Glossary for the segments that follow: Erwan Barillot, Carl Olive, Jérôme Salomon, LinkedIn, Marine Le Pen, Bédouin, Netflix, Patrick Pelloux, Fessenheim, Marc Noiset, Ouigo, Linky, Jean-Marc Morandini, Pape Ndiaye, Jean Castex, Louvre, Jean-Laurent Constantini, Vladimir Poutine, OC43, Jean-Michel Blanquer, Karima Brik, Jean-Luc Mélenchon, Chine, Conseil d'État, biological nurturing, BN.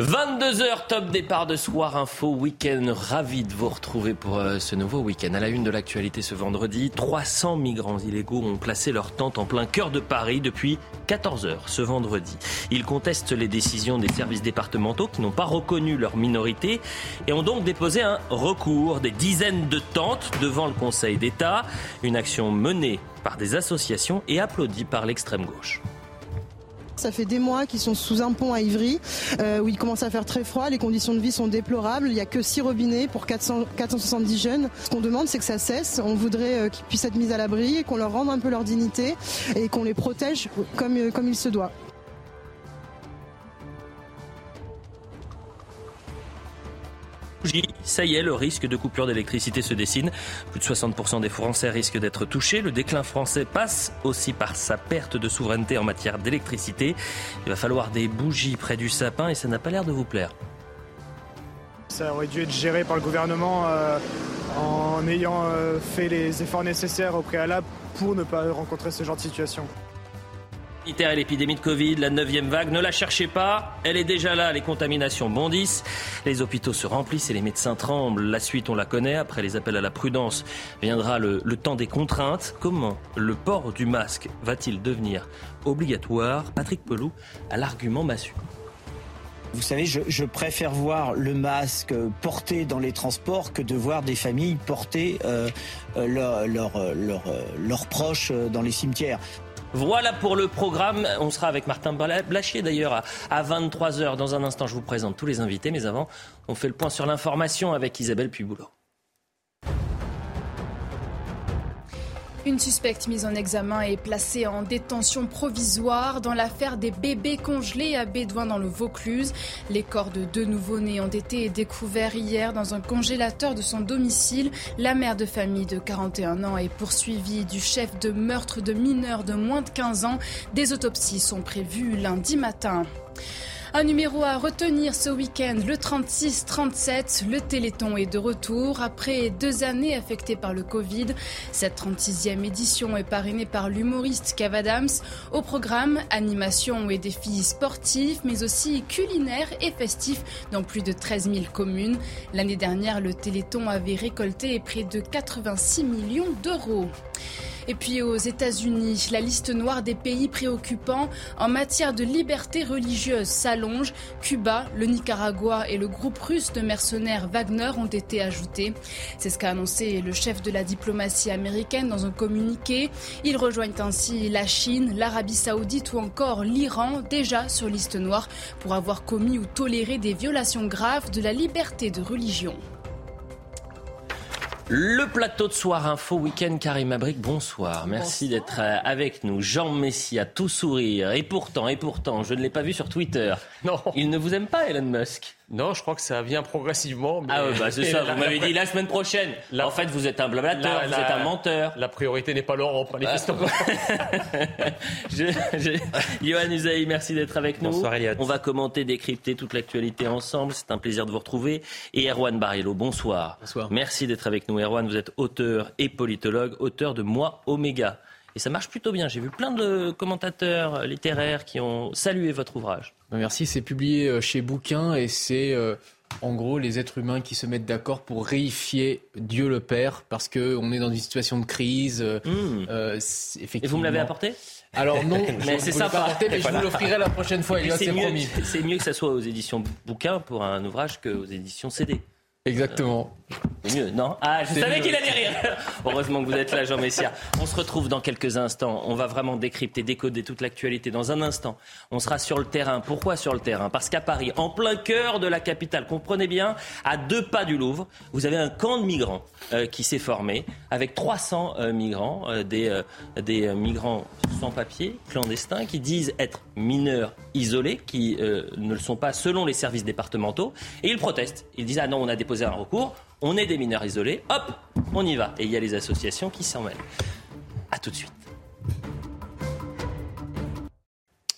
22h, top départ de Soir Info Week-end. Ravi de vous retrouver pour ce nouveau week-end. À la une de l'actualité ce vendredi, 300 migrants illégaux ont placé leur tente en plein cœur de Paris depuis 14h ce vendredi. Ils contestent les décisions des services départementaux qui n'ont pas reconnu leur minorité et ont donc déposé un recours. Des dizaines de tentes devant le Conseil d'État. Une action menée par des associations et applaudie par l'extrême gauche. Ça fait des mois qu'ils sont sous un pont à Ivry, où il commence à faire très froid, les conditions de vie sont déplorables, il n'y a que 6 robinets pour 470 jeunes. Ce qu'on demande, c'est que ça cesse, on voudrait qu'ils puissent être mis à l'abri, et qu'on leur rende un peu leur dignité et qu'on les protège comme il se doit. Ça y est, le risque de coupure d'électricité se dessine. Plus de 60% des Français risquent d'être touchés. Le déclin français passe aussi par sa perte de souveraineté en matière d'électricité. Il va falloir des bougies près du sapin et ça n'a pas l'air de vous plaire. Ça aurait dû être géré par le gouvernement en ayant fait les efforts nécessaires au préalable pour ne pas rencontrer ce genre de situation. Et l'épidémie de Covid, la 9e vague, ne la cherchez pas, elle est déjà là, les contaminations bondissent, les hôpitaux se remplissent et les médecins tremblent. La suite, on la connaît, après les appels à la prudence, viendra le temps des contraintes. Comment le port du masque va-t-il devenir obligatoire? Patrick Pelloux a l'argument massue. Vous savez, je préfère voir le masque porté dans les transports que de voir des familles porter leurs proches dans les cimetières. Voilà pour le programme. On sera avec Martin Blachier d'ailleurs à 23h. Dans un instant, je vous présente tous les invités. Mais avant, on fait le point sur l'information avec Isabelle Puboulot. Une suspecte mise en examen est placée en détention provisoire dans l'affaire des bébés congelés à Bédouin dans le Vaucluse. Les corps de 2 nouveau-nés ont été découverts hier dans un congélateur de son domicile. La mère de famille de 41 ans est poursuivie du chef de meurtre de mineurs de moins de 15 ans. Des autopsies sont prévues lundi matin. Un numéro à retenir ce week-end, le 36-37. Le Téléthon est de retour après 2 années affectées par le Covid. Cette 36e édition est parrainée par l'humoriste Kev Adams. Au programme, animation et défis sportifs, mais aussi culinaires et festifs dans plus de 13 000 communes. L'année dernière, le Téléthon avait récolté près de 86 millions d'euros. Et puis aux États-Unis, la liste noire des pays préoccupants en matière de liberté religieuse s'allonge. Cuba, le Nicaragua et le groupe russe de mercenaires Wagner ont été ajoutés. C'est ce qu'a annoncé le chef de la diplomatie américaine dans un communiqué. Ils rejoignent ainsi la Chine, l'Arabie Saoudite ou encore l'Iran, déjà sur liste noire, pour avoir commis ou toléré des violations graves de la liberté de religion. Le plateau de Soir Info Week-end, Karima Brik, bonsoir. Merci d'être avec nous. Jean Messiha, tout sourire. Et pourtant, je ne l'ai pas vu sur Twitter. Non. Il ne vous aime pas, Elon Musk? Non, je crois que ça vient progressivement. Mais... Ah ouais, c'est ça, vous m'avez dit la semaine prochaine. En fait, vous êtes un blablateur, vous êtes un menteur. La priorité n'est pas l'Europe, manifestement. Yohann Usaï, merci d'être avec nous. Bonsoir, Elliot. On va commenter, décrypter toute l'actualité ensemble. C'est un plaisir de vous retrouver. Et Erwan Barillot, bonsoir. Bonsoir. Merci d'être avec nous. Erwan, vous êtes auteur et politologue, auteur de Moi Oméga. Et ça marche plutôt bien. J'ai vu plein de commentateurs littéraires qui ont salué votre ouvrage. Merci. C'est publié chez Bouquin et c'est en gros les êtres humains qui se mettent d'accord pour réifier Dieu le Père parce qu'on est dans une situation de crise. Effectivement. Et vous me l'avez apporté ? Alors non, mais c'est sympa. Mais voilà. Je vous l'offrirai la prochaine fois. Et là, c'est promis. C'est mieux que ça soit aux éditions Bouquin pour un ouvrage qu'aux éditions CD. Exactement. Mieux, non ? Ah, je savais qu'il allait rire. Heureusement que vous êtes là, Jean Messiha. On se retrouve dans quelques instants. On va vraiment décrypter, décoder toute l'actualité. Dans un instant, on sera sur le terrain. Pourquoi sur le terrain ? Parce qu'à Paris, en plein cœur de la capitale, comprenez bien, à 2 pas du Louvre, vous avez un camp de migrants qui s'est formé avec 300 migrants, des migrants sans papier, clandestins, qui disent être mineurs isolés, qui ne le sont pas selon les services départementaux. Et ils protestent. Ils disent « Ah non, on a déposé un recours ». On est des mineurs isolés, hop, on y va. Et il y a les associations qui s'en mêlent. A tout de suite.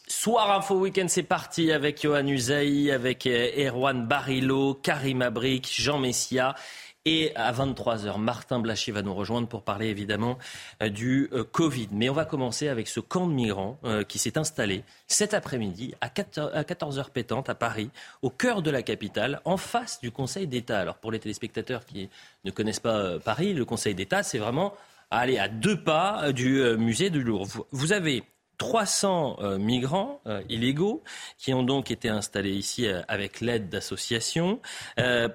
Soir Info Week-end, c'est parti avec Yohann Usaï, avec Erwan Barillot, Karima Brik, Jean Messiha. Et à 23h, Martin Blachier va nous rejoindre pour parler évidemment du Covid. Mais on va commencer avec ce camp de migrants qui s'est installé cet après-midi à 14h pétante à Paris, au cœur de la capitale, en face du Conseil d'État. Alors pour les téléspectateurs qui ne connaissent pas Paris, le Conseil d'État, c'est vraiment aller à 2 pas du musée du Louvre. Vous avez 300 migrants illégaux qui ont donc été installés ici avec l'aide d'associations.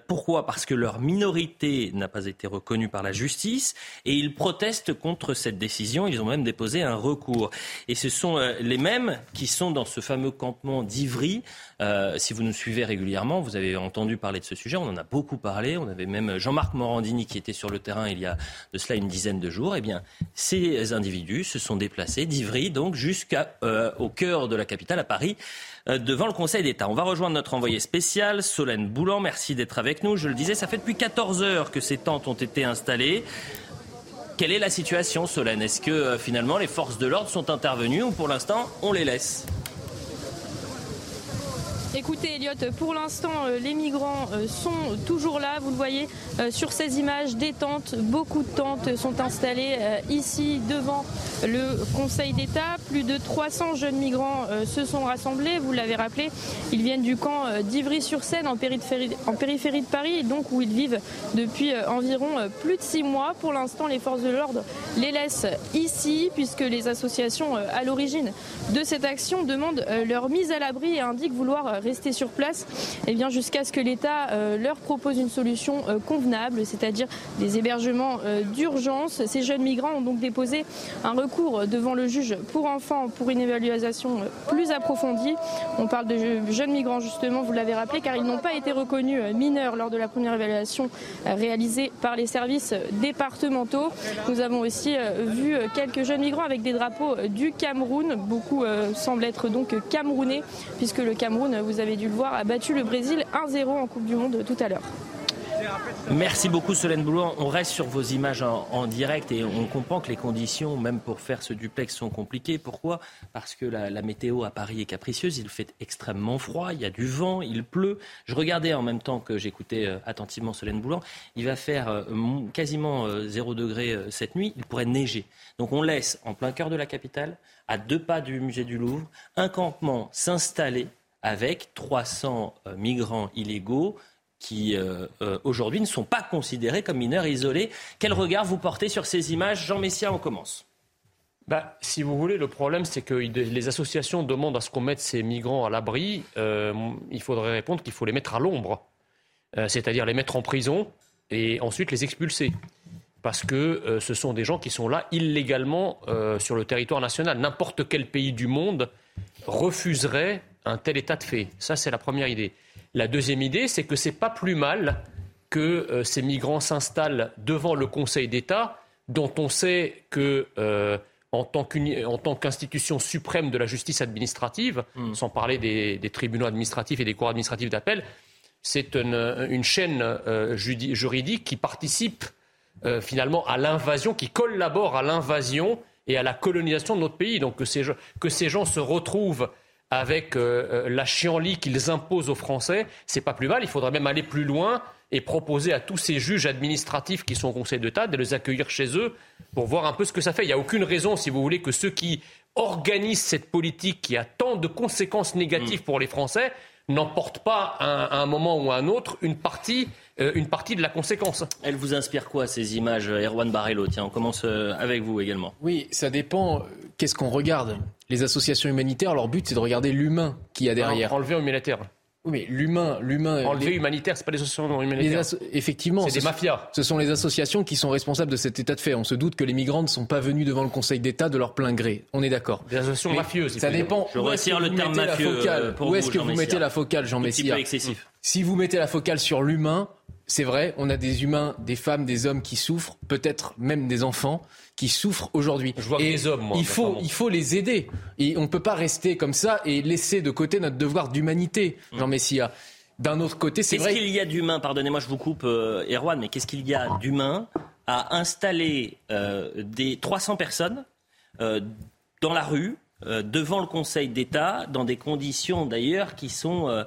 Pourquoi ? Parce que leur minorité n'a pas été reconnue par la justice et ils protestent contre cette décision. Ils ont même déposé un recours. Et ce sont les mêmes qui sont dans ce fameux campement d'Ivry. Si vous nous suivez régulièrement, vous avez entendu parler de ce sujet. On en a beaucoup parlé. On avait même Jean-Marc Morandini qui était sur le terrain il y a de cela une dizaine de jours. Eh bien, ces individus se sont déplacés d'Ivry, donc jusqu'au cœur de la capitale, à Paris, devant le Conseil d'État. On va rejoindre notre envoyée spéciale, Solène Boulan. Merci d'être avec nous. Je le disais, ça fait depuis 14 heures que ces tentes ont été installées. Quelle est la situation, Solène ? Est-ce que finalement les forces de l'ordre sont intervenues ou pour l'instant on les laisse ? Écoutez Elliot, pour l'instant les migrants sont toujours là, vous le voyez sur ces images, des tentes, beaucoup de tentes sont installées ici devant le Conseil d'État. Plus de 300 jeunes migrants se sont rassemblés, vous l'avez rappelé, ils viennent du camp d'Ivry-sur-Seine en périphérie de Paris, donc où ils vivent depuis environ plus de 6 mois. Pour l'instant les forces de l'ordre les laissent ici puisque les associations à l'origine de cette action demandent leur mise à l'abri et indiquent vouloir rester sur place eh bien, jusqu'à ce que l'État leur propose une solution convenable, c'est-à-dire des hébergements d'urgence. Ces jeunes migrants ont donc déposé un recours devant le juge pour enfants pour une évaluation plus approfondie. On parle de jeunes migrants justement, vous l'avez rappelé, car ils n'ont pas été reconnus mineurs lors de la première évaluation réalisée par les services départementaux. Nous avons aussi vu quelques jeunes migrants avec des drapeaux du Cameroun. Beaucoup semblent être donc camerounais, puisque le Cameroun, vous avez dû le voir, a battu le Brésil 1-0 en Coupe du Monde tout à l'heure. Merci beaucoup Solène Boulan. On reste sur vos images en direct et on comprend que les conditions, même pour faire ce duplex, sont compliquées. Pourquoi ? Parce que la météo à Paris est capricieuse. Il fait extrêmement froid, il y a du vent, il pleut. Je regardais en même temps que j'écoutais attentivement Solène Boulan. Il va faire quasiment 0 degré cette nuit. Il pourrait neiger. Donc on laisse en plein cœur de la capitale, à 2 pas du musée du Louvre, un campement s'installer avec 300 migrants illégaux qui, aujourd'hui, ne sont pas considérés comme mineurs isolés. Quel regard vous portez sur ces images ? Jean Messiha, on commence. Si vous voulez, le problème, c'est que les associations demandent à ce qu'on mette ces migrants à l'abri. Il faudrait répondre qu'il faut les mettre à l'ombre, c'est-à-dire les mettre en prison et ensuite les expulser. Parce que ce sont des gens qui sont là illégalement sur le territoire national. N'importe quel pays du monde refuserait un tel état de fait. Ça, c'est la première idée. La deuxième idée, c'est que c'est pas plus mal que ces migrants s'installent devant le Conseil d'État, dont on sait que, en tant qu'institution suprême de la justice administrative, sans parler des tribunaux administratifs et des cours administratifs d'appel, c'est une chaîne juridique qui participe finalement à l'invasion, qui collabore à l'invasion et à la colonisation de notre pays. Donc que ces gens se retrouvent avec la chienlit qu'ils imposent aux Français, c'est pas plus mal. Il faudrait même aller plus loin et proposer à tous ces juges administratifs qui sont au Conseil d'État de les accueillir chez eux pour voir un peu ce que ça fait. Il n'y a aucune raison, si vous voulez, que ceux qui organisent cette politique qui a tant de conséquences négatives pour les Français n'emportent pas à un moment ou à un autre une partie de la conséquence. Elle vous inspire quoi, ces images, Erwan Barillot ? Tiens, on commence avec vous également. Oui, ça dépend. Qu'est-ce qu'on regarde ? Les associations humanitaires, leur but, c'est de regarder l'humain qu'il y a derrière. Enlever au militaire. Oui, mais l'humain... Enlever humanitaire, ce n'est pas des associations humanitaires. Effectivement. C'est des mafias. Ce sont les associations qui sont responsables de cet état de fait. On se doute que les migrants ne sont pas venus devant le Conseil d'État de leur plein gré. On est d'accord. Des associations mafieuses. Ça dépend. Je retire le terme mafieux. Où est-ce que vous mettez la focale, Jean Messiha ? Un petit peu excessif. Si vous mettez la focale sur l'humain, c'est vrai, on a des humains, des femmes, des hommes qui souffrent, peut-être même des enfants qui souffrent aujourd'hui. Je vois que des hommes, moi. Il faut les aider. Et on ne peut pas rester comme ça et laisser de côté notre devoir d'humanité, Jean Messiha. D'un autre côté, c'est vrai... Qu'est-ce qu'il y a d'humain, pardonnez-moi, je vous coupe, Erwan, mais qu'est-ce qu'il y a d'humain à installer des 300 personnes dans la rue, devant le Conseil d'État, dans des conditions d'ailleurs qui sont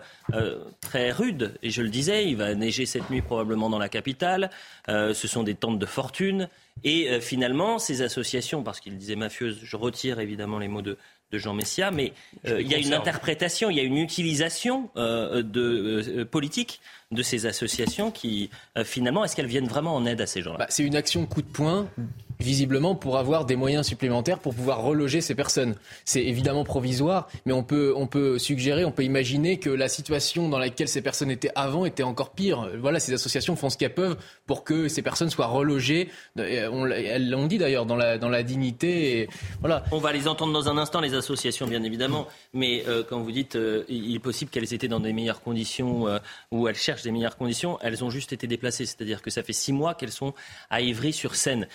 très rudes. Et je le disais, il va neiger cette nuit probablement dans la capitale. Ce sont des tentes de fortune. Et finalement, ces associations, parce qu'il disait mafieuse, je retire évidemment les mots de Jean Messiha, mais il y a une interprétation, il y a une utilisation politique de ces associations qui, finalement, est-ce qu'elles viennent vraiment en aide à ces gens-là ? C'est une action coup de poing, visiblement, pour avoir des moyens supplémentaires pour pouvoir reloger ces personnes. C'est évidemment provisoire, mais on peut suggérer, on peut imaginer que la situation dans laquelle ces personnes étaient avant était encore pire. Voilà, ces associations font ce qu'elles peuvent pour que ces personnes soient relogées. Elles l'ont dit d'ailleurs, dans la dignité. Et voilà. On va les entendre dans un instant, les associations, bien évidemment. Mais quand vous dites il est possible qu'elles étaient dans des meilleures conditions où elles cherchent des meilleures conditions, elles ont juste été déplacées. C'est-à-dire que ça fait 6 mois qu'elles sont à Ivry-sur-Seine.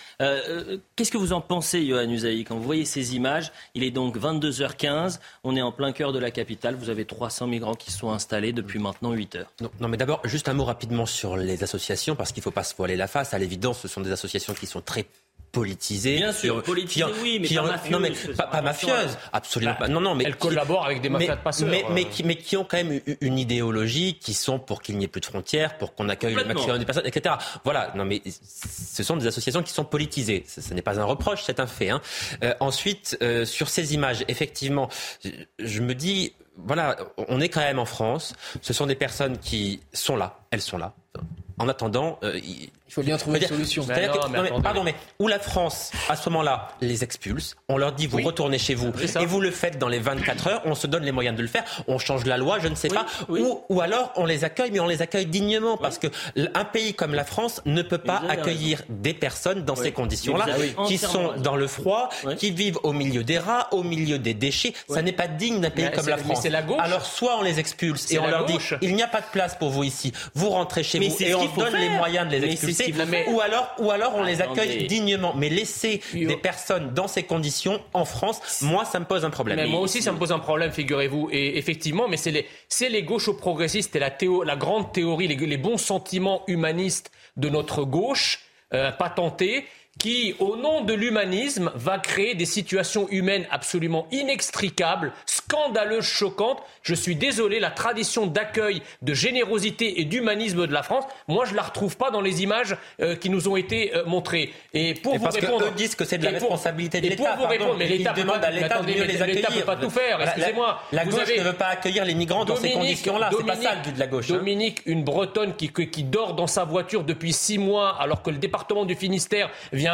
Qu'est-ce que vous en pensez, Yohann Usaï, quand vous voyez ces images? Il est donc 22h15, on est en plein cœur de la capitale, vous avez 300 migrants qui sont installés depuis maintenant 8 heures. Non, mais d'abord, juste un mot rapidement sur les associations, parce qu'il ne faut pas se voiler la face. À l'évidence, ce sont des associations qui sont très... politisées. Bien sûr, politisées, oui, mais pas mafieuses. Non, mais pas mafieuses, absolument pas. Non, mais elles collaborent avec des mafias de passeurs. Mais qui ont quand même une idéologie, qui sont pour qu'il n'y ait plus de frontières, pour qu'on accueille le maximum de personnes, etc. Voilà, non, mais ce sont des associations qui sont politisées. Ce n'est pas un reproche, c'est un fait. Ensuite, sur ces images, effectivement, je me dis... Voilà, on est quand même en France. Ce sont des personnes qui sont là. Elles sont là. En attendant... il faut bien trouver une solution. Mais où la France, à ce moment-là, les expulse. On leur dit, vous retournez chez vous. Et vous le faites dans les 24 heures. On se donne les moyens de le faire. On change la loi, je ne sais pas. Oui. Ou alors, on les accueille, mais on les accueille dignement. Oui. Parce qu'un pays comme la France ne peut pas accueillir des personnes dans ces conditions-là, qui sont dans le froid, qui vivent au milieu des rats, au milieu des déchets. Ça n'est pas digne d'un pays comme la France. Alors, soit on les expulse et on leur dit, il n'y a pas de place pour vous ici. Vous rentrez chez vous et on donne les moyens de les expulser. Ou alors on les accueille dignement. Mais laisser des personnes dans ces conditions en France, moi, ça me pose un problème. Mais moi aussi, ça me pose un problème, figurez-vous. Et effectivement, mais c'est les gaucho-progressistes et la grande théorie, les bons sentiments humanistes de notre gauche, patentés, qui, au nom de l'humanisme, va créer des situations humaines absolument inextricables, scandaleuses, choquantes. Je suis désolé, la tradition d'accueil, de générosité et d'humanisme de la France, moi, je la retrouve pas dans les images qui nous ont été montrées. Et pour vous répondre, parce que eux disent que c'est de la responsabilité de l'État. Et pour vous répondre, mais l'État demande à l'État de mieux les accueillir. L'État peut pas tout faire. Excusez-moi. La gauche ne veut pas accueillir les migrants dans ces conditions-là. C'est pas ça le but de la gauche. Dominique, une Bretonne qui dort dans sa voiture depuis 6 mois, alors que le département du Finistère vient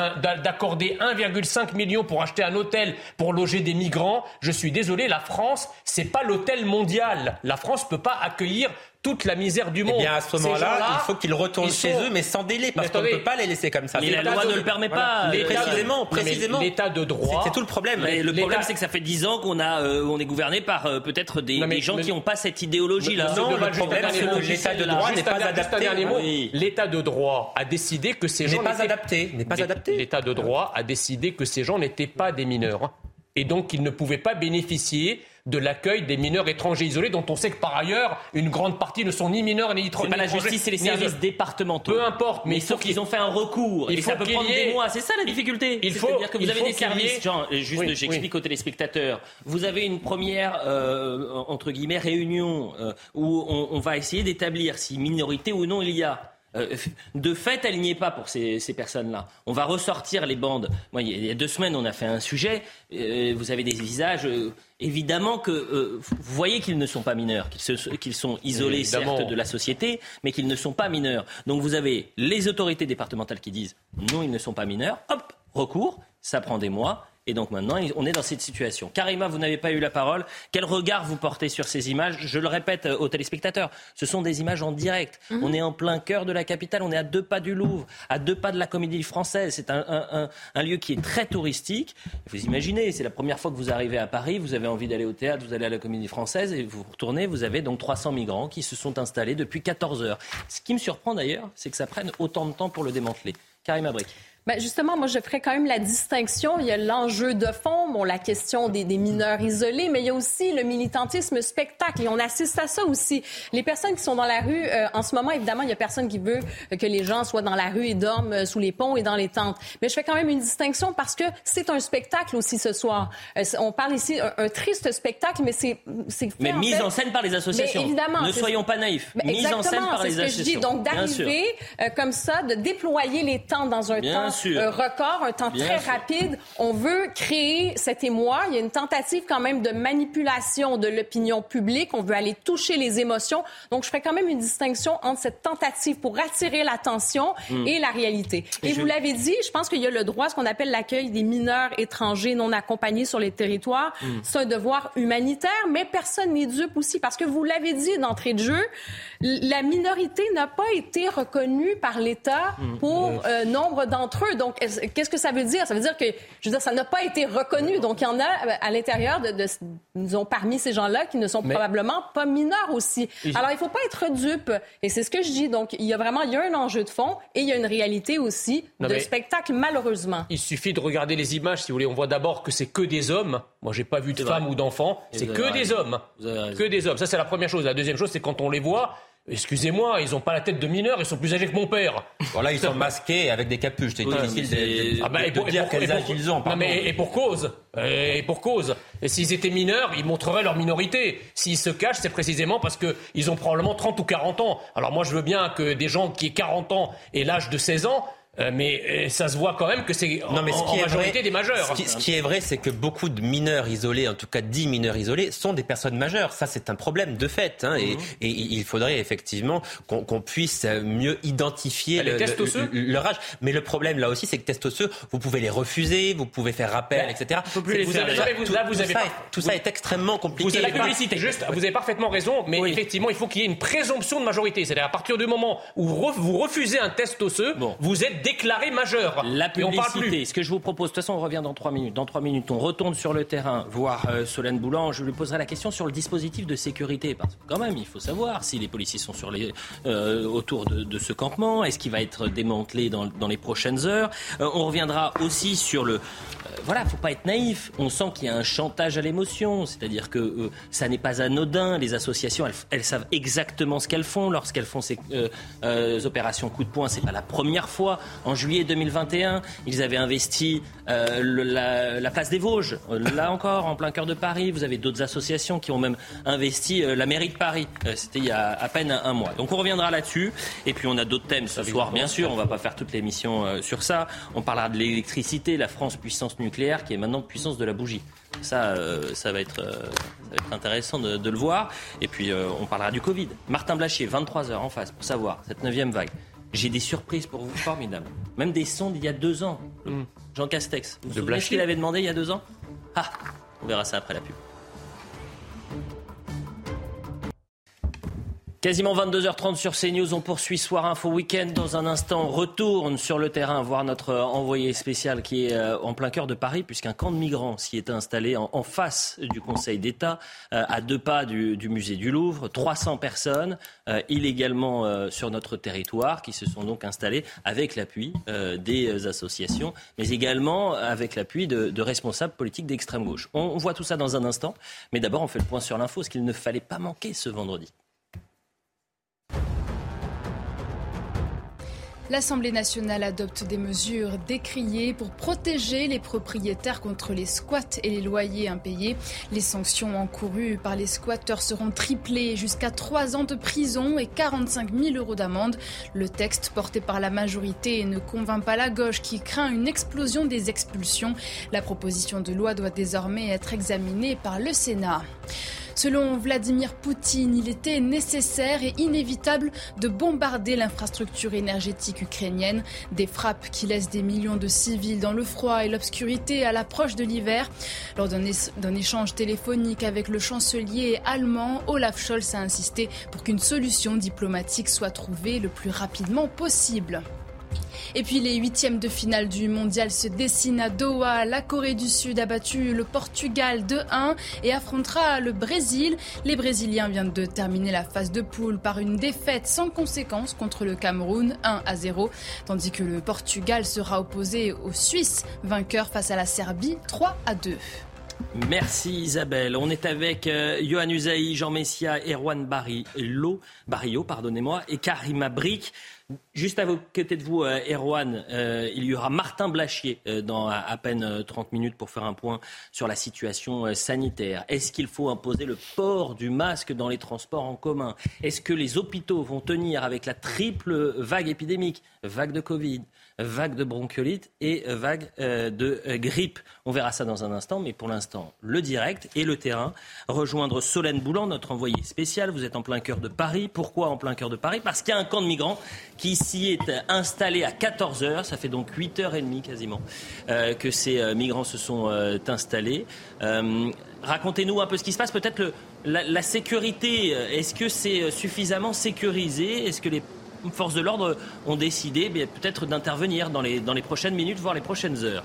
d'accorder 1,5 million pour acheter un hôtel pour loger des migrants. Je suis désolé, la France, c'est pas l'hôtel mondial. La France peut pas accueillir toute la misère du monde. Eh bien, à ce moment-là, il faut qu'ils retournent chez eux, mais sans délai, parce qu'on ne peut pas les laisser comme ça. Mais la loi ne le permet pas. Précisément. L'état de droit. C'est tout le problème. Mais le problème, c'est que ça fait 10 ans qu'on est gouverné par peut-être des gens qui n'ont pas cette idéologie-là. Non, le problème, c'est que l'état de droit n'est pas adapté. L'état de droit a décidé que ces gens n'est pas adapté. L'état de droit a décidé que ces gens n'étaient pas des mineurs. Et donc, ils ne pouvaient pas bénéficier de l'accueil des mineurs étrangers isolés, dont on sait que par ailleurs, une grande partie ne sont ni mineurs ni étrangers. La justice et les services départementaux. Peu importe. Mais sauf qu'ils ont fait un recours. Et ça peut prendre des mois. C'est ça la difficulté. C'est-à-dire que vous avez des services. J'explique aux téléspectateurs. Vous avez une première, entre guillemets, réunion où on va essayer d'établir si minorité ou non il y a. De fait, elle n'y est pas pour ces personnes-là. On va ressortir les bandes. Moi, il y a 2 semaines, on a fait un sujet. Vous avez des visages... Évidemment que vous voyez qu'ils ne sont pas mineurs, qu'ils sont isolés certes de la société, mais qu'ils ne sont pas mineurs. Donc vous avez les autorités départementales qui disent non, ils ne sont pas mineurs. Hop, recours, ça prend des mois. Et donc maintenant, on est dans cette situation. Karima, vous n'avez pas eu la parole. Quel regard vous portez sur ces images? Je le répète aux téléspectateurs, ce sont des images en direct. Mmh. On est en plein cœur de la capitale, on est à 2 pas du Louvre, à 2 pas de la Comédie Française. C'est un lieu qui est très touristique. Vous imaginez, c'est la première fois que vous arrivez à Paris, vous avez envie d'aller au théâtre, vous allez à la Comédie Française et vous retournez, vous avez donc 300 migrants qui se sont installés depuis 14 heures. Ce qui me surprend d'ailleurs, c'est que ça prenne autant de temps pour le démanteler. Karima Brik. Ben justement, moi, je ferais quand même la distinction. Il y a l'enjeu de fond, bon, la question des mineurs isolés, mais il y a aussi le militantisme spectacle. Et on assiste à ça aussi. Les personnes qui sont dans la rue, en ce moment, évidemment, il y a personne qui veut que les gens soient dans la rue et dorment sous les ponts et dans les tentes. Mais je fais quand même une distinction parce que c'est un spectacle aussi ce soir. On parle ici un triste spectacle, mais c'est fait, mais en mise fait, en scène par les associations. Mais évidemment, ne soyons pas naïfs. Ben, mise en scène par les associations. Donc d'arriver comme ça, de déployer les tentes dans un temps. Un record, un temps bien très sûr. Rapide. On veut créer cet émoi. Il y a une tentative quand même de manipulation de l'opinion publique. On veut aller toucher les émotions. Donc, je ferai quand même une distinction entre cette tentative pour attirer l'attention et la réalité. Et vous l'avez dit, je pense qu'il y a le droit à ce qu'on appelle l'accueil des mineurs étrangers non accompagnés sur les territoires. C'est un devoir humanitaire, mais personne n'est dupe aussi. Parce que vous l'avez dit d'entrée de jeu, la minorité n'a pas été reconnue par l'État pour nombre d'entre eux. Donc, qu'est-ce que ça veut dire? Ça veut dire que, je veux dire, ça n'a pas été reconnu. Donc, il y en a à l'intérieur disons, parmi ces gens-là qui ne sont probablement pas mineurs aussi. Alors, il ne faut pas être dupe. Et c'est ce que je dis. Donc, il y a un enjeu de fond et il y a une réalité aussi de spectacle, malheureusement. Il suffit de regarder les images, si vous voulez. On voit d'abord que c'est que des hommes. Moi, je n'ai pas vu de femmes ou d'enfants. C'est que des hommes. Que des hommes. Ça, c'est la première chose. La deuxième chose, c'est quand on les voit... Excusez-moi, ils n'ont pas la tête de mineurs, ils sont plus âgés que mon père. Voilà, ils sont masqués avec des capuches. C'est difficile de dire quels âges ils ont. Non, mais, et pour cause. Et s'ils étaient mineurs, ils montreraient leur minorité. S'ils se cachent, c'est précisément parce qu'ils ont probablement 30 ou 40 ans. Alors moi, je veux bien que des gens qui aient 40 ans et l'âge de 16 ans... mais ça se voit quand même que c'est en majorité des majeurs. Ce qui est vrai, c'est que beaucoup de mineurs isolés, en tout cas 10 mineurs isolés, sont des personnes majeures. Ça, c'est un problème de fait. Hein, et il faudrait effectivement qu'on puisse mieux identifier leur âge. Mais le problème, là aussi, c'est que tests osseux, vous pouvez les refuser, vous pouvez faire rappel, etc. Tout ça est extrêmement compliqué. Vous avez la publicité. Vous avez parfaitement raison, mais effectivement, il faut qu'il y ait une présomption de majorité. C'est-à-dire, à partir du moment où vous refusez un test osseux, vous êtes déclaré majeur. La publicité, ce que je vous propose, de toute façon on revient dans 3 minutes. Dans 3 minutes, on retourne sur le terrain voir Solène Boulan. Je lui poserai la question sur le dispositif de sécurité, parce que quand même il faut savoir si les policiers sont autour de ce campement, est-ce qu'il va être démantelé dans les prochaines heures. On reviendra aussi sur le... Voilà, faut pas être naïf. On sent qu'il y a un chantage à l'émotion, c'est-à-dire que ça n'est pas anodin. Les associations, elles savent exactement ce qu'elles font lorsqu'elles font ces opérations coup de poing. C'est pas la première fois. En juillet 2021, ils avaient investi la place des Vosges. Là encore, en plein cœur de Paris, vous avez d'autres associations qui ont même investi la mairie de Paris. C'était il y a à peine un mois. Donc on reviendra là-dessus. Et puis on a d'autres thèmes ce soir, bien sûr. On va pas faire toute l'émission sur ça. On parlera de l'électricité, la France puissance nucléaire qui est maintenant puissance de la bougie. Ça va être intéressant de le voir. Et puis on parlera du Covid. Martin Blachier, 23h en face, pour savoir cette 9e vague. J'ai des surprises pour vous formidables. Même des sondes il y a 2 ans. Jean Castex, vous souvenez ce qu'il avait demandé il y a 2 ans? Ah, on verra ça après la pub. Quasiment 22h30 sur CNews, on poursuit Soir Info Week-end. Dans un instant, on retourne sur le terrain voir notre envoyé spécial qui est en plein cœur de Paris, puisqu'un camp de migrants s'y est installé en face du Conseil d'État, à 2 pas du musée du Louvre. 300 personnes illégalement sur notre territoire qui se sont donc installées avec l'appui des associations, mais également avec l'appui de responsables politiques d'extrême gauche. On voit tout ça dans un instant, mais d'abord on fait le point sur l'info, ce qu'il ne fallait pas manquer ce vendredi. L'Assemblée nationale adopte des mesures décriées pour protéger les propriétaires contre les squats et les loyers impayés. Les sanctions encourues par les squatteurs seront triplées, jusqu'à 3 ans de prison et 45 000 € d'amende. Le texte porté par la majorité ne convainc pas la gauche qui craint une explosion des expulsions. La proposition de loi doit désormais être examinée par le Sénat. Selon Vladimir Poutine, il était nécessaire et inévitable de bombarder l'infrastructure énergétique ukrainienne. Des frappes qui laissent des millions de civils dans le froid et l'obscurité à l'approche de l'hiver. Lors d'un échange téléphonique avec le chancelier allemand, Olaf Scholz a insisté pour qu'une solution diplomatique soit trouvée le plus rapidement possible. Et puis les huitièmes de finale du mondial se dessinent à Doha. La Corée du Sud a battu le Portugal 2-1 et affrontera le Brésil. Les Brésiliens viennent de terminer la phase de poule par une défaite sans conséquence contre le Cameroun 1-0. Tandis que le Portugal sera opposé aux Suisses, vainqueurs face à la Serbie 3-2. Merci Isabelle. On est avec Yohann Usaï, Jean Messiha, Erwan Barillot, et Karima Brik. Juste à côté de vous, Erwan, il y aura Martin Blachier dans à peine 30 minutes pour faire un point sur la situation sanitaire. Est-ce qu'il faut imposer le port du masque dans les transports en commun ? Est-ce que les hôpitaux vont tenir avec la triple vague épidémique ? Vague de Covid, vague de bronchiolite et vague de grippe. On verra ça dans un instant, mais pour l'instant, le direct et le terrain. Rejoindre Solène Boulan, notre envoyée spéciale. Vous êtes en plein cœur de Paris. Pourquoi en plein cœur de Paris ? Parce qu'il y a un camp de migrants qui s'y est installé à 14h. Ça fait donc 8h30 quasiment que ces migrants se sont installés. Racontez-nous un peu ce qui se passe. Peut-être la sécurité, est-ce que c'est suffisamment sécurisé ? Est-ce que les forces de l'ordre ont décidé peut-être d'intervenir dans les prochaines minutes, voire les prochaines heures ?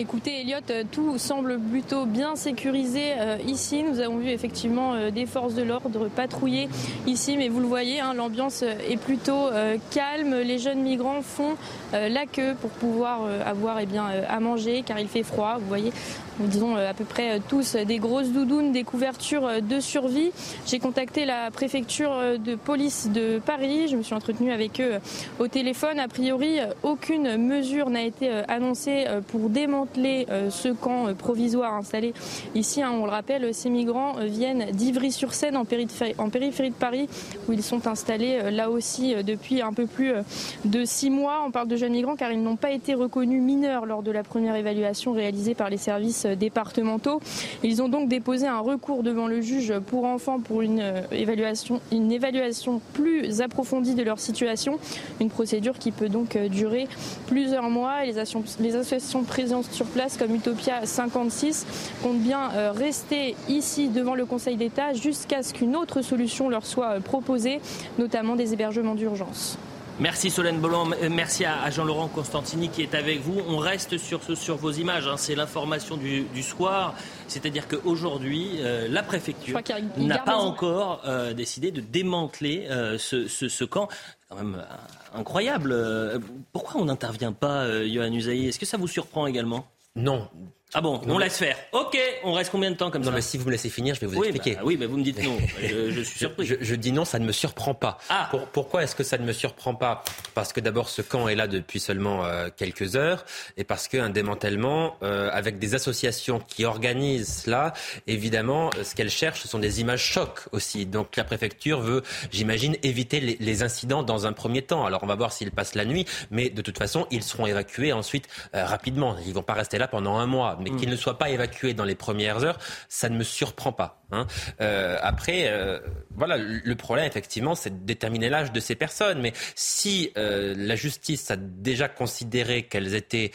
Écoutez Elliot, tout semble plutôt bien sécurisé ici. Nous avons vu effectivement des forces de l'ordre patrouiller ici, mais vous le voyez, l'ambiance est plutôt calme. Les jeunes migrants font la queue pour pouvoir avoir à manger, car il fait froid. Vous voyez, ils ont à peu près tous des grosses doudounes, des couvertures de survie. J'ai contacté la préfecture de police de Paris. Je me suis entretenue avec eux au téléphone. A priori, aucune mesure n'a été annoncée pour démanteler ce camp provisoire installé ici. On le rappelle, ces migrants viennent d'Ivry-sur-Seine en périphérie de Paris, où ils sont installés là aussi depuis un peu plus de 6 mois. On parle de jeunes migrants car ils n'ont pas été reconnus mineurs lors de la première évaluation réalisée par les services départementaux. Ils ont donc déposé un recours devant le juge pour enfants pour une évaluation plus approfondie de leur situation. Une procédure qui peut donc durer plusieurs mois. Les associations présentes sur place comme Utopia 56 compte bien rester ici devant le Conseil d'État jusqu'à ce qu'une autre solution leur soit proposée, notamment des hébergements d'urgence. Merci Solène Boulan, merci à Jean-Laurent Constantini qui est avec vous. On reste sur vos images, c'est l'information du soir, c'est-à-dire qu'aujourd'hui, la préfecture n'a pas encore décidé de démanteler ce camp. Quand même incroyable. Pourquoi on n'intervient pas, Yohann Usaï ? Est-ce que ça vous surprend également ? Non. Ah bon, non, on laisse faire. Ok, on reste combien de temps comme ça ? Non, mais si vous me laissez finir, je vais vous expliquer. Mais vous me dites non. Je suis surpris. Je dis non, ça ne me surprend pas. Ah. Pourquoi est-ce que ça ne me surprend pas ? Parce que d'abord, ce camp est là depuis seulement quelques heures, et parce qu'un démantèlement avec des associations qui organisent cela, évidemment, ce qu'elles cherchent, ce sont des images chocs aussi. Donc la préfecture veut, j'imagine, éviter les incidents dans un premier temps. Alors on va voir s'ils passent la nuit, mais de toute façon, ils seront évacués ensuite rapidement. Ils ne vont pas rester là pendant un mois. Mais qu'ils ne soient pas évacués dans les premières heures, ça ne me surprend pas. Après, le problème, effectivement, c'est de déterminer l'âge de ces personnes. Mais si la justice a déjà considéré qu'elles étaient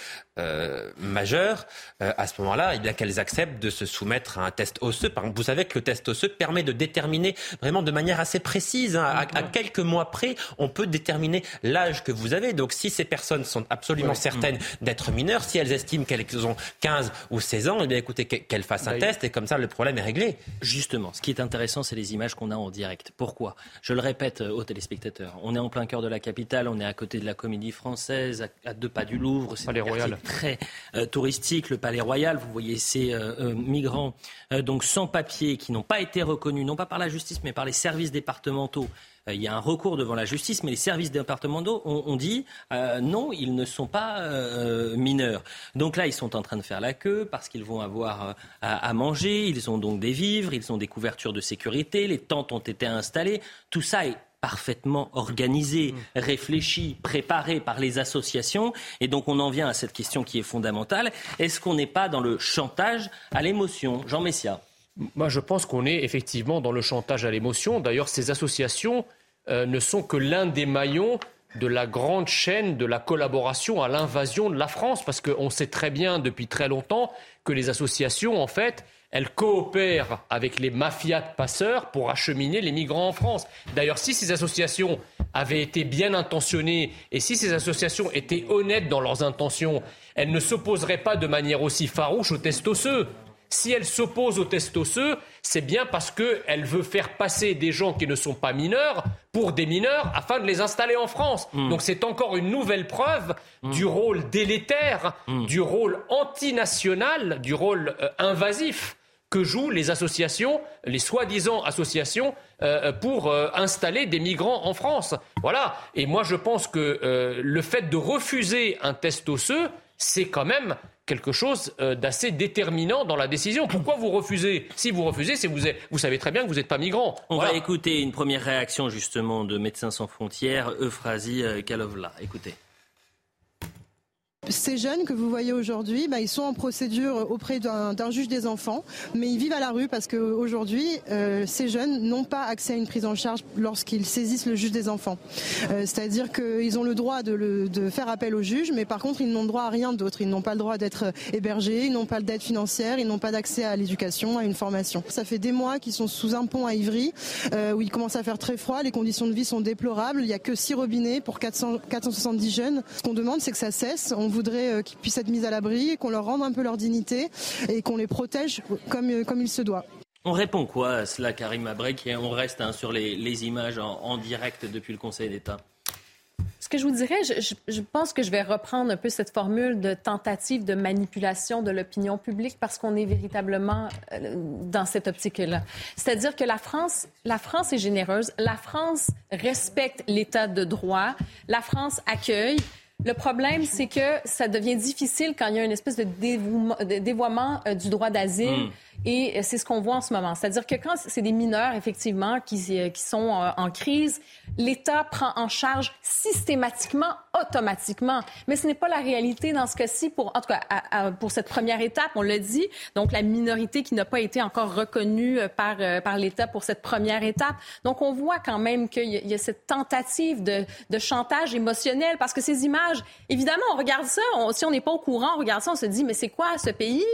majeures, à ce moment-là, eh bien, qu'elles acceptent de se soumettre à un test osseux. Par exemple, vous savez que le test osseux permet de déterminer vraiment de manière assez précise. À quelques mois près, on peut déterminer l'âge que vous avez. Donc, si ces personnes sont absolument certaines d'être mineures, si elles estiment qu'elles ont 15 ou 16 ans, eh bien, écoutez, qu'elles fassent un test et comme ça, le problème est réglé. Justement, ce qui est intéressant, c'est les images qu'on a en direct. Pourquoi ? Je le répète aux téléspectateurs, on est en plein cœur de la capitale, on est à côté de la Comédie Française, à 2 pas du Louvre, c'est un quartier très touristique, le Palais Royal. Vous voyez ces migrants donc sans papier qui n'ont pas été reconnus, non pas par la justice, mais par les services départementaux. Il y a un recours devant la justice, mais les services départementaux ont dit non, ils ne sont pas mineurs. Donc là, ils sont en train de faire la queue parce qu'ils vont avoir à manger. Ils ont donc des vivres, ils ont des couvertures de sécurité, les tentes ont été installées. Tout ça est parfaitement organisé, réfléchi, préparé par les associations. Et donc on en vient à cette question qui est fondamentale. Est-ce qu'on n'est pas dans le chantage à l'émotion ? Jean Messiha. Moi, je pense qu'on est effectivement dans le chantage à l'émotion. D'ailleurs, ces associations ne sont que l'un des maillons de la grande chaîne de la collaboration à l'invasion de la France. Parce qu'on sait très bien depuis très longtemps que les associations, en fait, elles coopèrent avec les mafias de passeurs pour acheminer les migrants en France. D'ailleurs, si ces associations avaient été bien intentionnées et si ces associations étaient honnêtes dans leurs intentions, elles ne s'opposeraient pas de manière aussi farouche aux tests osseux. Si elle s'oppose aux tests osseux, c'est bien parce qu'elle veut faire passer des gens qui ne sont pas mineurs pour des mineurs afin de les installer en France. Donc c'est encore une nouvelle preuve du rôle délétère, du rôle antinational, du rôle invasif que jouent les associations, les soi-disant associations, pour installer des migrants en France. Voilà. Et moi je pense que le fait de refuser un test osseux, c'est quand même quelque chose d'assez déterminant dans la décision. Pourquoi vous refusez ? Si vous refusez, c'est vous savez très bien que vous n'êtes pas migrant. On va écouter une première réaction justement de Médecins Sans Frontières, Euphrasie Kalovla. Écoutez. Ces jeunes que vous voyez aujourd'hui, ils sont en procédure auprès d'un juge des enfants, mais ils vivent à la rue parce qu'aujourd'hui, ces jeunes n'ont pas accès à une prise en charge lorsqu'ils saisissent le juge des enfants. C'est-à-dire qu'ils ont le droit de faire appel au juge, mais par contre, ils n'ont droit à rien d'autre. Ils n'ont pas le droit d'être hébergés, ils n'ont pas d'aide financière, ils n'ont pas d'accès à l'éducation, à une formation. Ça fait des mois qu'ils sont sous un pont à Ivry, où il commence à faire très froid, les conditions de vie sont déplorables, il n'y a que 6 robinets pour 470 jeunes. Ce qu'on demande, c'est que ça cesse. On voudrait qu'ils puissent être mis à l'abri, qu'on leur rende un peu leur dignité et qu'on les protège comme il se doit. On répond quoi à cela, Karima Brik, et on reste sur les images en direct depuis le Conseil d'État? Ce que je vous dirais, je pense que je vais reprendre un peu cette formule de tentative de manipulation de l'opinion publique parce qu'on est véritablement dans cette optique-là. C'est-à-dire que la France est généreuse, la France respecte l'état de droit, la France accueille. Le problème, c'est que ça devient difficile quand il y a une espèce de dévoiement du droit d'asile. Et c'est ce qu'on voit en ce moment. C'est-à-dire que quand c'est des mineurs, effectivement, qui sont en crise, l'État prend en charge systématiquement, automatiquement. Mais ce n'est pas la réalité dans ce cas-ci, pour cette première étape, on l'a dit. Donc, la minorité qui n'a pas été encore reconnue par l'État pour cette première étape. Donc, on voit quand même qu'il y a cette tentative de chantage émotionnel parce que ces images, évidemment, on regarde ça. Si on n'est pas au courant, on regarde ça, on se dit, mais c'est quoi ce pays?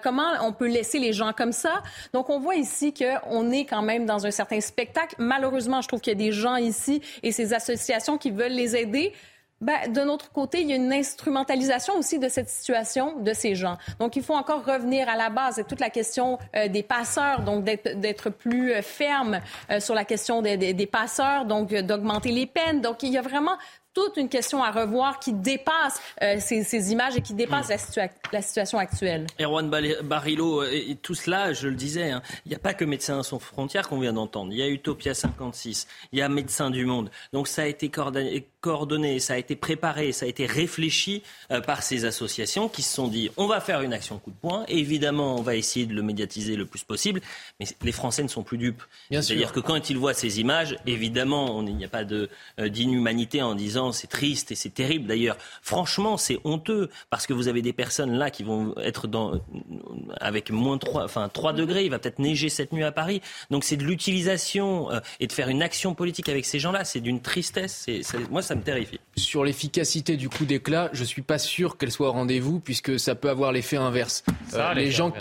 Comment on peut laisser les gens comme ça. Donc, on voit ici qu'on est quand même dans un certain spectacle. Malheureusement, je trouve qu'il y a des gens ici et ces associations qui veulent les aider. D'un autre côté, il y a une instrumentalisation aussi de cette situation de ces gens. Donc, il faut encore revenir à la base. C'est toute la question des passeurs, donc d'être plus ferme sur la question des passeurs, donc d'augmenter les peines. Donc, il y a vraiment toute une question à revoir qui dépasse ces images et qui dépasse la situation actuelle. Erwan Barillot, et tout cela, je le disais, il n'y a pas que Médecins Sans Frontières qu'on vient d'entendre. Il y a Utopia 56, il y a Médecins du Monde. Donc ça a été coordonné, ça a été préparé, ça a été réfléchi par ces associations qui se sont dit on va faire une action coup de poing. Et évidemment, on va essayer de le médiatiser le plus possible. Mais les Français ne sont plus dupes. C'est-à-dire que quand ils voient ces images, évidemment, il n'y a pas d'inhumanité en disant c'est triste et c'est terrible d'ailleurs. Franchement, c'est honteux parce que vous avez des personnes là qui vont être avec moins 3, 3 degrés. Il va peut-être neiger cette nuit à Paris. Donc c'est de l'utilisation et de faire une action politique avec ces gens-là. C'est d'une tristesse. Moi, ça me terrifie. Sur l'efficacité du coup d'éclat, je ne suis pas sûr qu'elle soit au rendez-vous puisque ça peut avoir l'effet inverse.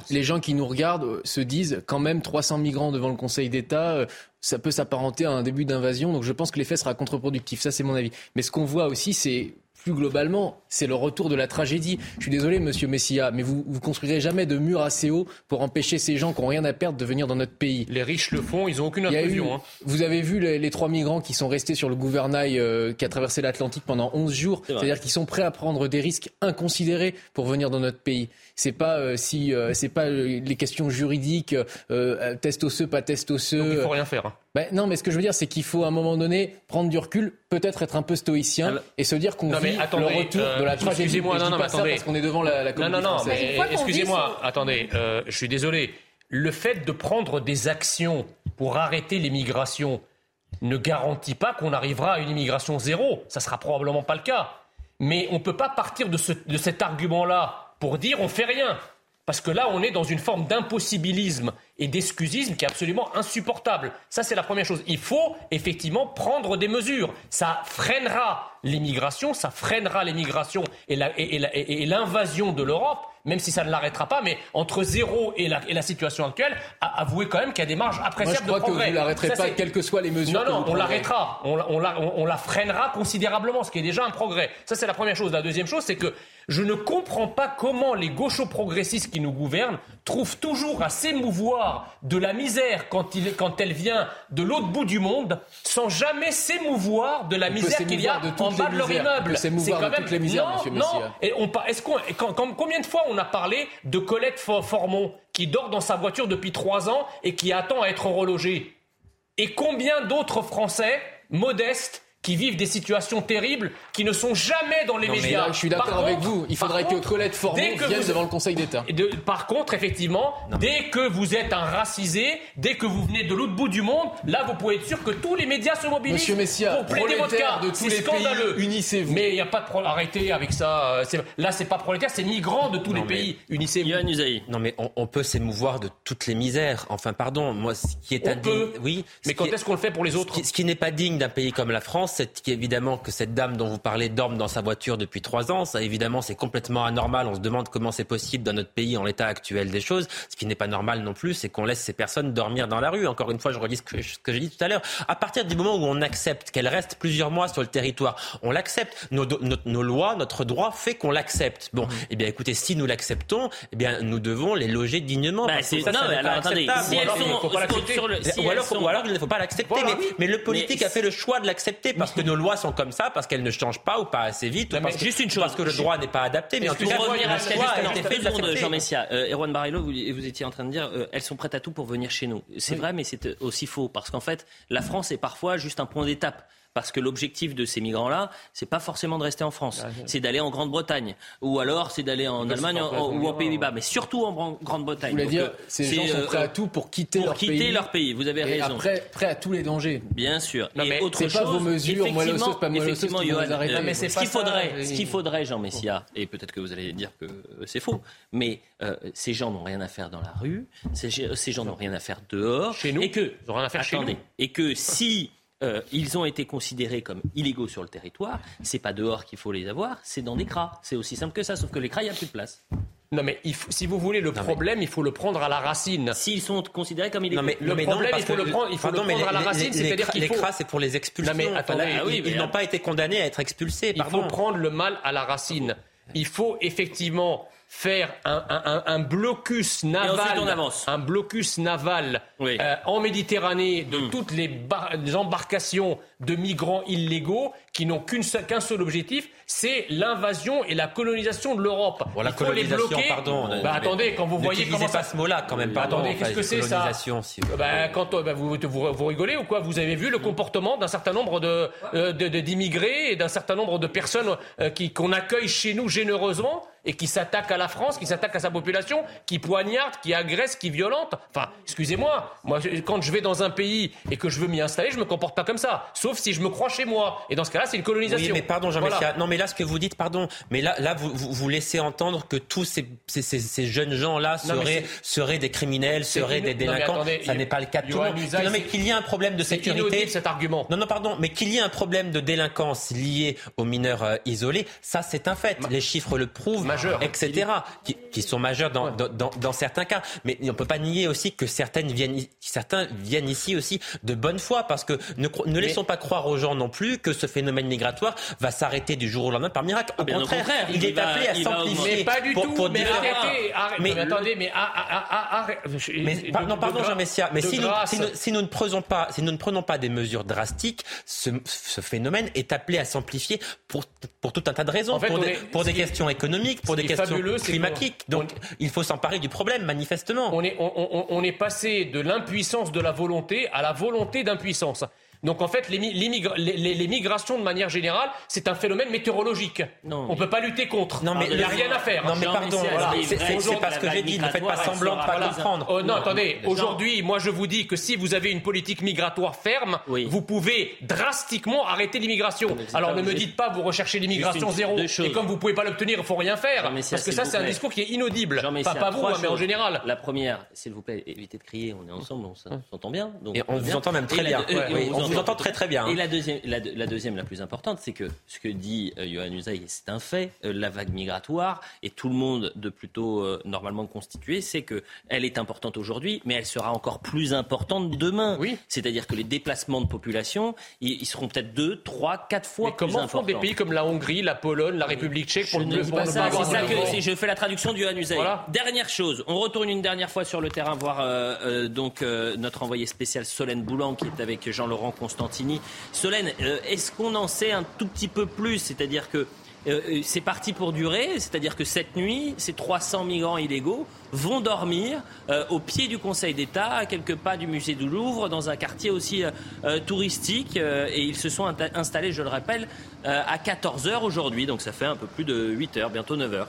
Les gens qui nous regardent se disent quand même 300 migrants devant le Conseil d'État... ça peut s'apparenter à un début d'invasion, donc je pense que l'effet sera contre-productif, ça c'est mon avis. Mais ce qu'on voit aussi, c'est plus globalement, c'est le retour de la tragédie. Je suis désolé, monsieur Messiha, mais vous construirez jamais de mur assez haut pour empêcher ces gens qui n'ont rien à perdre de venir dans notre pays. Les riches le font, ils n'ont aucune intrusion. Vous avez vu les 3 migrants qui sont restés sur le gouvernail qui a traversé l'Atlantique pendant 11 jours, c'est-à-dire qu'ils sont prêts à prendre des risques inconsidérés pour venir dans notre pays. C'est pas les questions juridiques, test osseux, pas test osseux. Donc il faut rien faire. Non, mais ce que je veux dire, c'est qu'il faut à un moment donné prendre du recul, peut-être être un peu stoïcien et se dire qu'on vit le retour de la tragédie. Excusez-moi, attendez. Parce qu'on est devant la communauté française. Non, excusez-moi, attendez, je suis désolé. Le fait de prendre des actions pour arrêter les migrations ne garantit pas qu'on arrivera à une immigration zéro. Ça sera probablement pas le cas. Mais on peut pas partir de cet argument-là pour dire on fait rien. Parce que là, on est dans une forme d'impossibilisme et d'excusisme qui est absolument insupportable. Ça, c'est la première chose. Il faut effectivement prendre des mesures. Ça freinera l'immigration, et l'invasion de l'Europe, même si ça ne l'arrêtera pas. Mais entre zéro et la situation actuelle, avouez quand même qu'il y a des marges appréciables de progrès. Moi, je crois que vous ne l'arrêterez pas, quelles que soient les mesures. Non, on l'arrêtera. On la freinera considérablement, ce qui est déjà un progrès. Ça, c'est la première chose. La deuxième chose, c'est que je ne comprends pas comment les gaucho-progressistes qui nous gouvernent trouvent toujours à s'émouvoir de la misère quand elle vient de l'autre bout du monde, sans jamais s'émouvoir de la misère qu'il y a en bas de leur immeuble. C'est quand même les misères, monsieur Messiha. Combien de fois on a parlé de Colette Formon qui dort dans sa voiture depuis 3 ans et qui attend à être relogée, et combien d'autres Français modestes qui vivent des situations terribles, qui ne sont jamais dans les médias. Là, je suis d'accord avec vous. Il faudrait que Colette Formon vienne devant le Conseil d'État. Par contre, effectivement, dès que vous êtes un racisé, dès que vous venez de l'autre bout du monde, là, vous pouvez être sûr que tous les médias se mobilisent. Monsieur Messiha, pour plaider votre cas. De tous les scandaleux. Pays, unissez-vous. Mais il n'y a pas de problème. Arrêtez avec ça. Là, c'est pas prolétaire, c'est migrant de tous les pays. Unissez-vous. Yohann Usaï. Non, mais on peut s'émouvoir de toutes les misères. Enfin, pardon. Moi, ce qui est indigne. Oui. Mais quand est-ce qu'on le fait pour les autres ? Ce qui n'est pas digne d'un pays comme la France. C'est évidemment que cette dame dont vous parlez dorme dans sa voiture depuis 3 ans. Ça, évidemment, c'est complètement anormal. On se demande comment c'est possible dans notre pays, en l'état actuel des choses. Ce qui n'est pas normal non plus, c'est qu'on laisse ces personnes dormir dans la rue. Encore une fois, je redis ce que j'ai dit tout à l'heure. À partir du moment où on accepte qu'elle reste plusieurs mois sur le territoire, on l'accepte. Nos lois, notre droit fait qu'on l'accepte. Bon, eh bien, écoutez, si nous l'acceptons, eh bien, nous devons les loger dignement. Bah, parce que ça, non, ça mais alors, attendez. Si elles sont, ou alors, il ne faut pas l'accepter. Voilà, mais le politique a fait le choix de l'accepter. Parce que nos lois sont comme ça, parce qu'elles ne changent pas ou pas assez vite, juste une chose, parce que le droit n'est pas adapté. Mais en tout cas, revenir à ce choix a été fait de l'accepter. Jean Messiha, Erwan Barillot, vous étiez en train de dire, elles sont prêtes à tout pour venir chez nous. C'est vrai, mais c'est aussi faux, parce qu'en fait, la France est parfois juste un point d'étape. Parce que l'objectif de ces migrants-là, c'est pas forcément de rester en France. C'est d'aller en Grande-Bretagne. Ou alors, c'est d'aller en Allemagne ou en Pays-Bas. Mais surtout en Grande-Bretagne. Vous voulez dire, ces gens sont prêts à tout pour quitter leur pays. Pour quitter leur pays, vous avez raison. Prêts à tous les dangers. Bien sûr. Non, mais autre chose, pas vos mesures, moi le sauce, pas moi le sauce, qui vont vous arrêter. Mais ce qu'il faudrait, Jean Messiha, et peut-être que vous allez dire que c'est faux, mais ces gens n'ont rien à faire dans la rue, ces gens n'ont rien à faire dehors. Chez nous, ils n'ont rien à faire chez nous. Et que si... ils ont été considérés comme illégaux sur le territoire. C'est pas dehors qu'il faut les avoir, c'est dans des CRA. C'est aussi simple que ça, sauf que les CRA, il n'y a plus de place. Non mais si vous voulez le problème, il faut le prendre à la racine. S'ils sont considérés comme illégaux. Il faut le prendre à la racine, c'est-à-dire qu'il faut... Les CRA, c'est pour les expulsions. Ils n'ont pas été condamnés à être expulsés. Il faut prendre le mal à la racine. Il faut effectivement faire un blocus naval, oui. En Méditerranée de toutes les embarcations de migrants illégaux qui n'ont qu'un seul objectif, c'est l'invasion et la colonisation de l'Europe. Bon, il faut les bloquer. Attendez, quand vous voyez comment ça... ce mot-là quand même. Pardon, attendez, qu'est-ce que c'est ça si vous... vous rigolez ou quoi? Vous avez vu le comportement d'un certain nombre d'immigrés et d'un certain nombre de personnes qu'on accueille chez nous généreusement et qui s'attaquent à la France, qui s'attaquent à sa population, qui poignardent, qui agressent, qui violentent. Enfin, excusez-moi, moi quand je vais dans un pays et que je veux m'y installer, je me comporte pas comme ça. Sauf si je me crois chez moi. Et dans ce cas-là, c'est une colonisation. Oui, mais pardon, Jean Messiha. Non, mais là, ce que vous dites, vous laissez entendre que tous ces jeunes gens-là seraient des criminels, seraient des délinquants. Ça n'est pas le cas de tout le monde. Non, mais qu'il y ait un problème de sécurité. C'est inaudible, cet argument. Non, pardon, mais qu'il y ait un problème de délinquance lié aux mineurs isolés, ça, c'est un fait. Les chiffres le prouvent, etc. Qui sont majeurs dans certains cas. Mais on ne peut pas nier aussi que certains viennent ici aussi de bonne foi, parce que ne laissons pas croire aux gens non plus que ce phénomène migratoire va s'arrêter du jour au lendemain par miracle. Au contraire, il est appelé à s'amplifier. Mais pas du tout. Pardon, Jean Messiha. Mais si nous ne prenons pas des mesures drastiques, ce phénomène est appelé à s'amplifier pour tout un tas de raisons, pour des questions économiques, pour des questions climatiques. Donc, il faut s'emparer du problème, manifestement. On est passé de l'impuissance de la volonté à la volonté d'impuissance. Donc en fait, les migrations de manière générale, c'est un phénomène météorologique. Non, on ne peut pas lutter contre. Non, mais il n'y a rien à faire. Non mais pardon, c'est pas ce que j'ai dit. Ne faites pas semblant de ne pas comprendre. Non, attendez. Aujourd'hui, moi je vous dis que si vous avez une politique migratoire ferme, vous pouvez drastiquement arrêter l'immigration. Alors ne me dites pas vous recherchez l'immigration zéro. Et comme vous ne pouvez pas l'obtenir, il faut rien faire. Parce que ça, c'est un discours qui est inaudible. Pas vous, mais en général. La première, s'il vous plaît, évitez de crier. On est ensemble, on s'entend bien. Et on vous entend même très bien. On vous entend très très bien. Et la deuxième, la plus importante, c'est que ce que dit Yohann Usaï, c'est un fait. La vague migratoire et tout le monde de plutôt normalement constitué, c'est que elle est importante aujourd'hui, mais elle sera encore plus importante demain. Oui. C'est-à-dire que les déplacements de population, ils seront peut-être 2, 3, 4 fois mais plus importants. Comment font des pays comme la Hongrie, la Pologne, la République tchèque pour ne pas ça. C'est ça que si je fais la traduction du Yohann Usaï. Voilà. Dernière chose, on retourne une dernière fois sur le terrain voir notre envoyée spéciale Solène Boulan qui est avec Jean-Laurent Constantini. Solène, est-ce qu'on en sait un tout petit peu plus, c'est-à-dire que c'est parti pour durer, c'est-à-dire que cette nuit, ces 300 migrants illégaux vont dormir au pied du Conseil d'État, à quelques pas du musée du Louvre, dans un quartier aussi touristique. Et ils se sont installés, je le rappelle, à 14h aujourd'hui, donc ça fait un peu plus de 8h, bientôt 9h.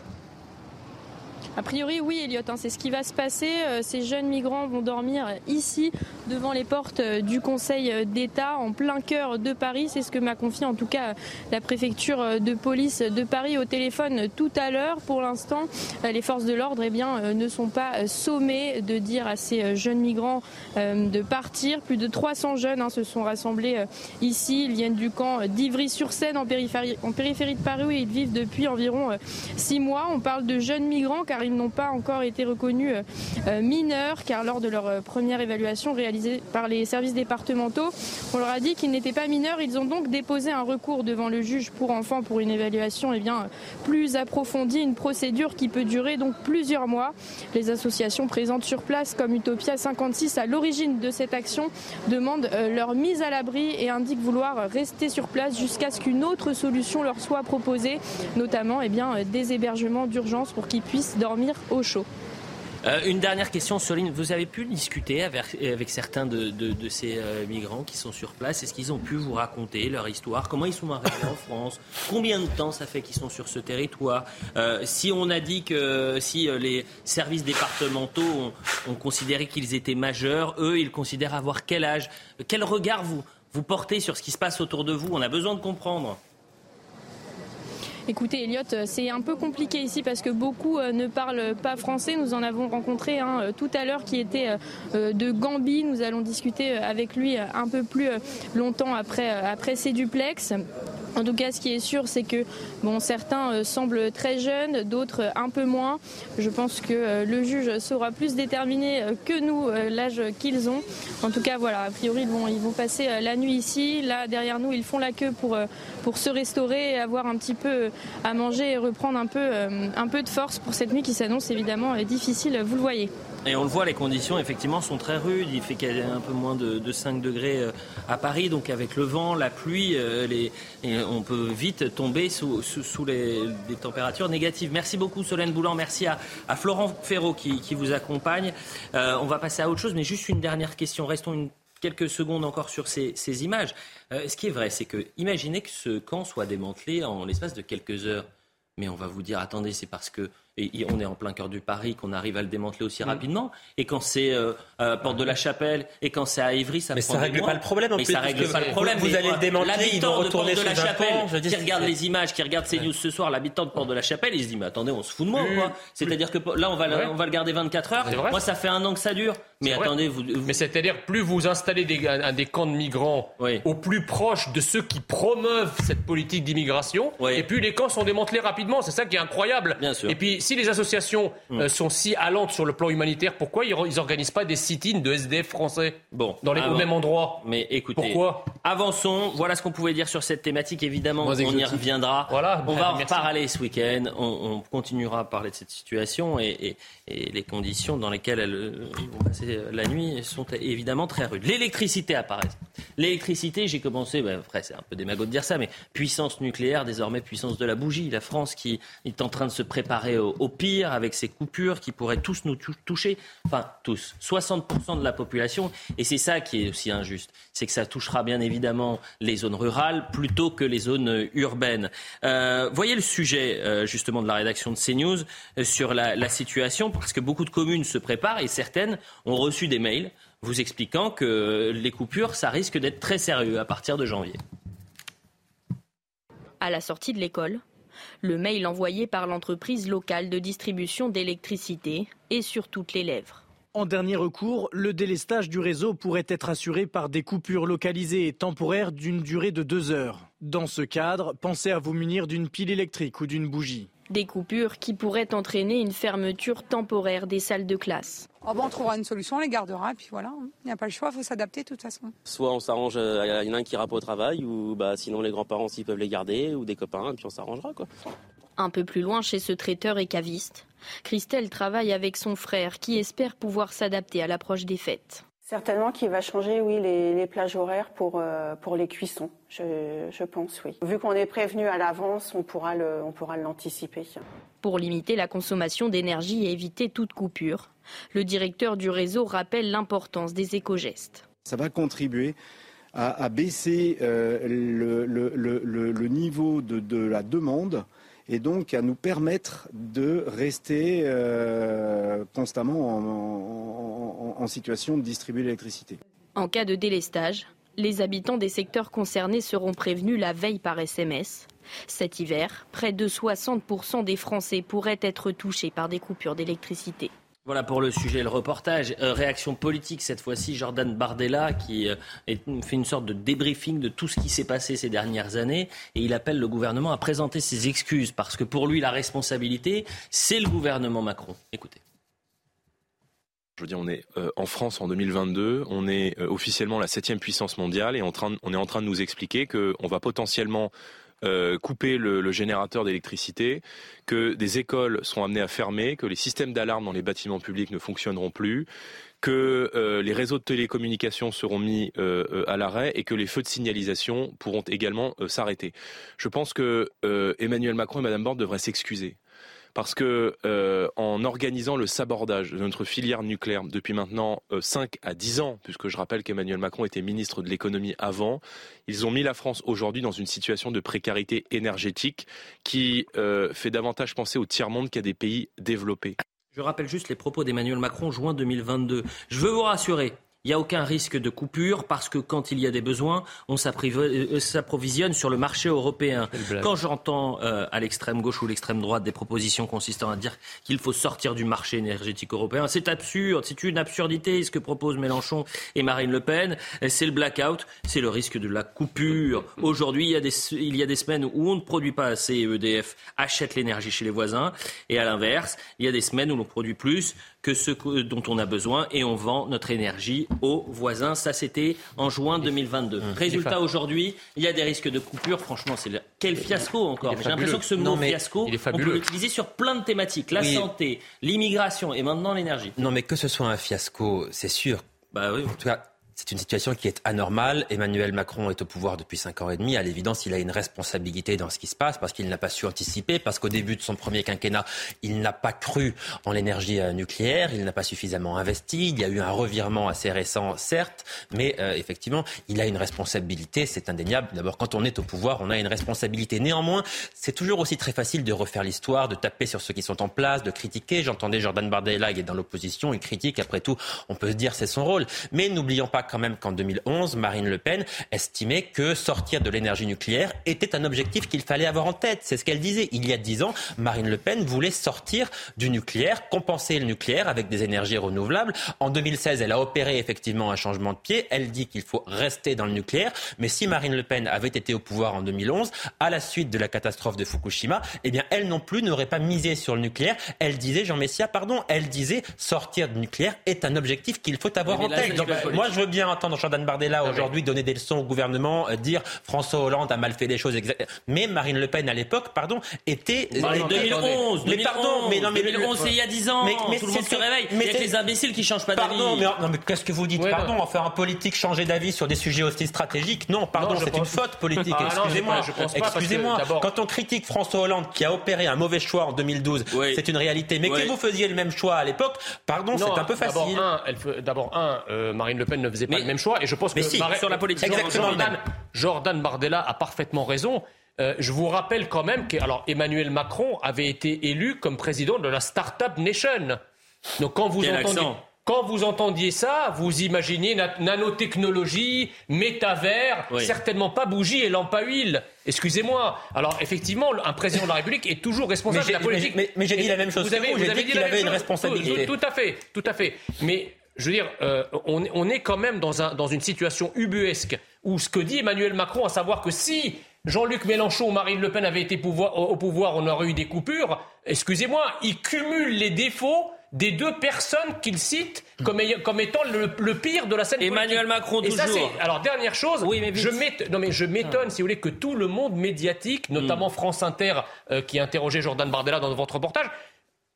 A priori, oui, Elliot, c'est ce qui va se passer. Ces jeunes migrants vont dormir ici, devant les portes du Conseil d'État, en plein cœur de Paris. C'est ce que m'a confié en tout cas la préfecture de police de Paris au téléphone tout à l'heure. Pour l'instant, les forces de l'ordre ne sont pas sommées de dire à ces jeunes migrants de partir. Plus de 300 jeunes se sont rassemblés ici. Ils viennent du camp d'Ivry-sur-Seine, en périphérie de Paris, où ils vivent depuis environ 6 mois. On parle de jeunes migrants car ils n'ont pas encore été reconnus mineurs, car lors de leur première évaluation réalisée par les services départementaux, on leur a dit qu'ils n'étaient pas mineurs. Ils ont donc déposé un recours devant le juge pour enfants pour une évaluation plus approfondie, une procédure qui peut durer donc plusieurs mois. Les associations présentes sur place, comme Utopia 56, à l'origine de cette action, demandent leur mise à l'abri et indiquent vouloir rester sur place jusqu'à ce qu'une autre solution leur soit proposée, notamment des hébergements d'urgence pour qu'ils puissent dormir au chaud. Une dernière question, Solène. Vous avez pu discuter avec certains de ces migrants qui sont sur place. Est-ce qu'ils ont pu vous raconter leur histoire ? Comment ils sont arrivés en France ? Combien de temps ça fait qu'ils sont sur ce territoire ? Si on a dit que les services départementaux ont considéré qu'ils étaient majeurs, eux, ils considèrent avoir quel âge ? Quel regard vous portez sur ce qui se passe autour de vous ? On a besoin de comprendre. Écoutez, Elliot, c'est un peu compliqué ici parce que beaucoup ne parlent pas français. Nous en avons rencontré un tout à l'heure qui était de Gambie. Nous allons discuter avec lui un peu plus longtemps après ces duplex. En tout cas, ce qui est sûr, c'est que certains semblent très jeunes, d'autres un peu moins. Je pense que le juge saura plus déterminer que nous l'âge qu'ils ont. En tout cas, voilà, a priori, ils vont passer la nuit ici. Là, derrière nous, ils font la queue pour se restaurer, avoir un petit peu à manger et reprendre un peu de force pour cette nuit qui s'annonce évidemment difficile, vous le voyez. Et on le voit, les conditions effectivement sont très rudes. Il fait qu'il y a un peu moins de 5 degrés à Paris, donc avec le vent, la pluie, on peut vite tomber sous des températures négatives. Merci beaucoup Solène Boulan, merci à Florent Ferraud qui vous accompagne. On va passer à autre chose, mais juste une dernière question. Restons quelques secondes encore sur ces images. Ce qui est vrai, c'est que imaginez que ce camp soit démantelé en l'espace de quelques heures. Mais on va vous dire, attendez, c'est parce que on est en plein cœur du Paris qu'on arrive à le démanteler aussi rapidement. Et quand c'est Porte de la Chapelle et quand c'est à Ivry, ça prend des mois. Mais ça règle pas le problème. En plus, ça règle pas le problème. Vous allez le démanteler, ils vont retourner sur la Chapelle. Qui regarde les images, qui regarde ces news ce soir, l'habitant de Porte de la Chapelle, il se dit mais attendez, on se fout de moi ou quoi ? C'est-à-dire que là, on va le garder 24 heures. Moi, ça fait un an que ça dure. Mais attendez, mais c'est-à-dire plus vous installez des camps de migrants au plus proche de ceux qui promeuvent cette politique d'immigration, et plus les camps sont démantelés rapidement. C'est ça qui est incroyable. Et puis si les associations sont si allantes sur le plan humanitaire, pourquoi ils n'organisent pas des sit-in de SDF français au même endroit ? Mais écoutez, pourquoi ? Avançons, voilà ce qu'on pouvait dire sur cette thématique, évidemment, on y reviendra. Voilà, on va en reparler ce week-end, on continuera à parler de cette situation et les conditions dans lesquelles ils vont passer la nuit sont évidemment très rudes. L'électricité apparaît. L'électricité, j'ai commencé, après c'est un peu démago de dire ça, mais puissance nucléaire, désormais puissance de la bougie. La France qui est en train de se préparer au pire, avec ces coupures qui pourraient tous nous toucher, enfin tous, 60% de la population, et c'est ça qui est aussi injuste, c'est que ça touchera bien évidemment évidemment les zones rurales plutôt que les zones urbaines. Voyez le sujet justement de la rédaction de CNews sur la situation, parce que beaucoup de communes se préparent et certaines ont reçu des mails vous expliquant que les coupures, ça risque d'être très sérieux à partir de janvier. À la sortie de l'école, le mail envoyé par l'entreprise locale de distribution d'électricité est sur toutes les lèvres. En dernier recours, le délestage du réseau pourrait être assuré par des coupures localisées et temporaires d'une durée de 2 heures. Dans ce cadre, pensez à vous munir d'une pile électrique ou d'une bougie. Des coupures qui pourraient entraîner une fermeture temporaire des salles de classe. Oh ben on trouvera une solution, on les gardera et puis voilà, il n'y a pas le choix, il faut s'adapter de toute façon. Soit on s'arrange, il y en a un qui ira pas au travail ou sinon les grands-parents s'ils peuvent les garder ou des copains et puis on s'arrangera quoi. Un peu plus loin chez ce traiteur et caviste, Christelle travaille avec son frère qui espère pouvoir s'adapter à l'approche des fêtes. Certainement qu'il va changer, oui, les plages horaires pour les cuissons, je pense, oui. Vu qu'on est prévenu à l'avance, on pourra l'anticiper. Pour limiter la consommation d'énergie et éviter toute coupure, le directeur du réseau rappelle l'importance des éco-gestes. Ça va contribuer à baisser le niveau de la demande et donc à nous permettre de rester constamment en situation de distribuer l'électricité. En cas de délestage, les habitants des secteurs concernés seront prévenus la veille par SMS. Cet hiver, près de 60% des Français pourraient être touchés par des coupures d'électricité. Voilà pour le sujet, le reportage. Réaction politique cette fois-ci, Jordan Bardella qui fait une sorte de débriefing de tout ce qui s'est passé ces dernières années et il appelle le gouvernement à présenter ses excuses parce que pour lui la responsabilité c'est le gouvernement Macron. Écoutez. Je veux dire, on est en France en 2022, on est officiellement la 7e puissance mondiale et on est en train de nous expliquer qu'on va potentiellement couper le générateur d'électricité, que des écoles seront amenées à fermer, que les systèmes d'alarme dans les bâtiments publics ne fonctionneront plus, que les réseaux de télécommunications seront mis à l'arrêt et que les feux de signalisation pourront également s'arrêter. Je pense que Emmanuel Macron et Madame Borne devraient s'excuser. Parce que en organisant le sabordage de notre filière nucléaire depuis maintenant 5 à 10 ans, puisque je rappelle qu'Emmanuel Macron était ministre de l'économie avant, ils ont mis la France aujourd'hui dans une situation de précarité énergétique qui fait davantage penser au tiers-monde qu'à des pays développés. Je rappelle juste les propos d'Emmanuel Macron juin 2022. Je veux vous rassurer. Il n'y a aucun risque de coupure parce que quand il y a des besoins, on s'approvisionne sur le marché européen. Quand j'entends à l'extrême gauche ou l'extrême droite des propositions consistant à dire qu'il faut sortir du marché énergétique européen, c'est absurde, c'est une absurdité ce que proposent Mélenchon et Marine Le Pen. C'est le blackout, c'est le risque de la coupure. Aujourd'hui, il y a des semaines où on ne produit pas assez et EDF achète l'énergie chez les voisins. Et à l'inverse, il y a des semaines où l'on produit plus que ce dont on a besoin et on vend notre énergie aux voisins. Ça, c'était en juin 2022. Résultat, aujourd'hui, il y a des risques de coupure. Franchement, quel fiasco encore. J'ai l'impression que ce mot fiasco, on peut l'utiliser sur plein de thématiques. La santé, l'immigration et maintenant l'énergie. Non, mais que ce soit un fiasco, c'est sûr. Bah oui. En tout cas, c'est une situation qui est anormale. Emmanuel Macron est au pouvoir depuis 5 ans et demi. À l'évidence, il a une responsabilité dans ce qui se passe parce qu'il n'a pas su anticiper, parce qu'au début de son premier quinquennat, il n'a pas cru en l'énergie nucléaire, il n'a pas suffisamment investi. Il y a eu un revirement assez récent, certes, mais effectivement, il a une responsabilité, c'est indéniable. D'abord, quand on est au pouvoir, on a une responsabilité. Néanmoins, c'est toujours aussi très facile de refaire l'histoire, de taper sur ceux qui sont en place, de critiquer. J'entendais Jordan Bardella, il est dans l'opposition, il critique. Après tout, on peut se dire c'est son rôle. Mais n'oublions pas quand même qu'en 2011, Marine Le Pen estimait que sortir de l'énergie nucléaire était un objectif qu'il fallait avoir en tête. C'est ce qu'elle disait. Il y a 10 ans, Marine Le Pen voulait sortir du nucléaire, compenser le nucléaire avec des énergies renouvelables. En 2016, elle a opéré effectivement un changement de pied. Elle dit qu'il faut rester dans le nucléaire. Mais si Marine Le Pen avait été au pouvoir en 2011, à la suite de la catastrophe de Fukushima, eh bien, elle non plus n'aurait pas misé sur le nucléaire. Elle disait, elle disait sortir du nucléaire est un objectif qu'il faut avoir en tête. Donc, moi, je veux bien entendre Jordan Bardella aujourd'hui donner des leçons au gouvernement, dire François Hollande a mal fait les choses, mais Marine Le Pen à l'époque, était... En 2011, mais 2011 c'est il y a 10 ans, mais tout le monde se réveille, il y a que les imbéciles qui changent pas d'avis. Mais qu'est-ce que vous dites, en politique, changer d'avis sur des sujets aussi stratégiques, c'est une faute politique, excusez-moi, quand on critique François Hollande qui a opéré un mauvais choix en 2012, c'est une réalité, mais que vous faisiez le même choix à l'époque, c'est un peu facile. D'abord, Marine Le Pen ne faisait faisait pas le même choix. Et je pense que sur la politique, Jordan Bardella a parfaitement raison. Je vous rappelle quand même que Emmanuel Macron avait été élu comme président de la Startup Nation. Donc quand vous entendiez ça, vous imaginiez nanotechnologie, métavers, certainement pas bougie et lampe à huile. Excusez-moi. Alors effectivement, un président de la République est toujours responsable de la politique. Mais j'ai dit la même chose. Vous avez dit qu'il avait une responsabilité. Tout à fait. Mais je veux dire, on est quand même dans une situation ubuesque où ce que dit Emmanuel Macron, à savoir que si Jean-Luc Mélenchon ou Marine Le Pen avaient été au pouvoir, on aurait eu des coupures. Excusez-moi, il cumule les défauts des deux personnes qu'il cite comme étant le pire de la scène politique. Emmanuel Macron, toujours. Et ça, alors, dernière chose, je m'étonne, si vous voulez, que tout le monde médiatique, notamment France Inter, qui interrogeait Jordan Bardella dans votre reportage,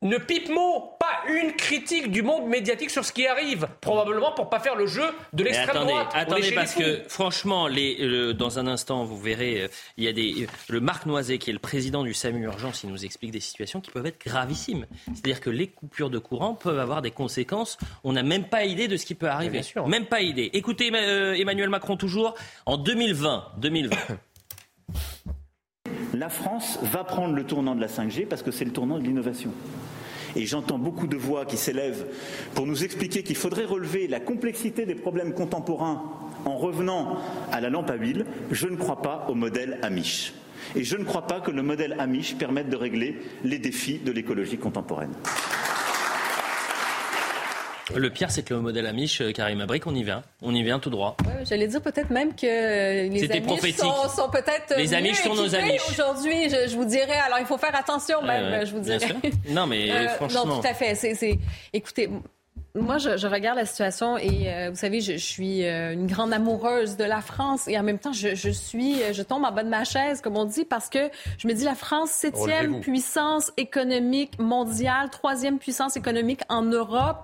ne pipe mot, pas une critique du monde médiatique sur ce qui arrive, probablement pour pas faire le jeu de l'extrême droite. Attendez, parce que franchement, dans un instant, vous verrez, il y a le Marc Noiset, qui est le président du SAMU Urgence, il nous explique des situations qui peuvent être gravissimes. C'est-à-dire que les coupures de courant peuvent avoir des conséquences. On n'a même pas idée de ce qui peut arriver. Bien sûr. Même pas idée. Écoutez, Emmanuel Macron toujours en 2020. La France va prendre le tournant de la 5G parce que c'est le tournant de l'innovation. Et j'entends beaucoup de voix qui s'élèvent pour nous expliquer qu'il faudrait relever la complexité des problèmes contemporains en revenant à la lampe à huile. Je ne crois pas au modèle Amish. Et je ne crois pas que le modèle Amish permette de régler les défis de l'écologie contemporaine. Le pire, c'est que le modèle Amish, Karima Brik, on y vient tout droit. Ouais, j'allais dire peut-être même que les Amish sont peut-être les mieux équipés nos Amish aujourd'hui, je vous dirais. Alors, il faut faire attention même, je vous dirais. Bien sûr. Non, mais franchement... Non, tout à fait. Écoutez... Moi, je regarde la situation et vous savez, je suis une grande amoureuse de la France et en même temps, je tombe en bas de ma chaise, comme on dit, parce que je me dis la France, 7e puissance économique mondiale, 3e puissance économique en Europe.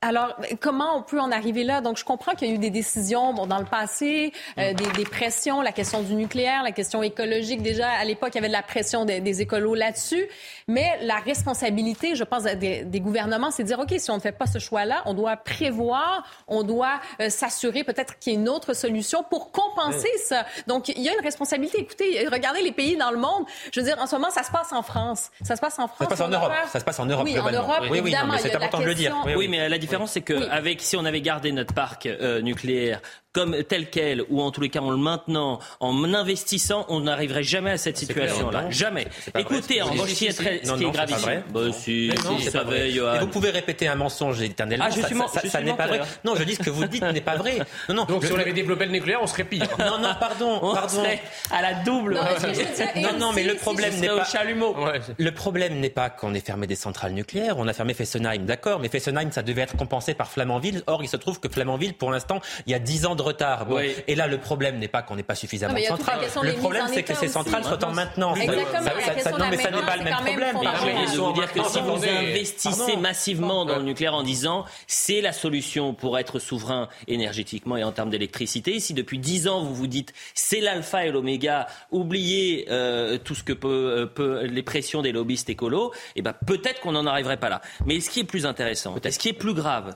Alors, comment on peut en arriver là? Donc, je comprends qu'il y a eu des décisions dans le passé, des pressions, la question du nucléaire, la question écologique. Déjà, à l'époque, il y avait de la pression des écolos là-dessus. Mais la responsabilité, je pense, des gouvernements, c'est de dire, OK, si on ne fait pas ce choix-là, on doit prévoir, on doit s'assurer peut-être qu'il y ait une autre solution pour compenser ça. Donc, il y a une responsabilité. Écoutez, regardez les pays dans le monde. Je veux dire, en ce moment, ça se passe en France. Ça se passe en Europe, globalement. En Europe, c'est important de le dire. Oui, mais la différence, c'est que si on avait gardé notre parc nucléaire comme tel quel, ou en tous les cas en le maintenant, en investissant, on n'arriverait jamais à cette situation-là. Jamais. Écoutez, en revanche, ce qui est gravissime. C'est pas vrai. Et vous pouvez répéter un mensonge éternellement. Ça n'est pas vrai. Non, je dis ce que vous dites n'est pas vrai. Non. Donc si on avait développé le nucléaire, on serait pire. Pardon. À la double. Non, mais le problème n'est pas. Le problème n'est pas qu'on ait fermé des centrales nucléaires. On a fermé Fessenheim, d'accord, mais Fessenheim, ça devait être compensé par Flamanville. Or, il se trouve que Flamanville, pour l'instant, il y a 10 ans de retard. Bon. Oui. Et là, le problème n'est pas qu'on n'ait pas suffisamment de centrales. Le problème, c'est que ces centrales sont en maintenance. Non, mais ça n'est pas le même problème. Je veux dire que si vous investissez massivement dans le nucléaire en disant c'est la solution pour être souverain énergétiquement et en termes d'électricité, si depuis 10 ans vous vous dites c'est l'alpha et l'oméga, oubliez tout ce que peut les pressions des lobbyistes écolos, et ben peut-être qu'on n'en arriverait pas là. Mais ce qui est plus intéressant, ce qui est plus grave,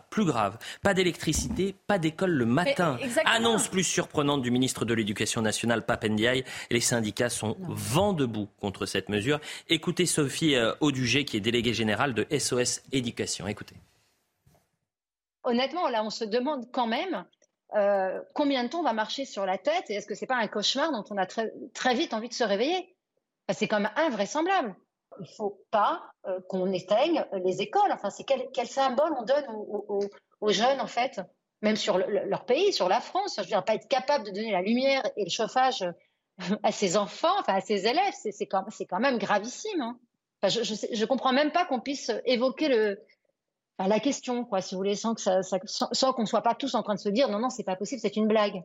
pas d'électricité, pas d'école le matin. Annonce plus surprenante du ministre de l'Éducation nationale, Pape Ndiaye. Les syndicats sont vent debout contre cette mesure. Écoutez Sophie Audugé, qui est déléguée générale de SOS Éducation. Écoutez. Honnêtement, là, on se demande quand même combien de temps on va marcher sur la tête et est-ce que ce n'est pas un cauchemar dont on a très, très vite envie de se réveiller? C'est quand même invraisemblable. Il ne faut pas qu'on éteigne les écoles. Enfin, c'est quel symbole on donne aux jeunes, en fait, même sur leur pays, sur la France. Je veux dire, pas être capable de donner la lumière et le chauffage à ses enfants, enfin à ses élèves, c'est quand même gravissime. Hein. Enfin, je comprends même pas qu'on puisse évoquer la question, quoi, si vous voulez, sans qu'on soit pas tous en train de se dire non, c'est pas possible, c'est une blague.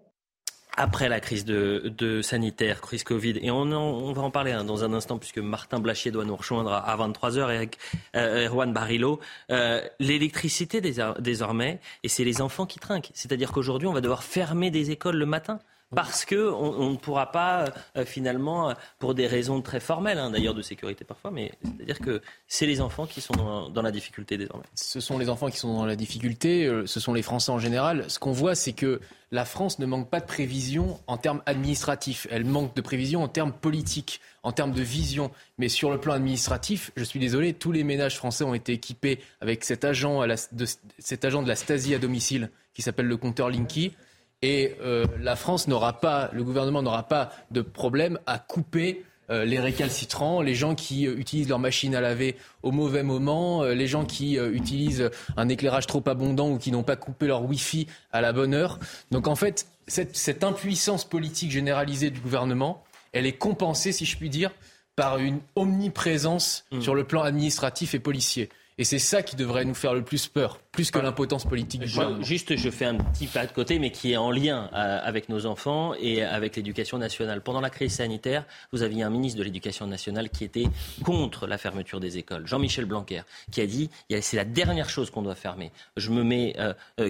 Après la crise de sanitaire, crise Covid, et on va en parler dans un instant puisque Martin Blachier doit nous rejoindre à 23h avec Erwan Barillot, l'électricité désormais, et c'est les enfants qui trinquent. C'est-à-dire qu'aujourd'hui, on va devoir fermer des écoles le matin. parce qu'on ne pourra pas finalement, pour des raisons très formelles, hein, d'ailleurs de sécurité parfois, mais c'est-à-dire que c'est les enfants qui sont dans la difficulté désormais. Ce sont les enfants qui sont dans la difficulté, ce sont les Français en général. Ce qu'on voit, c'est que la France ne manque pas de prévision en termes administratifs. Elle manque de prévision en termes politiques, en termes de vision. Mais sur le plan administratif, je suis désolé, tous les ménages français ont été équipés avec cet agent de la Stasi à domicile qui s'appelle le compteur Linky. Et la France n'aura pas, le gouvernement n'aura pas de problème à couper les récalcitrants, les gens qui utilisent leur machine à laver au mauvais moment, les gens qui utilisent un éclairage trop abondant ou qui n'ont pas coupé leur Wi-Fi à la bonne heure. Donc en fait, cette impuissance politique généralisée du gouvernement, elle est compensée, si je puis dire, par une omniprésence sur le plan administratif et policier. Et c'est ça qui devrait nous faire le plus peur, plus que l'impotence politique du gouvernement. Juste, je fais un petit pas de côté, mais qui est en lien avec nos enfants et avec l'éducation nationale. Pendant la crise sanitaire, vous aviez un ministre de l'éducation nationale qui était contre la fermeture des écoles, Jean-Michel Blanquer, qui a dit « c'est la dernière chose qu'on doit fermer ».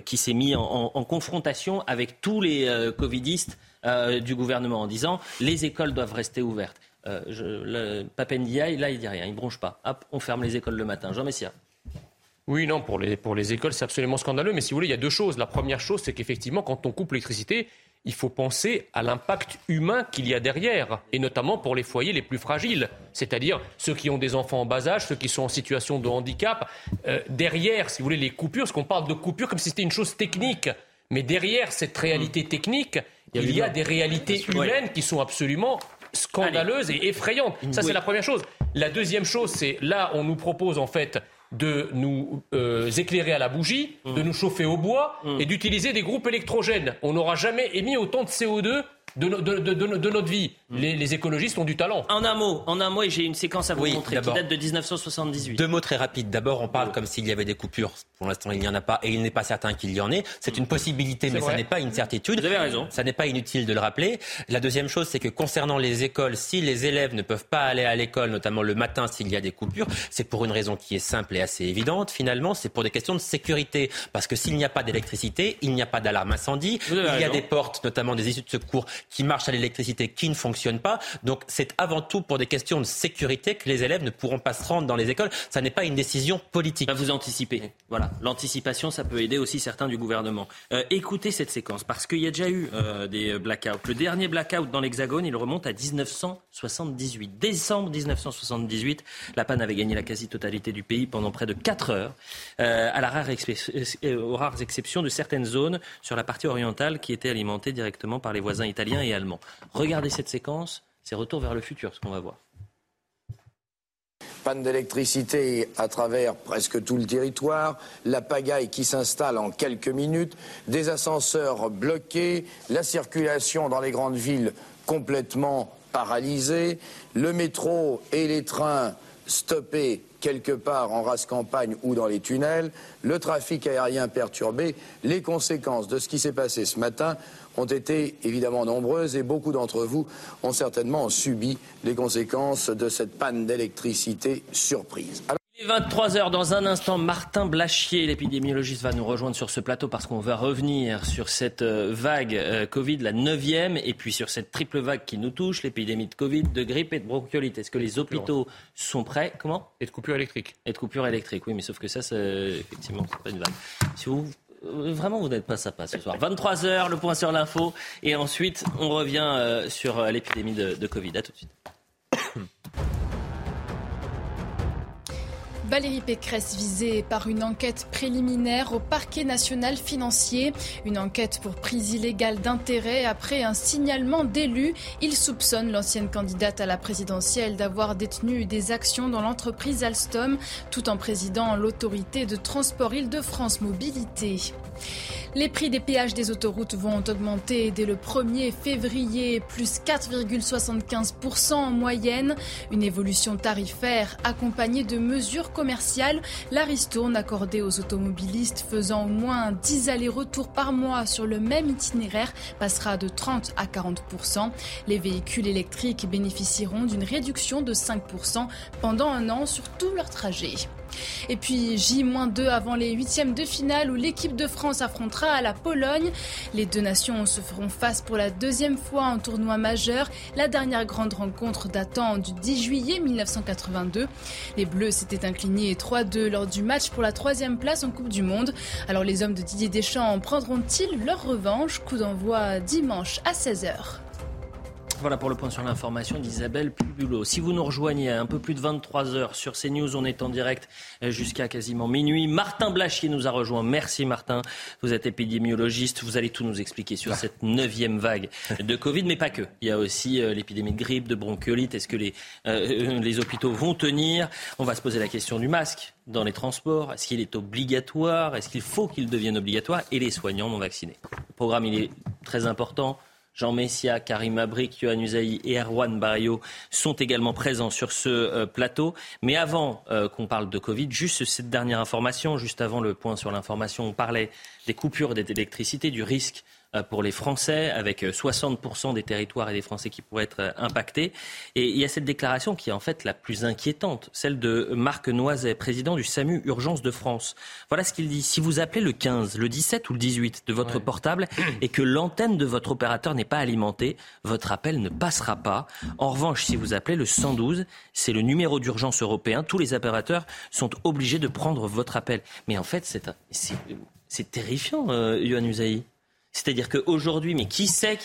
Qui s'est mis en confrontation avec tous les covidistes du gouvernement en disant « les écoles doivent rester ouvertes ». Papendiaï, là, il dit rien, il bronche pas. Hop, on ferme les écoles le matin. Jean Messiha. Oui, non, pour les écoles, c'est absolument scandaleux. Mais si vous voulez, il y a deux choses. La première chose, c'est qu'effectivement, quand on coupe l'électricité, il faut penser à l'impact humain qu'il y a derrière, et notamment pour les foyers les plus fragiles, c'est-à-dire ceux qui ont des enfants en bas âge, ceux qui sont en situation de handicap. Derrière, si vous voulez, les coupures, parce qu'on parle de coupures comme si c'était une chose technique. Mais derrière cette réalité technique, il y a des réalités humaines qui sont absolument scandaleuse et effrayante. Ça, c'est la première chose. La deuxième chose, c'est là, on nous propose en fait de nous éclairer à la bougie, de nous chauffer au bois et d'utiliser des groupes électrogènes. On n'aura jamais émis autant de CO2 de notre vie. Les écologistes ont du talent. En un mot, et j'ai une séquence à vous montrer qui date de 1978. Deux mots très rapides. D'abord, on parle comme s'il y avait des coupures. Pour l'instant, il n'y en a pas et il n'est pas certain qu'il y en ait. C'est une possibilité, mais ça n'est pas une certitude. Vous avez raison. Ça n'est pas inutile de le rappeler. La deuxième chose, c'est que concernant les écoles, si les élèves ne peuvent pas aller à l'école, notamment le matin s'il y a des coupures, c'est pour une raison qui est simple et assez évidente. Finalement, c'est pour des questions de sécurité. Parce que s'il n'y a pas d'électricité, il n'y a pas d'alarme incendie. Il y a des portes, notamment des issues de secours, qui marchent à l'électricité, qui ne fonctionnent pas. Donc c'est avant tout pour des questions de sécurité que les élèves ne pourront pas se rendre dans les écoles. Ça n'est pas une décision politique. Vous anticipez. Voilà. L'anticipation, ça peut aider aussi certains du gouvernement. Écoutez cette séquence, parce qu'il y a déjà eu des blackouts. Le dernier blackout dans l'Hexagone, il remonte à 1978. Décembre 1978, la panne avait gagné la quasi-totalité du pays pendant près de 4 heures, aux rares exceptions de certaines zones sur la partie orientale qui étaient alimentées directement par les voisins italiens et allemand. Regardez cette séquence, c'est Retour vers le futur, ce qu'on va voir. Panne d'électricité à travers presque tout le territoire, la pagaille qui s'installe en quelques minutes, des ascenseurs bloqués, la circulation dans les grandes villes complètement paralysée, le métro et les trains stoppés quelque part en rase campagne ou dans les tunnels, le trafic aérien perturbé. Les conséquences de ce qui s'est passé ce matin ont été évidemment nombreuses et beaucoup d'entre vous ont certainement subi les conséquences de cette panne d'électricité surprise. Il est 23h, dans un instant, Martin Blachier, l'épidémiologiste, va nous rejoindre sur ce plateau parce qu'on va revenir sur cette vague Covid, la 9e, et puis sur cette triple vague qui nous touche, l'épidémie de Covid, de grippe et de bronchiolite. Est-ce que les hôpitaux sont prêts ? Comment ? Et de coupure électrique. Et de coupure électrique, oui, mais sauf que ça, effectivement, c'est pas une vague. Si vous... Vraiment, vous n'êtes pas sympa ce soir. 23h, le point sur l'info. Et ensuite, on revient sur l'épidémie de Covid. À tout de suite. Valérie Pécresse visée par une enquête préliminaire au parquet national financier. Une enquête pour prise illégale d'intérêt après un signalement d'élus. Il soupçonne l'ancienne candidate à la présidentielle d'avoir détenu des actions dans l'entreprise Alstom, tout en présidant l'autorité de transport Île-de-France Mobilité. Les prix des péages des autoroutes vont augmenter dès le 1er février, plus 4,75% en moyenne. Une évolution tarifaire accompagnée de mesures commerciales. La ristourne accordée aux automobilistes faisant au moins 10 allers-retours par mois sur le même itinéraire passera de 30 à 40%. Les véhicules électriques bénéficieront d'une réduction de 5% pendant un an sur tout leur trajet. Et puis J-2 avant les 8e de finale où l'équipe de France affrontera à la Pologne. Les deux nations se feront face pour la deuxième fois en tournoi majeur, la dernière grande rencontre datant du 10 juillet 1982. Les Bleus s'étaient inclinés 3-2 lors du match pour la troisième place en Coupe du Monde. Alors les hommes de Didier Deschamps prendront-ils leur revanche? Coup d'envoi dimanche à 16h. Voilà pour le point sur l'information d'Isabelle Pubulot. Si vous nous rejoignez à un peu plus de 23h sur CNews, on est en direct jusqu'à quasiment minuit. Martin Blachier nous a rejoint. Merci Martin. Vous êtes épidémiologiste. Vous allez tout nous expliquer sur cette 9e vague de Covid, mais pas que. Il y a aussi l'épidémie de grippe, de bronchiolite. Est-ce que les hôpitaux vont tenir? On va se poser la question du masque dans les transports. Est-ce qu'il est obligatoire? Est-ce qu'il faut qu'il devienne obligatoire? Et les soignants non vaccinés. Le programme, il est très important. Jean Messiha, Karima Brik, Yohann Usaï et Erwan Barillot sont également présents sur ce plateau. Mais avant qu'on parle de Covid, juste cette dernière information, juste avant le point sur l'information, on parlait des coupures d'électricité, du risque pour les Français, avec 60% des territoires et des Français qui pourraient être impactés. Et il y a cette déclaration qui est en fait la plus inquiétante, celle de Marc Noiset, président du SAMU Urgence de France. Voilà ce qu'il dit. Si vous appelez le 15, le 17 ou le 18 de votre portable et que l'antenne de votre opérateur n'est pas alimentée, votre appel ne passera pas. En revanche, si vous appelez le 112, c'est le numéro d'urgence européen. Tous les opérateurs sont obligés de prendre votre appel. Mais en fait, c'est terrifiant, Yohann Usaï. C'est-à-dire qu'aujourd'hui, mais qui sait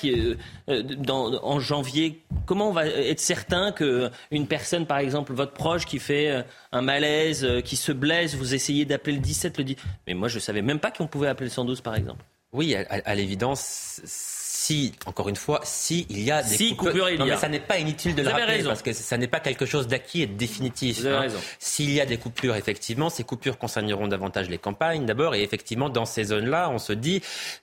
en janvier, comment on va être certain qu'une personne, par exemple, votre proche qui fait un malaise, qui se blesse, vous essayez d'appeler le 17, le 10. Mais moi, je ne savais même pas qu'on pouvait appeler le 112, par exemple. Oui, à l'évidence, si, encore une fois, si il y a des coupures, il y a. Non, mais ça n'est pas inutile de vous le rappeler, raison. Parce que ça n'est pas quelque chose d'acquis et de définitif. Vous avez raison. S'il y a des coupures, effectivement, ces coupures concerneront davantage les campagnes d'abord, et effectivement, dans ces zones-là, on se dit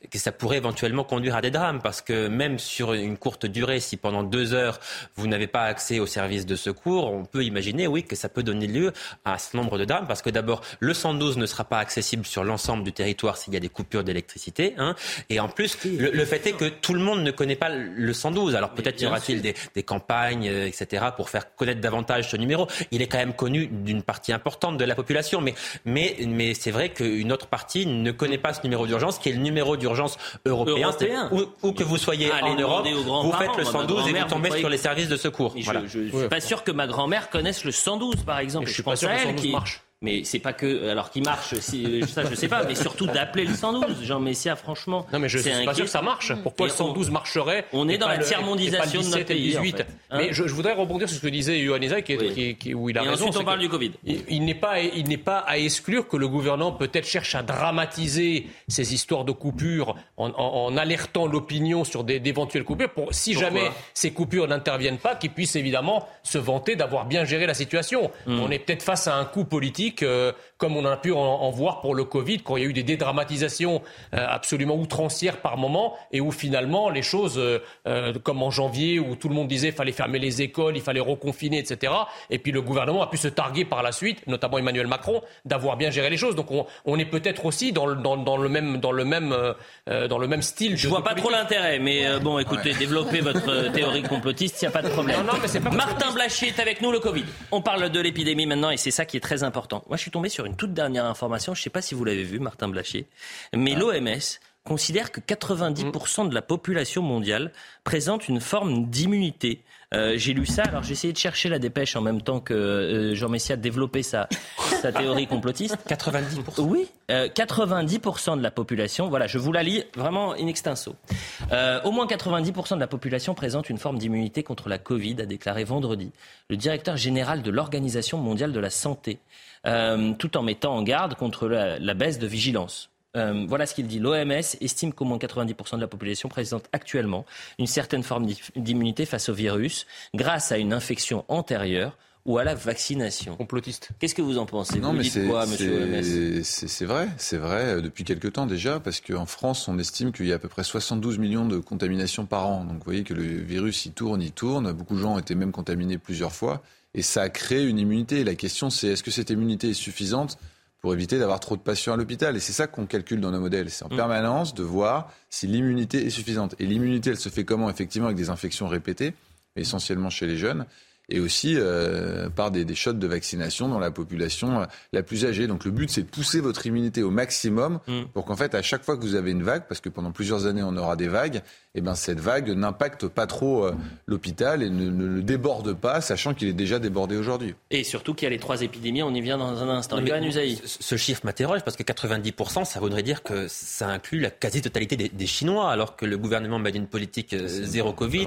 que ça pourrait éventuellement conduire à des drames, parce que même sur une courte durée, si pendant 2 heures, vous n'avez pas accès aux services de secours, on peut imaginer, oui, que ça peut donner lieu à ce nombre de drames, parce que d'abord, le 112 ne sera pas accessible sur l'ensemble du territoire s'il y a des coupures d'électricité, et en plus, le fait est que tout le monde ne connaît pas le 112. Alors peut-être y aura-t-il des campagnes, etc., pour faire connaître davantage ce numéro. Il est quand même connu d'une partie importante de la population, mais c'est vrai qu'une autre partie ne connaît pas ce numéro d'urgence, qui est le numéro d'urgence européen. Où que vous soyez en Europe, vous faites le 112 et vous tombez sur les services de secours. Voilà. Je ne suis pas sûr que ma grand-mère connaisse le 112, par exemple. Je ne suis pas sûr que le 112 marche. Mais c'est pas que, alors qu'il marche, ça je sais pas, mais surtout d'appeler le 112, Jean Messiha, franchement. Non mais je suis pas sûr que ça marche. Pourquoi le 112 marcherait? On est dans la tiers-mondisation de notre pays. Mais je voudrais rebondir sur ce que disait Yohann Usaï, où il a raison. Et ensuite on parle du Covid. Il n'est pas à exclure que le gouvernement peut-être cherche à dramatiser ces histoires de coupures en alertant l'opinion sur d'éventuelles coupures, pour si jamais ces coupures n'interviennent pas, qu'ils puissent évidemment se vanter d'avoir bien géré la situation. On est peut-être face à un coup politique, comme on a pu en voir pour le Covid, quand il y a eu des dédramatisations absolument outrancières par moment, et où finalement les choses, comme en janvier, où tout le monde disait qu'il fallait fermer les écoles, il fallait reconfiner, etc. Et puis le gouvernement a pu se targuer par la suite, notamment Emmanuel Macron, d'avoir bien géré les choses. Donc on est peut-être aussi dans le même style. Je vois pas trop l'intérêt, mais bon, écoutez, développez votre théorie complotiste, il n'y a pas de problème. Non, mais c'est pas Martin Blachier est avec nous, le Covid. On parle de l'épidémie maintenant, et c'est ça qui est très important. Moi, je suis tombé sur une toute dernière information, je ne sais pas si vous l'avez vu, Martin Blachier, mais l'OMS considère que 90% de la population mondiale présente une forme d'immunité. J'ai lu ça, alors j'ai essayé de chercher la dépêche en même temps que Jean Messiha développait sa théorie complotiste. 90%. Oui, 90% de la population, voilà, je vous la lis vraiment in extenso. Au moins 90% de la population présente une forme d'immunité contre la Covid, a déclaré vendredi le directeur général de l'Organisation mondiale de la santé, tout en mettant en garde contre la baisse de vigilance. Voilà ce qu'il dit. L'OMS estime qu'au moins 90% de la population présente actuellement une certaine forme d'immunité face au virus grâce à une infection antérieure ou à la vaccination. Complotiste. Qu'est-ce que vous en pensez? Non, vous dites quoi, monsieur l'OMS? C'est vrai, depuis quelques temps déjà, parce qu'en France, on estime qu'il y a à peu près 72 millions de contaminations par an. Donc vous voyez que le virus, il tourne. Beaucoup de gens ont été même contaminés plusieurs fois. Et ça a créé une immunité. La question, c'est est-ce que cette immunité est suffisante pour éviter d'avoir trop de patients à l'hôpital? Et c'est ça qu'on calcule dans nos modèles. C'est en permanence de voir si l'immunité est suffisante. Et l'immunité, elle se fait comment? Effectivement, avec des infections répétées, essentiellement chez les jeunes. et aussi par des shots de vaccination dans la population la plus âgée. Donc le but, c'est de pousser votre immunité au maximum pour qu'en fait, à chaque fois que vous avez une vague, parce que pendant plusieurs années, on aura des vagues, eh ben, cette vague n'impacte pas trop l'hôpital et ne le déborde pas, sachant qu'il est déjà débordé aujourd'hui. Et surtout qu'il y a les 3 épidémies, on y vient dans un instant. Yohann Usaï. Ce chiffre m'interroge parce que 90%, ça voudrait dire que ça inclut la quasi-totalité des Chinois, alors que le gouvernement mène une politique zéro Covid,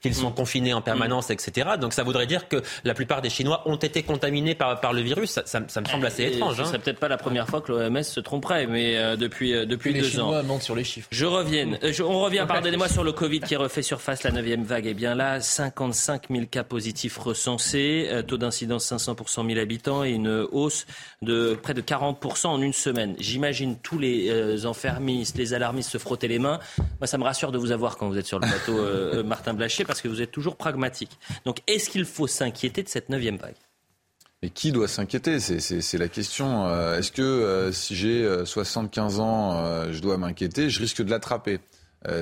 qu'ils sont confinés en permanence, etc. Donc ça voudrait dire que la plupart des Chinois ont été contaminés par le virus. Ça me semble assez étrange. Ce serait peut-être pas la première fois que l'OMS se tromperait, mais depuis 2 ans. Les Chinois mentent sur les chiffres. On revient, pardonnez-moi, sur le Covid qui refait surface, la 9e vague. Et bien là, 55 000 cas positifs recensés, taux d'incidence 500 pour 100 000 habitants et une hausse de près de 40% en une semaine. J'imagine tous les enfermistes, les alarmistes se frotter les mains. Moi, ça me rassure de vous avoir quand vous êtes sur le plateau, Martin Blachier, parce que vous êtes toujours pragmatique. Donc, est-ce qu'il faut s'inquiéter de cette 9e vague ? Mais qui doit s'inquiéter ? C'est la question. Est-ce que si j'ai 75 ans, je dois m'inquiéter ? Je risque de l'attraper.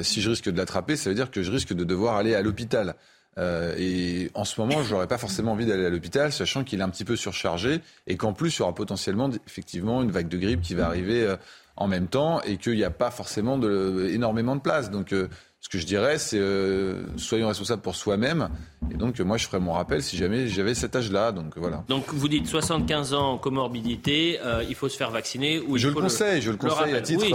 Si je risque de l'attraper, ça veut dire que je risque de devoir aller à l'hôpital. Et en ce moment, je n'aurais pas forcément envie d'aller à l'hôpital, sachant qu'il est un petit peu surchargé et qu'en plus, il y aura potentiellement effectivement une vague de grippe qui va arriver en même temps et qu'il n'y a pas forcément énormément de place. Donc, ce que je dirais, c'est soyons responsables pour soi-même. Et donc, moi, je ferai mon rappel si jamais j'avais cet âge-là. Donc, voilà. Donc, vous dites 75 ans, comorbidité, il faut se faire vacciner. Ou je le conseille à titre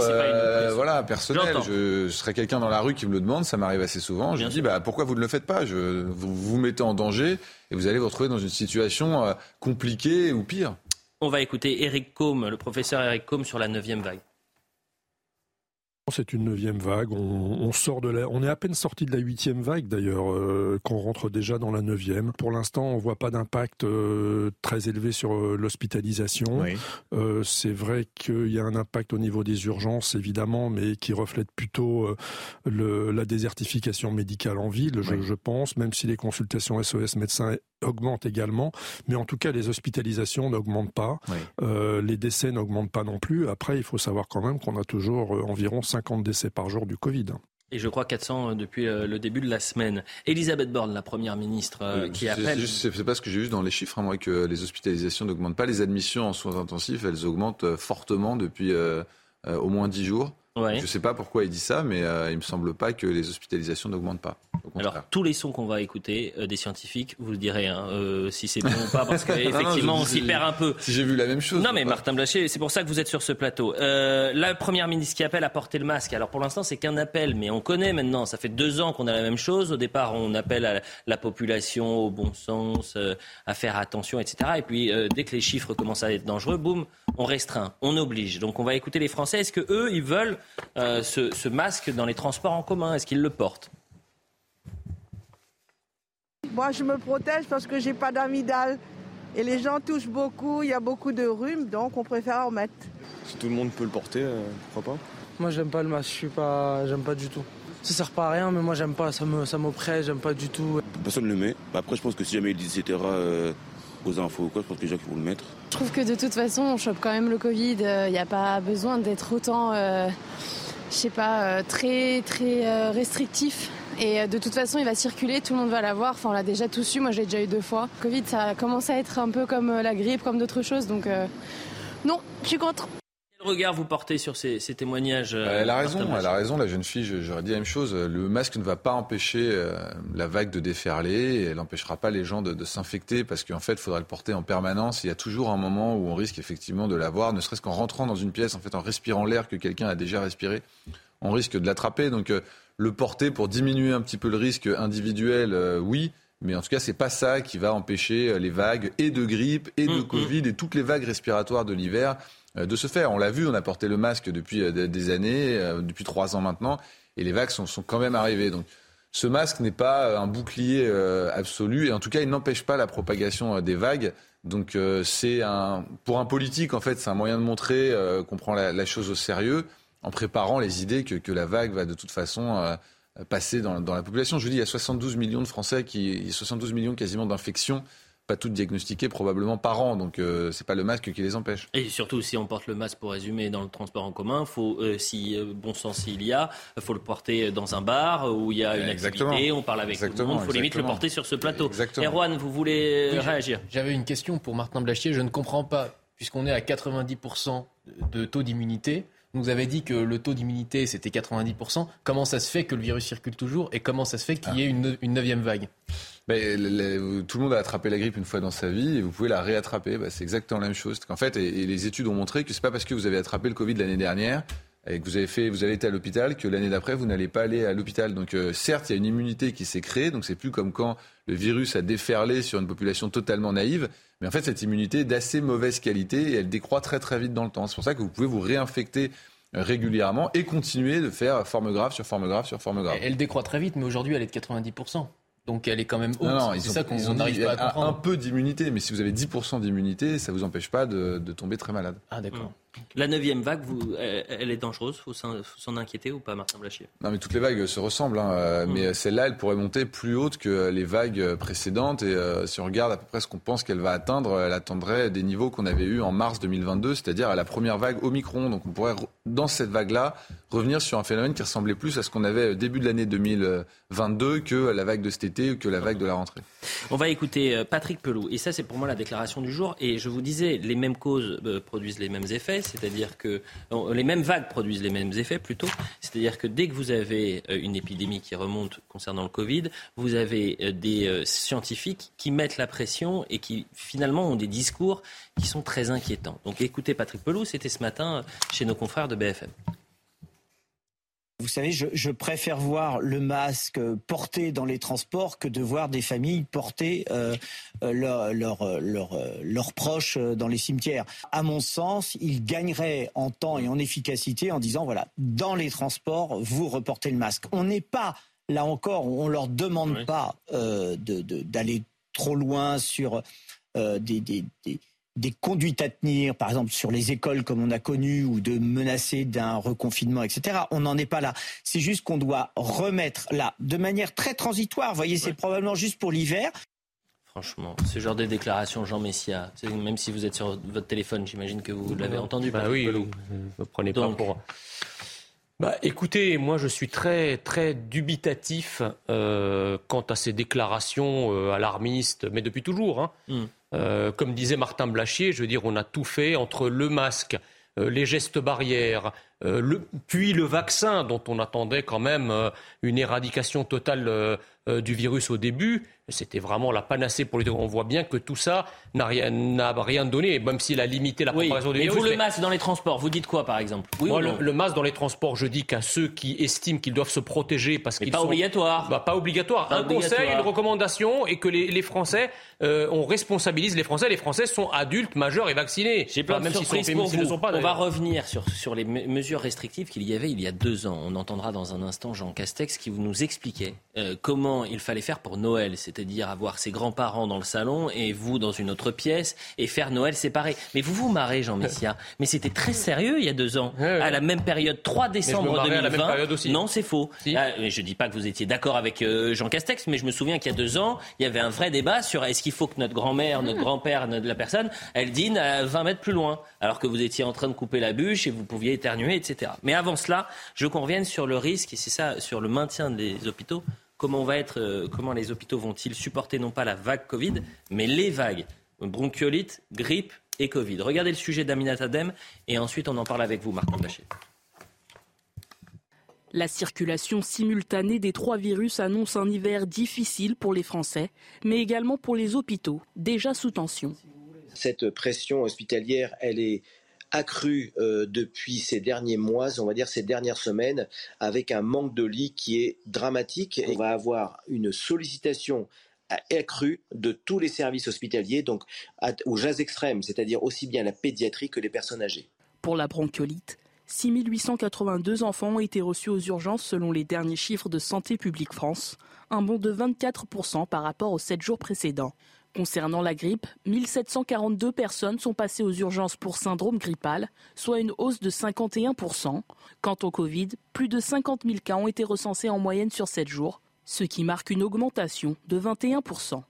personnel. Je serais quelqu'un dans la rue qui me le demande, ça m'arrive assez souvent. Je dis, pourquoi vous ne le faites pas ? Vous vous mettez en danger et vous allez vous retrouver dans une situation compliquée ou pire. On va écouter Eric Combe, le professeur Eric Combe sur la 9e vague. C'est une 9e vague, on est à peine sorti de la 8e vague d'ailleurs, qu'on rentre déjà dans la 9e. Pour l'instant, on ne voit pas d'impact très élevé sur l'hospitalisation. Oui. C'est vrai qu'il y a un impact au niveau des urgences, évidemment, mais qui reflète plutôt la désertification médicale en ville, je pense, même si les consultations SOS médecins augmentent également, mais en tout cas les hospitalisations n'augmentent pas, les décès n'augmentent pas non plus. Après, il faut savoir quand même qu'on a toujours environ 50 décès par jour du Covid. Et je crois 400 depuis le début de la semaine. Elisabeth Borne, la première ministre, qui appelle... C'est pas ce que j'ai vu dans les chiffres, moi, que les hospitalisations n'augmentent pas. Les admissions en soins intensifs, elles augmentent fortement depuis au moins 10 jours. Ouais. Je ne sais pas pourquoi il dit ça, mais il ne me semble pas que les hospitalisations n'augmentent pas. Alors, tous les sons qu'on va écouter des scientifiques, vous le direz si c'est bon ou pas, parce qu'effectivement, on s'y perd un peu. Si j'ai vu la même chose. Non, mais Martin Blachier, c'est pour ça que vous êtes sur ce plateau. La première ministre qui appelle à porter le masque. Alors, pour l'instant, c'est qu'un appel, mais on connaît maintenant. Ça fait 2 ans qu'on a la même chose. Au départ, on appelle à la population au bon sens, à faire attention, etc. Et puis, dès que les chiffres commencent à être dangereux, boum, on restreint, on oblige. Donc, on va écouter les Français. Est-ce qu'eux, ils veulent ce masque dans les transports en commun? Est-ce qu'ils le portent? Moi, je me protège parce que j'ai pas d'amidale et les gens touchent beaucoup, il y a beaucoup de rhume, donc on préfère en mettre. Si tout le monde peut le porter, pourquoi pas? Moi, j'aime pas le masque, j'aime pas du tout. Ça sert pas à rien, mais moi, j'aime pas, ça m'oppresse, j'aime pas du tout. Personne ne le met. Après, je pense que si jamais il dit etc. Aux infos ou quoi, je pense que les gens qui vont le mettre. Je trouve que de toute façon, on chope quand même le Covid. Il n'y a pas besoin d'être autant, très, très restrictif. Et de toute façon, il va circuler, tout le monde va l'avoir. Enfin, on l'a déjà tous eu, moi j'ai déjà eu 2 fois. Le Covid, ça commence à être un peu comme la grippe, comme d'autres choses. Donc non, je suis contre. Quel regard vous portez sur ces témoignages? Elle a raison, la jeune fille, j'aurais dit la même chose. Le masque ne va pas empêcher la vague de déferler, elle n'empêchera pas les gens de s'infecter, parce qu'en fait, il faudra le porter en permanence. Il y a toujours un moment où on risque effectivement de l'avoir, ne serait-ce qu'en rentrant dans une pièce, en fait, en respirant l'air que quelqu'un a déjà respiré, on risque de l'attraper. Donc le porter pour diminuer un petit peu le risque individuel, oui. Mais en tout cas, c'est pas ça qui va empêcher les vagues et de grippe et de Covid et toutes les vagues respiratoires de l'hiver de se faire. On l'a vu, on a porté le masque depuis des années, depuis 3 ans maintenant, et les vagues sont quand même arrivées. Donc ce masque n'est pas un bouclier absolu, et en tout cas, il n'empêche pas la propagation des vagues. Donc pour un politique, en fait, c'est un moyen de montrer qu'on prend la chose au sérieux, en préparant les idées que la vague va de toute façon... passer dans la population. Je vous dis, il y a 72 millions de Français, 72 millions quasiment d'infections pas toutes diagnostiquées probablement par an, donc c'est pas le masque qui les empêche. Et surtout, si on porte le masque, pour résumer, dans le transport en commun, faut, si bon sens il y a, faut le porter dans un bar où il y a une activité, on parle avec tout le monde, faut limite le porter sur ce plateau. Erwan, vous voulez réagir ? J'avais une question pour Martin Blachier, je ne comprends pas, puisqu'on est à 90% de taux d'immunité. Vous avez dit que le taux d'immunité, c'était 90%. Comment ça se fait que le virus circule toujours et comment ça se fait qu'il y ait une 9e vague ? Tout le monde a attrapé la grippe une fois dans sa vie et vous pouvez la réattraper. C'est exactement la même chose. En fait, et les études ont montré que ce n'est pas parce que vous avez attrapé le Covid l'année dernière et que vous avez été à l'hôpital que l'année d'après, vous n'allez pas aller à l'hôpital. Donc certes, il y a une immunité qui s'est créée. Donc c'est plus comme quand le virus a déferlé sur une population totalement naïve. Mais en fait, cette immunité est d'assez mauvaise qualité et elle décroît très très vite dans le temps. C'est pour ça que vous pouvez vous réinfecter régulièrement et continuer de faire forme grave sur forme grave sur forme grave. Elle décroît très vite, mais aujourd'hui, elle est de 90%. Donc elle est quand même haute. C'est ça qu'on n'arrive pas à comprendre. Un peu d'immunité, mais si vous avez 10% d'immunité, ça ne vous empêche pas de tomber très malade. Ah d'accord. La 9e vague, elle est dangereuse, il faut s'en inquiéter ou pas, Martin Blachier ? Non, mais toutes les vagues se ressemblent, mais celle-là, elle pourrait monter plus haute que les vagues précédentes. Et si on regarde à peu près ce qu'on pense qu'elle va atteindre, elle atteindrait des niveaux qu'on avait eus en mars 2022, c'est-à-dire à la première vague Omicron. Donc on pourrait, dans cette vague-là, revenir sur un phénomène qui ressemblait plus à ce qu'on avait au début de l'année 2022 que la vague de cet été ou que la vague de la rentrée. On va écouter Patrick Pelloux. Et ça, c'est pour moi la déclaration du jour. Et je vous disais, les mêmes causes produisent les mêmes effets. C'est-à-dire que les mêmes vagues produisent les mêmes effets plutôt. C'est-à-dire que dès que vous avez une épidémie qui remonte concernant le Covid, vous avez des scientifiques qui mettent la pression et qui finalement ont des discours qui sont très inquiétants. Donc écoutez Patrick Pelloux, c'était ce matin chez nos confrères de BFM. Vous savez, je préfère voir le masque porté dans les transports que de voir des familles porter leurs proches dans les cimetières. À mon sens, ils gagneraient en temps et en efficacité en disant, voilà, dans les transports, vous reportez le masque. On n'est pas, là encore, on leur demande pas d'aller trop loin sur des conduites à tenir, par exemple sur les écoles comme on a connu, ou de menacer d'un reconfinement, etc. On n'en est pas là. C'est juste qu'on doit remettre là, de manière très transitoire. Vous voyez, c'est probablement juste pour l'hiver. Franchement, ce genre de déclaration, Jean Messiha, même si vous êtes sur votre téléphone, j'imagine que vous l'avez entendu. Vous prenez pas pour... Écoutez, moi je suis très très dubitatif quant à ces déclarations alarmistes, mais depuis toujours. Comme disait Martin Blachier, je veux dire, on a tout fait entre le masque, les gestes barrières, puis le vaccin dont on attendait quand même une éradication totale du virus au début. C'était vraiment la panacée pour les deux. On voit bien que tout ça n'a rien donné, même s'il a limité la propagation du virus. Mais vous, le masque dans les transports, vous dites quoi par exemple ? Moi, le masque dans les transports, je dis qu'à ceux qui estiment qu'ils doivent se protéger parce qu'ils sont... pas obligatoire. Pas obligatoire. Conseil, une recommandation, et que les Français, on responsabilise les Français. Les Français sont adultes, majeurs et vaccinés. J'ai plein de surprises pour vous. On va revenir sur les mesures restrictives qu'il y avait il y a 2 ans. On entendra dans un instant Jean Castex qui nous expliquait comment il fallait faire pour Noël. C'est-à-dire avoir ses grands-parents dans le salon et vous dans une autre pièce et faire Noël séparé. Mais vous vous marrez, Jean Messiha. Mais c'était très sérieux il y a 2 ans. À la même période, 3 décembre 2020. À la même période aussi. Non, c'est faux. Si. Je ne dis pas que vous étiez d'accord avec Jean Castex, mais je me souviens qu'il y a 2 ans, il y avait un vrai débat sur est-ce qu'il faut que notre grand-mère, notre grand-père, la personne, elle dîne à 20 mètres plus loin, alors que vous étiez en train de couper la bûche et vous pouviez éternuer, etc. Mais avant cela, je veux qu'on revienne sur le risque, et c'est ça, sur le maintien des hôpitaux. Comment les hôpitaux vont-ils supporter non pas la vague Covid, mais les vagues bronchiolite, grippe et Covid. Regardez le sujet d'Aminata Dem et ensuite on en parle avec vous, Martin Blachier. La circulation simultanée des 3 virus annonce un hiver difficile pour les Français, mais également pour les hôpitaux, déjà sous tension. Cette pression hospitalière, elle est accrue depuis ces derniers mois, on va dire ces dernières semaines, avec un manque de lits qui est dramatique. On va avoir une sollicitation accrue de tous les services hospitaliers, donc aux jazz extrêmes, c'est-à-dire aussi bien la pédiatrie que les personnes âgées. Pour la bronchiolite, 6882 enfants ont été reçus aux urgences selon les derniers chiffres de Santé publique France, un bond de 24% par rapport aux 7 jours précédents. Concernant la grippe, 1742 personnes sont passées aux urgences pour syndrome grippal, soit une hausse de 51%. Quant au Covid, plus de 50 000 cas ont été recensés en moyenne sur 7 jours, ce qui marque une augmentation de 21%.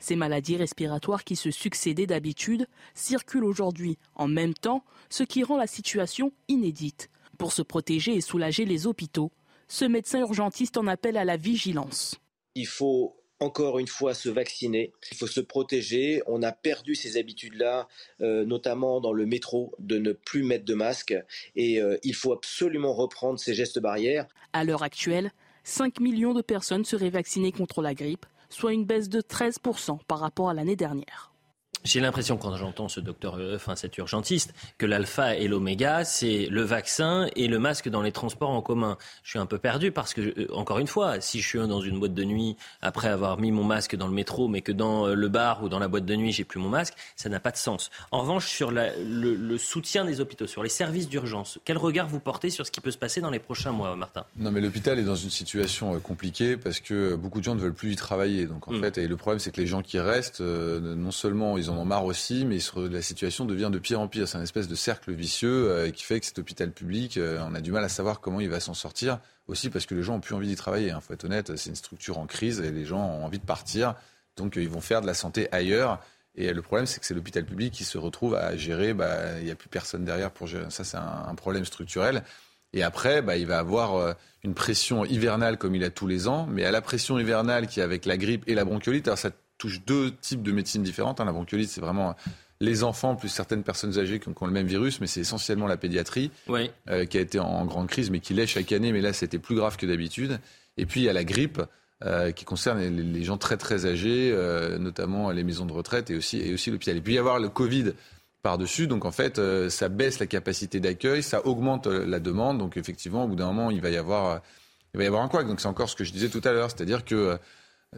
Ces maladies respiratoires qui se succédaient d'habitude circulent aujourd'hui en même temps, ce qui rend la situation inédite. Pour se protéger et soulager les hôpitaux, ce médecin urgentiste en appelle à la vigilance. Il faut encore une fois se vacciner, il faut se protéger. On a perdu ces habitudes-là, notamment dans le métro, de ne plus mettre de masque. Et il faut absolument reprendre ces gestes barrières. À l'heure actuelle, 5 millions de personnes seraient vaccinées contre la grippe, soit une baisse de 13% par rapport à l'année dernière. J'ai l'impression, quand j'entends ce docteur, cet urgentiste, que l'alpha et l'oméga, c'est le vaccin et le masque dans les transports en commun. Je suis un peu perdu parce que, encore une fois, si je suis dans une boîte de nuit après avoir mis mon masque dans le métro, mais que dans le bar ou dans la boîte de nuit, j'ai plus mon masque, ça n'a pas de sens. En revanche, sur le soutien des hôpitaux, sur les services d'urgence, quel regard vous portez sur ce qui peut se passer dans les prochains mois, Martin ? Non, mais l'hôpital est dans une situation compliquée parce que beaucoup de gens ne veulent plus y travailler. Donc, en fait, et le problème, c'est que les gens qui restent, non seulement ils en ont marre aussi, mais la situation devient de pire en pire. C'est un espèce de cercle vicieux qui fait que cet hôpital public, on a du mal à savoir comment il va s'en sortir. Aussi parce que les gens n'ont plus envie d'y travailler. Il faut être honnête, c'est une structure en crise et les gens ont envie de partir. Donc ils vont faire de la santé ailleurs. Et le problème, c'est que c'est l'hôpital public qui se retrouve à gérer. Il n'y a plus personne derrière pour gérer. Ça, c'est un problème structurel. Et après, il va avoir une pression hivernale comme il a tous les ans. Mais à la pression hivernale qui est avec la grippe et la bronchiolite, alors ça touche deux types de médecines différentes. La bronchiolite, c'est vraiment les enfants plus certaines personnes âgées qui ont le même virus, mais c'est essentiellement la pédiatrie qui a été en grande crise, mais qui l'est chaque année. Mais là, c'était plus grave que d'habitude. Et puis, il y a la grippe qui concerne les gens très, très âgés, notamment les maisons de retraite et aussi l'hôpital. Et puis, il y a le Covid par-dessus. Donc, en fait, ça baisse la capacité d'accueil, ça augmente la demande. Donc, effectivement, au bout d'un moment, il va y avoir un couac. Donc, c'est encore ce que je disais tout à l'heure, c'est-à-dire que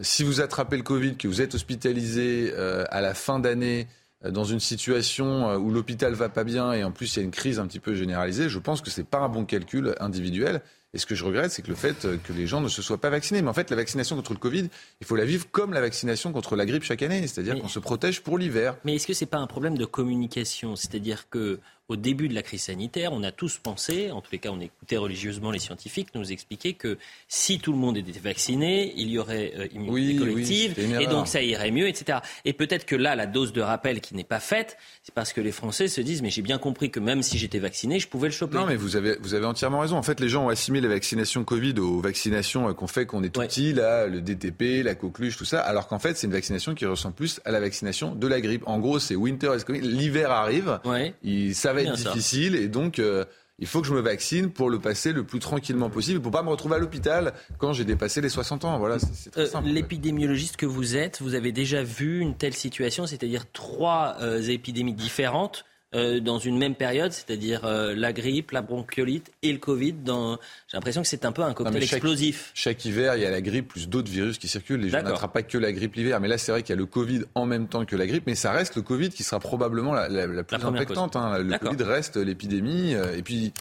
si vous attrapez le Covid, que vous êtes hospitalisé à la fin d'année dans une situation où l'hôpital va pas bien et en plus il y a une crise un petit peu généralisée, je pense que c'est pas un bon calcul individuel. Et ce que je regrette, c'est que le fait que les gens ne se soient pas vaccinés. Mais en fait, la vaccination contre le Covid, il faut la vivre comme la vaccination contre la grippe chaque année, c'est-à-dire qu'on se protège pour l'hiver. Mais est-ce que c'est pas un problème de communication ? C'est-à-dire que au début de la crise sanitaire, on a tous pensé, en tous les cas on écoutait religieusement les scientifiques nous expliquer que si tout le monde était vacciné, il y aurait immunité collective et donc ça irait mieux, etc. Et peut-être que là, la dose de rappel qui n'est pas faite, c'est parce que les Français se disent mais j'ai bien compris que même si j'étais vacciné, je pouvais le choper. Non mais vous avez entièrement raison. En fait, les gens ont assimilé les vaccinations Covid aux vaccinations qu'on fait quand on est tout petit, là, le DTP, la coqueluche, tout ça, alors qu'en fait c'est une vaccination qui ressemble plus à la vaccination de la grippe. En gros, c'est winter is coming, l'hiver arrive, ça va être difficile et donc il faut que je me vaccine pour le passer le plus tranquillement possible, pour pas me retrouver à l'hôpital quand j'ai dépassé les 60 ans. Voilà, c'est très simple. L'épidémiologiste que vous êtes, vous avez déjà vu une telle situation, c'est-à-dire trois épidémies différentes dans une même période, c'est-à-dire la grippe, la bronchiolite et le Covid. J'ai l'impression que c'est un peu un cocktail explosif. Chaque hiver, il y a la grippe plus d'autres virus qui circulent. Les gens n'attrapent pas que la grippe l'hiver. Mais là, c'est vrai qu'il y a le Covid en même temps que la grippe. Mais ça reste le Covid qui sera probablement la plus impactante. Le Covid reste l'épidémie. Et puis,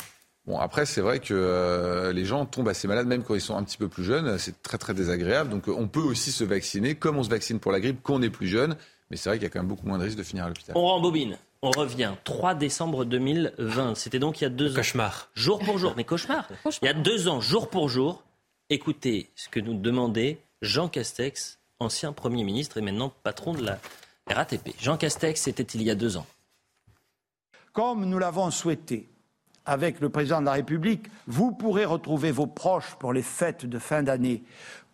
après, c'est vrai que les gens tombent assez malades, même quand ils sont un petit peu plus jeunes. C'est très, très désagréable. Donc, on peut aussi se vacciner, comme on se vaccine pour la grippe, quand on est plus jeune. Mais c'est vrai qu'il y a quand même beaucoup moins de risques de finir à l'hôpital. On rembobine. On revient, 3 décembre 2020, c'était donc il y a 2 ans. Cauchemar. Jour pour jour, mais cauchemar. Il y a 2 ans, jour pour jour, écoutez ce que nous demandait Jean Castex, ancien Premier ministre et maintenant patron de la RATP. Jean Castex, c'était il y a 2 ans. Comme nous l'avons souhaité, avec le président de la République, vous pourrez retrouver vos proches pour les fêtes de fin d'année,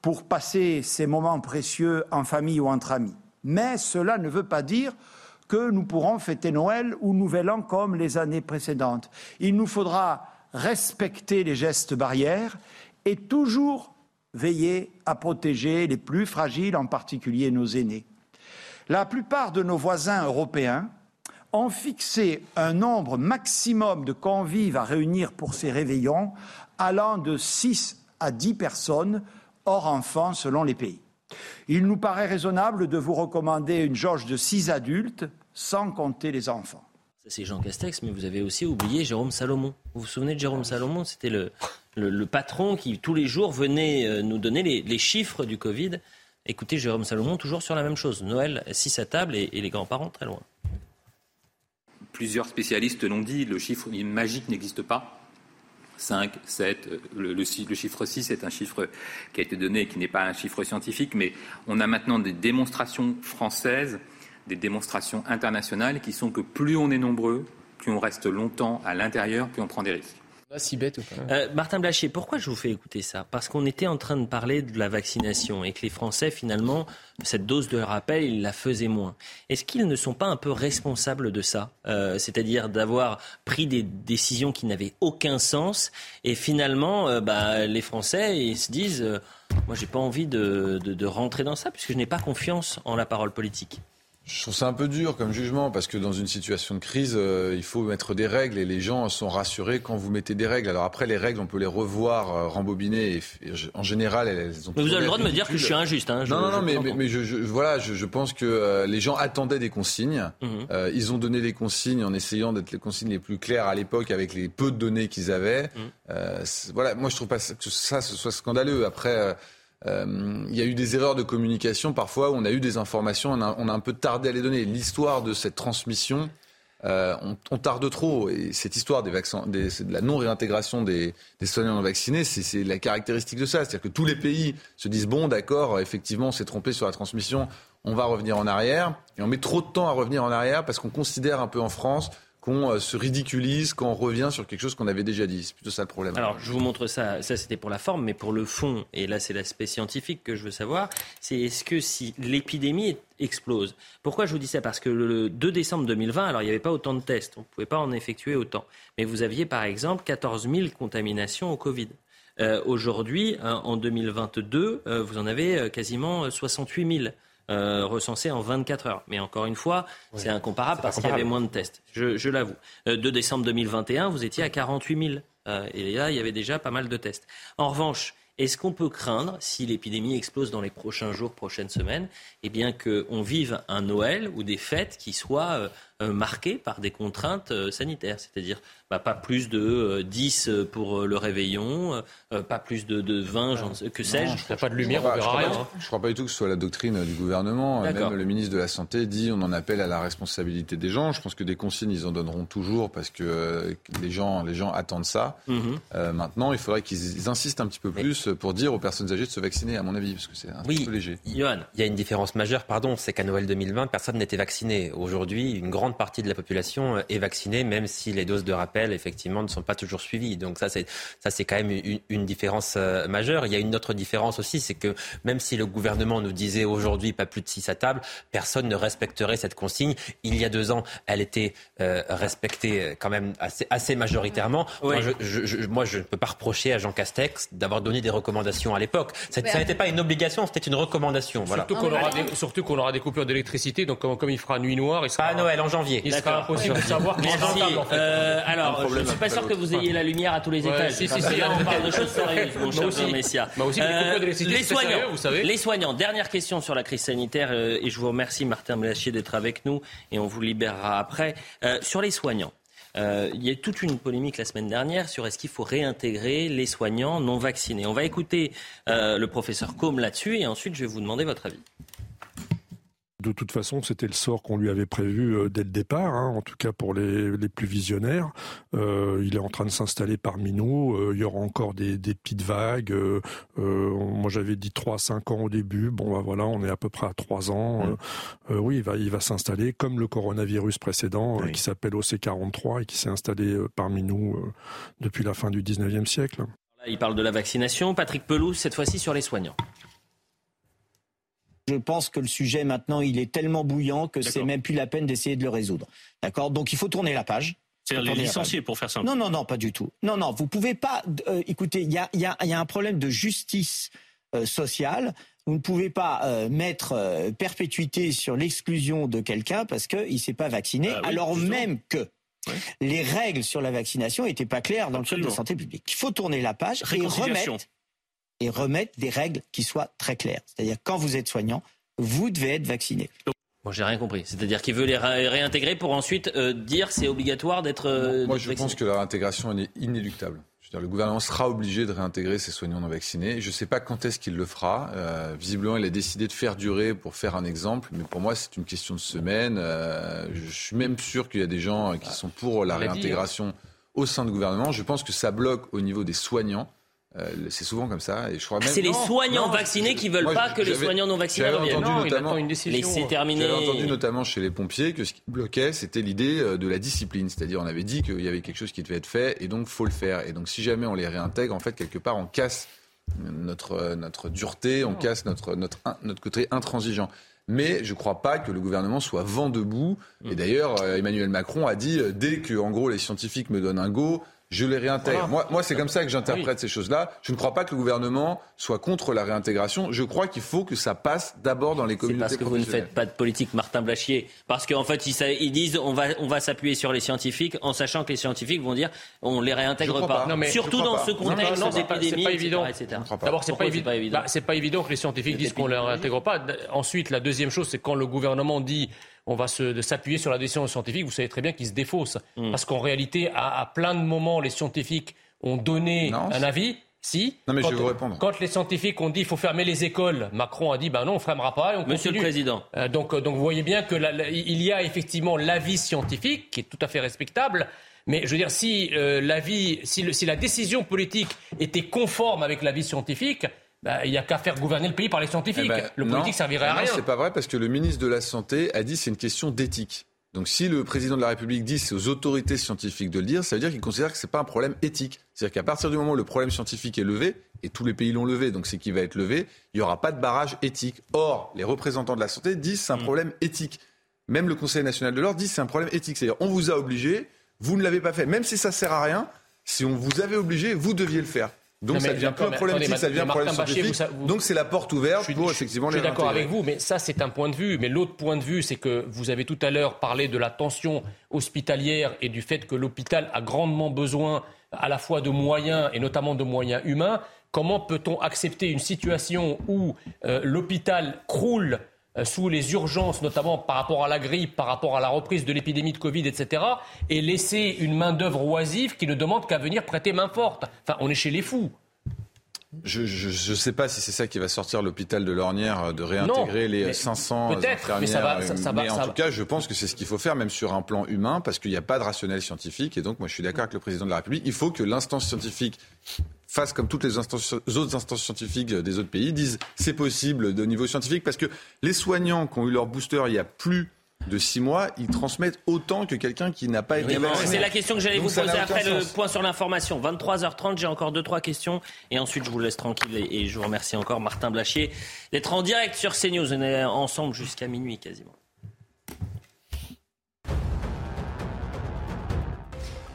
pour passer ces moments précieux en famille ou entre amis. Mais cela ne veut pas dire que nous pourrons fêter Noël ou Nouvel An comme les années précédentes. Il nous faudra respecter les gestes barrières et toujours veiller à protéger les plus fragiles, en particulier nos aînés. La plupart de nos voisins européens ont fixé un nombre maximum de convives à réunir pour ces réveillons, allant de 6 à 10 personnes, hors enfants selon les pays. Il nous paraît raisonnable de vous recommander une jauge de 6 adultes, sans compter les enfants. Ça, c'est Jean Castex, mais vous avez aussi oublié Jérôme Salomon. Vous vous souvenez de Jérôme Salomon ? C'était le patron qui, tous les jours, venait nous donner les chiffres du Covid. Écoutez, Jérôme Salomon, toujours sur la même chose. Noël, 6 à table et les grands-parents très loin. Plusieurs spécialistes l'ont dit, le chiffre magique n'existe pas. 5, 7, le chiffre 6 est un chiffre qui a été donné et qui n'est pas un chiffre scientifique, mais on a maintenant des démonstrations françaises, des démonstrations internationales qui sont que plus on est nombreux, plus on reste longtemps à l'intérieur, plus on prend des risques. Si bête ou pas. Martin Blachier, pourquoi je vous fais écouter ça ? Parce qu'on était en train de parler de la vaccination et que les Français, finalement, cette dose de rappel, ils la faisaient moins. Est-ce qu'ils ne sont pas un peu responsables de ça ? C'est-à-dire d'avoir pris des décisions qui n'avaient aucun sens et finalement, les Français, ils se disent « Moi, j'ai pas envie de rentrer dans ça puisque je n'ai pas confiance en la parole politique ». Je trouve ça un peu dur comme jugement parce que dans une situation de crise, il faut mettre des règles et les gens sont rassurés quand vous mettez des règles. Alors après, les règles, on peut les revoir, rembobiner. Et en général, elles ont... Mais vous avez le droit de me dire que je suis injuste. Hein, je pense que les gens attendaient des consignes. Mmh. Ils ont donné des consignes en essayant d'être les consignes les plus claires à l'époque avec les peu de données qu'ils avaient. Mmh. Moi, je trouve pas que ça ce soit scandaleux. Après... il y a eu des erreurs de communication parfois où on a eu des informations, on a un peu tardé à les donner. L'histoire de cette transmission, on tarde trop. Et cette histoire des vaccins, de la non-réintégration des soignants non vaccinés, c'est la caractéristique de ça. C'est-à-dire que tous les pays se disent « bon, d'accord, effectivement, on s'est trompé sur la transmission, on va revenir en arrière ». Et on met trop de temps à revenir en arrière parce qu'on considère un peu en France... qu'on se ridiculise quand on revient sur quelque chose qu'on avait déjà dit. C'est plutôt ça le problème. Alors, je vous montre ça. Ça, c'était pour la forme, mais pour le fond, et là, c'est l'aspect scientifique que je veux savoir, c'est est-ce que si l'épidémie explose. Pourquoi je vous dis ça ? Parce que le 2 décembre 2020, alors il n'y avait pas autant de tests, on ne pouvait pas en effectuer autant. Mais vous aviez, par exemple, 14 000 contaminations au Covid. Aujourd'hui, en 2022, vous en avez quasiment 68 000. Recensé en 24 heures. Mais encore une fois, oui, c'est incomparable parce qu'il y avait moins de tests, je l'avoue. 2 décembre 2021, vous étiez à 48 000. Et là, il y avait déjà pas mal de tests. En revanche, est-ce qu'on peut craindre, si l'épidémie explose dans les prochains jours, prochaines semaines, eh bien qu'on vive un Noël ou des fêtes qui soient marquées par des contraintes sanitaires ? C'est-à-dire pas plus de 10 pour le réveillon, pas plus de 20, que sais-je. Il n'y a pas de lumière, on verra rien. Je ne crois pas du tout que ce soit la doctrine du gouvernement. D'accord. Même le ministre de la Santé dit on en appelle à la responsabilité des gens. Je pense que des consignes, ils en donneront toujours parce que les gens attendent ça. Mm-hmm. Maintenant, il faudrait qu'ils insistent un petit peu plus pour dire aux personnes âgées de se vacciner, à mon avis, parce que c'est un peu léger. Yohann. Il y a une différence majeure, c'est qu'à Noël 2020, personne n'était vacciné. Aujourd'hui, une grande partie de la population est vaccinée, même si les doses de rappel effectivement ne sont pas toujours suivis. Donc ça c'est quand même une différence majeure. Il y a une autre différence aussi, c'est que même si le gouvernement nous disait aujourd'hui pas plus de 6 à table, personne ne respecterait cette consigne. Il y a 2 ans, elle était respectée quand même assez majoritairement. Oui. Enfin, moi, je ne peux pas reprocher à Jean Castex d'avoir donné des recommandations à l'époque. Ça n'était pas une obligation, c'était une recommandation. Voilà. Surtout qu'on aura des coupures d'électricité, donc comme il fera nuit noire, il sera à Noël en janvier. Il sera impossible de savoir qui est rentable en fait. Alors, je ne suis pas sûr que vous ayez la lumière à tous les étages. Si, on parle de choses sérieuses, mon cher Jean Messiha. Les soignants, dernière question sur la crise sanitaire, et je vous remercie Martin Blachier d'être avec nous, et on vous libérera après. Sur les soignants, il y a eu toute une polémique la semaine dernière sur est-ce qu'il faut réintégrer les soignants non vaccinés. On va écouter le professeur Combe là-dessus, et ensuite je vais vous demander votre avis. De toute façon, c'était le sort qu'on lui avait prévu dès le départ, en tout cas pour les plus visionnaires. Il est en train de s'installer parmi nous. Il y aura encore des petites vagues. Moi, j'avais dit 3 à 5 ans au début. Bon, on est à peu près à 3 ans. Oui, il va s'installer comme le coronavirus précédent qui s'appelle OC43 et qui s'est installé parmi nous depuis la fin du 19e siècle. Là, il parle de la vaccination. Patrick Pelloux, cette fois-ci sur les soignants. Je pense que le sujet maintenant, il est tellement bouillant que c'est même plus la peine d'essayer de le résoudre. D'accord ? Donc il faut tourner la page. C'est-à-dire les licencier pour faire simple. Non, pas du tout. Non, vous pouvez pas... écoutez, il y a un problème de justice sociale. Vous ne pouvez pas mettre perpétuité sur l'exclusion de quelqu'un parce qu'il ne s'est pas vacciné, alors même que... Ouais. Les règles sur la vaccination n'étaient pas claires dans le code de santé publique. Il faut tourner la page et remettre des règles qui soient très claires. C'est-à-dire, quand vous êtes soignant, vous devez être vacciné. Bon, j'ai rien compris. C'est-à-dire qu'il veut les réintégrer pour ensuite dire c'est obligatoire d'être vacciné. Moi, je pense que la réintégration est inéluctable. Je veux dire, le gouvernement sera obligé de réintégrer ces soignants non vaccinés. Je ne sais pas quand est-ce qu'il le fera. Visiblement, il a décidé de faire durer pour faire un exemple. Mais pour moi, c'est une question de semaine. Je suis même sûr qu'il y a des gens qui sont pour la réintégration au sein du gouvernement. Je pense que ça bloque au niveau des soignants. C'est souvent comme ça. Et je crois même, c'est les soignants vaccinés qui ne veulent pas que les soignants non vaccinés reviennent. Il attend une décision. J'avais entendu notamment chez les pompiers que ce qui bloquait, c'était l'idée de la discipline. C'est-à-dire, on avait dit qu'il y avait quelque chose qui devait être fait et donc il faut le faire. Et donc, si jamais on les réintègre, en fait, quelque part, on casse notre dureté, on casse notre côté intransigeant. Mais je ne crois pas que le gouvernement soit vent debout. Et d'ailleurs, Emmanuel Macron a dit, dès que, en gros, les scientifiques me donnent un go, je les réintègre. Voilà. Moi, c'est comme ça que j'interprète ces choses-là. Je ne crois pas que le gouvernement soit contre la réintégration. Je crois qu'il faut que ça passe d'abord dans les communautés professionnelles. C'est parce que vous ne faites pas de politique, Martin Blachier. Parce qu'en fait, ils disent on va s'appuyer sur les scientifiques, en sachant que les scientifiques vont dire on les réintègre pas. Non, surtout dans ce contexte d'épidémie, etc. D'abord, c'est pas évident. C'est pas évident que les scientifiques disent qu'on ne les réintègre pas. Ensuite, la deuxième chose, c'est quand le gouvernement dit on va s'appuyer sur la décision scientifique, vous savez très bien qu'ils se défaussent. Parce qu'en réalité, à plein de moments, les scientifiques ont donné un avis. Non, mais je vais vous répondre. Quand les scientifiques ont dit qu'il faut fermer les écoles, Macron a dit non, on ne fermera pas et on continue. Monsieur le Président. Donc vous voyez bien qu'il y a effectivement l'avis scientifique, qui est tout à fait respectable. Mais je veux dire, si la décision politique était conforme avec l'avis scientifique, il n'y a qu'à faire gouverner le pays par les scientifiques. Le politique servirait à rien. Non, c'est pas vrai parce que le ministre de la Santé a dit que c'est une question d'éthique. Donc si le président de la République dit c'est aux autorités scientifiques de le dire, ça veut dire qu'il considère que c'est pas un problème éthique. C'est-à-dire qu'à partir du moment où le problème scientifique est levé, et tous les pays l'ont levé, donc c'est qu'il va être levé, il n'y aura pas de barrage éthique. Or, les représentants de la santé disent c'est un problème éthique. Même le Conseil national de l'ordre dit c'est un problème éthique. C'est-à-dire on vous a obligé, vous ne l'avez pas fait. Même si ça sert à rien, si on vous avait obligé, vous deviez le faire. Donc ça devient plus un problème éthique, ça devient un problème scientifique. Donc c'est la porte ouverte pour effectivement les réintégrer. Je suis d'accord avec vous, mais ça c'est un point de vue. Mais l'autre point de vue, c'est que vous avez tout à l'heure parlé de la tension hospitalière et du fait que l'hôpital a grandement besoin à la fois de moyens et notamment de moyens humains. Comment peut-on accepter une situation où l'hôpital croule sous les urgences, notamment par rapport à la grippe, par rapport à la reprise de l'épidémie de Covid, etc., et laisser une main-d'œuvre oisive qui ne demande qu'à venir prêter main forte. Enfin, on est chez les fous. Je sais pas si c'est ça qui va sortir l'hôpital de Lornière, de réintégrer les 500 infirmières. Mais en tout cas, je pense que c'est ce qu'il faut faire, même sur un plan humain, parce qu'il n'y a pas de rationnel scientifique. Et donc, moi, je suis d'accord avec le président de la République. Il faut que l'instance scientifique fasse comme toutes les autres instances scientifiques des autres pays, disent c'est possible au niveau scientifique, parce que les soignants qui ont eu leur booster il y a plus de 6 mois, ils transmettent autant que quelqu'un qui n'a pas été vacciné. C'est la question que j'allais vous poser après le point sur l'information. 23h30, j'ai encore 2-3 questions et ensuite je vous laisse tranquille et je vous remercie encore Martin Blachier d'être en direct sur CNews. On est ensemble jusqu'à minuit quasiment.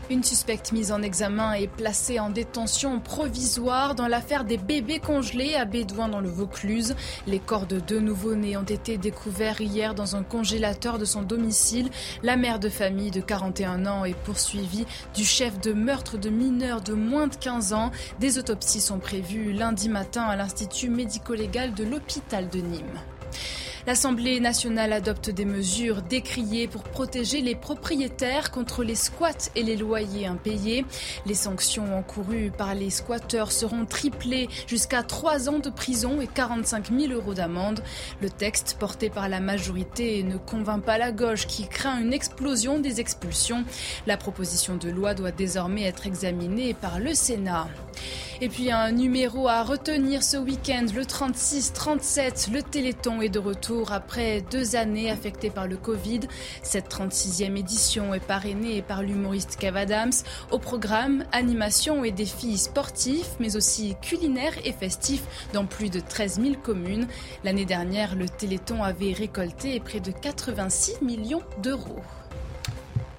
Une suspecte mise en examen est placée en détention provisoire dans l'affaire des bébés congelés à Bédouin dans le Vaucluse. Les corps de 2 nouveau-nés ont été découverts hier dans un congélateur de son domicile. La mère de famille de 41 ans est poursuivie du chef de meurtre de mineurs de moins de 15 ans. Des autopsies sont prévues lundi matin à l'Institut médico-légal de l'hôpital de Nîmes. L'Assemblée nationale adopte des mesures décriées pour protéger les propriétaires contre les squats et les loyers impayés. Les sanctions encourues par les squatteurs seront triplées jusqu'à 3 ans de prison et 45 000 € d'amende. Le texte porté par la majorité ne convainc pas la gauche qui craint une explosion des expulsions. La proposition de loi doit désormais être examinée par le Sénat. Et puis un numéro à retenir ce week-end, le 36-37, le Téléthon est de retour après 2 années affectées par le Covid. Cette 36e édition est parrainée par l'humoriste Kev Adams. Au programme, animation et défis sportifs, mais aussi culinaires et festifs dans plus de 13 000 communes. L'année dernière, le Téléthon avait récolté près de 86 millions d'euros.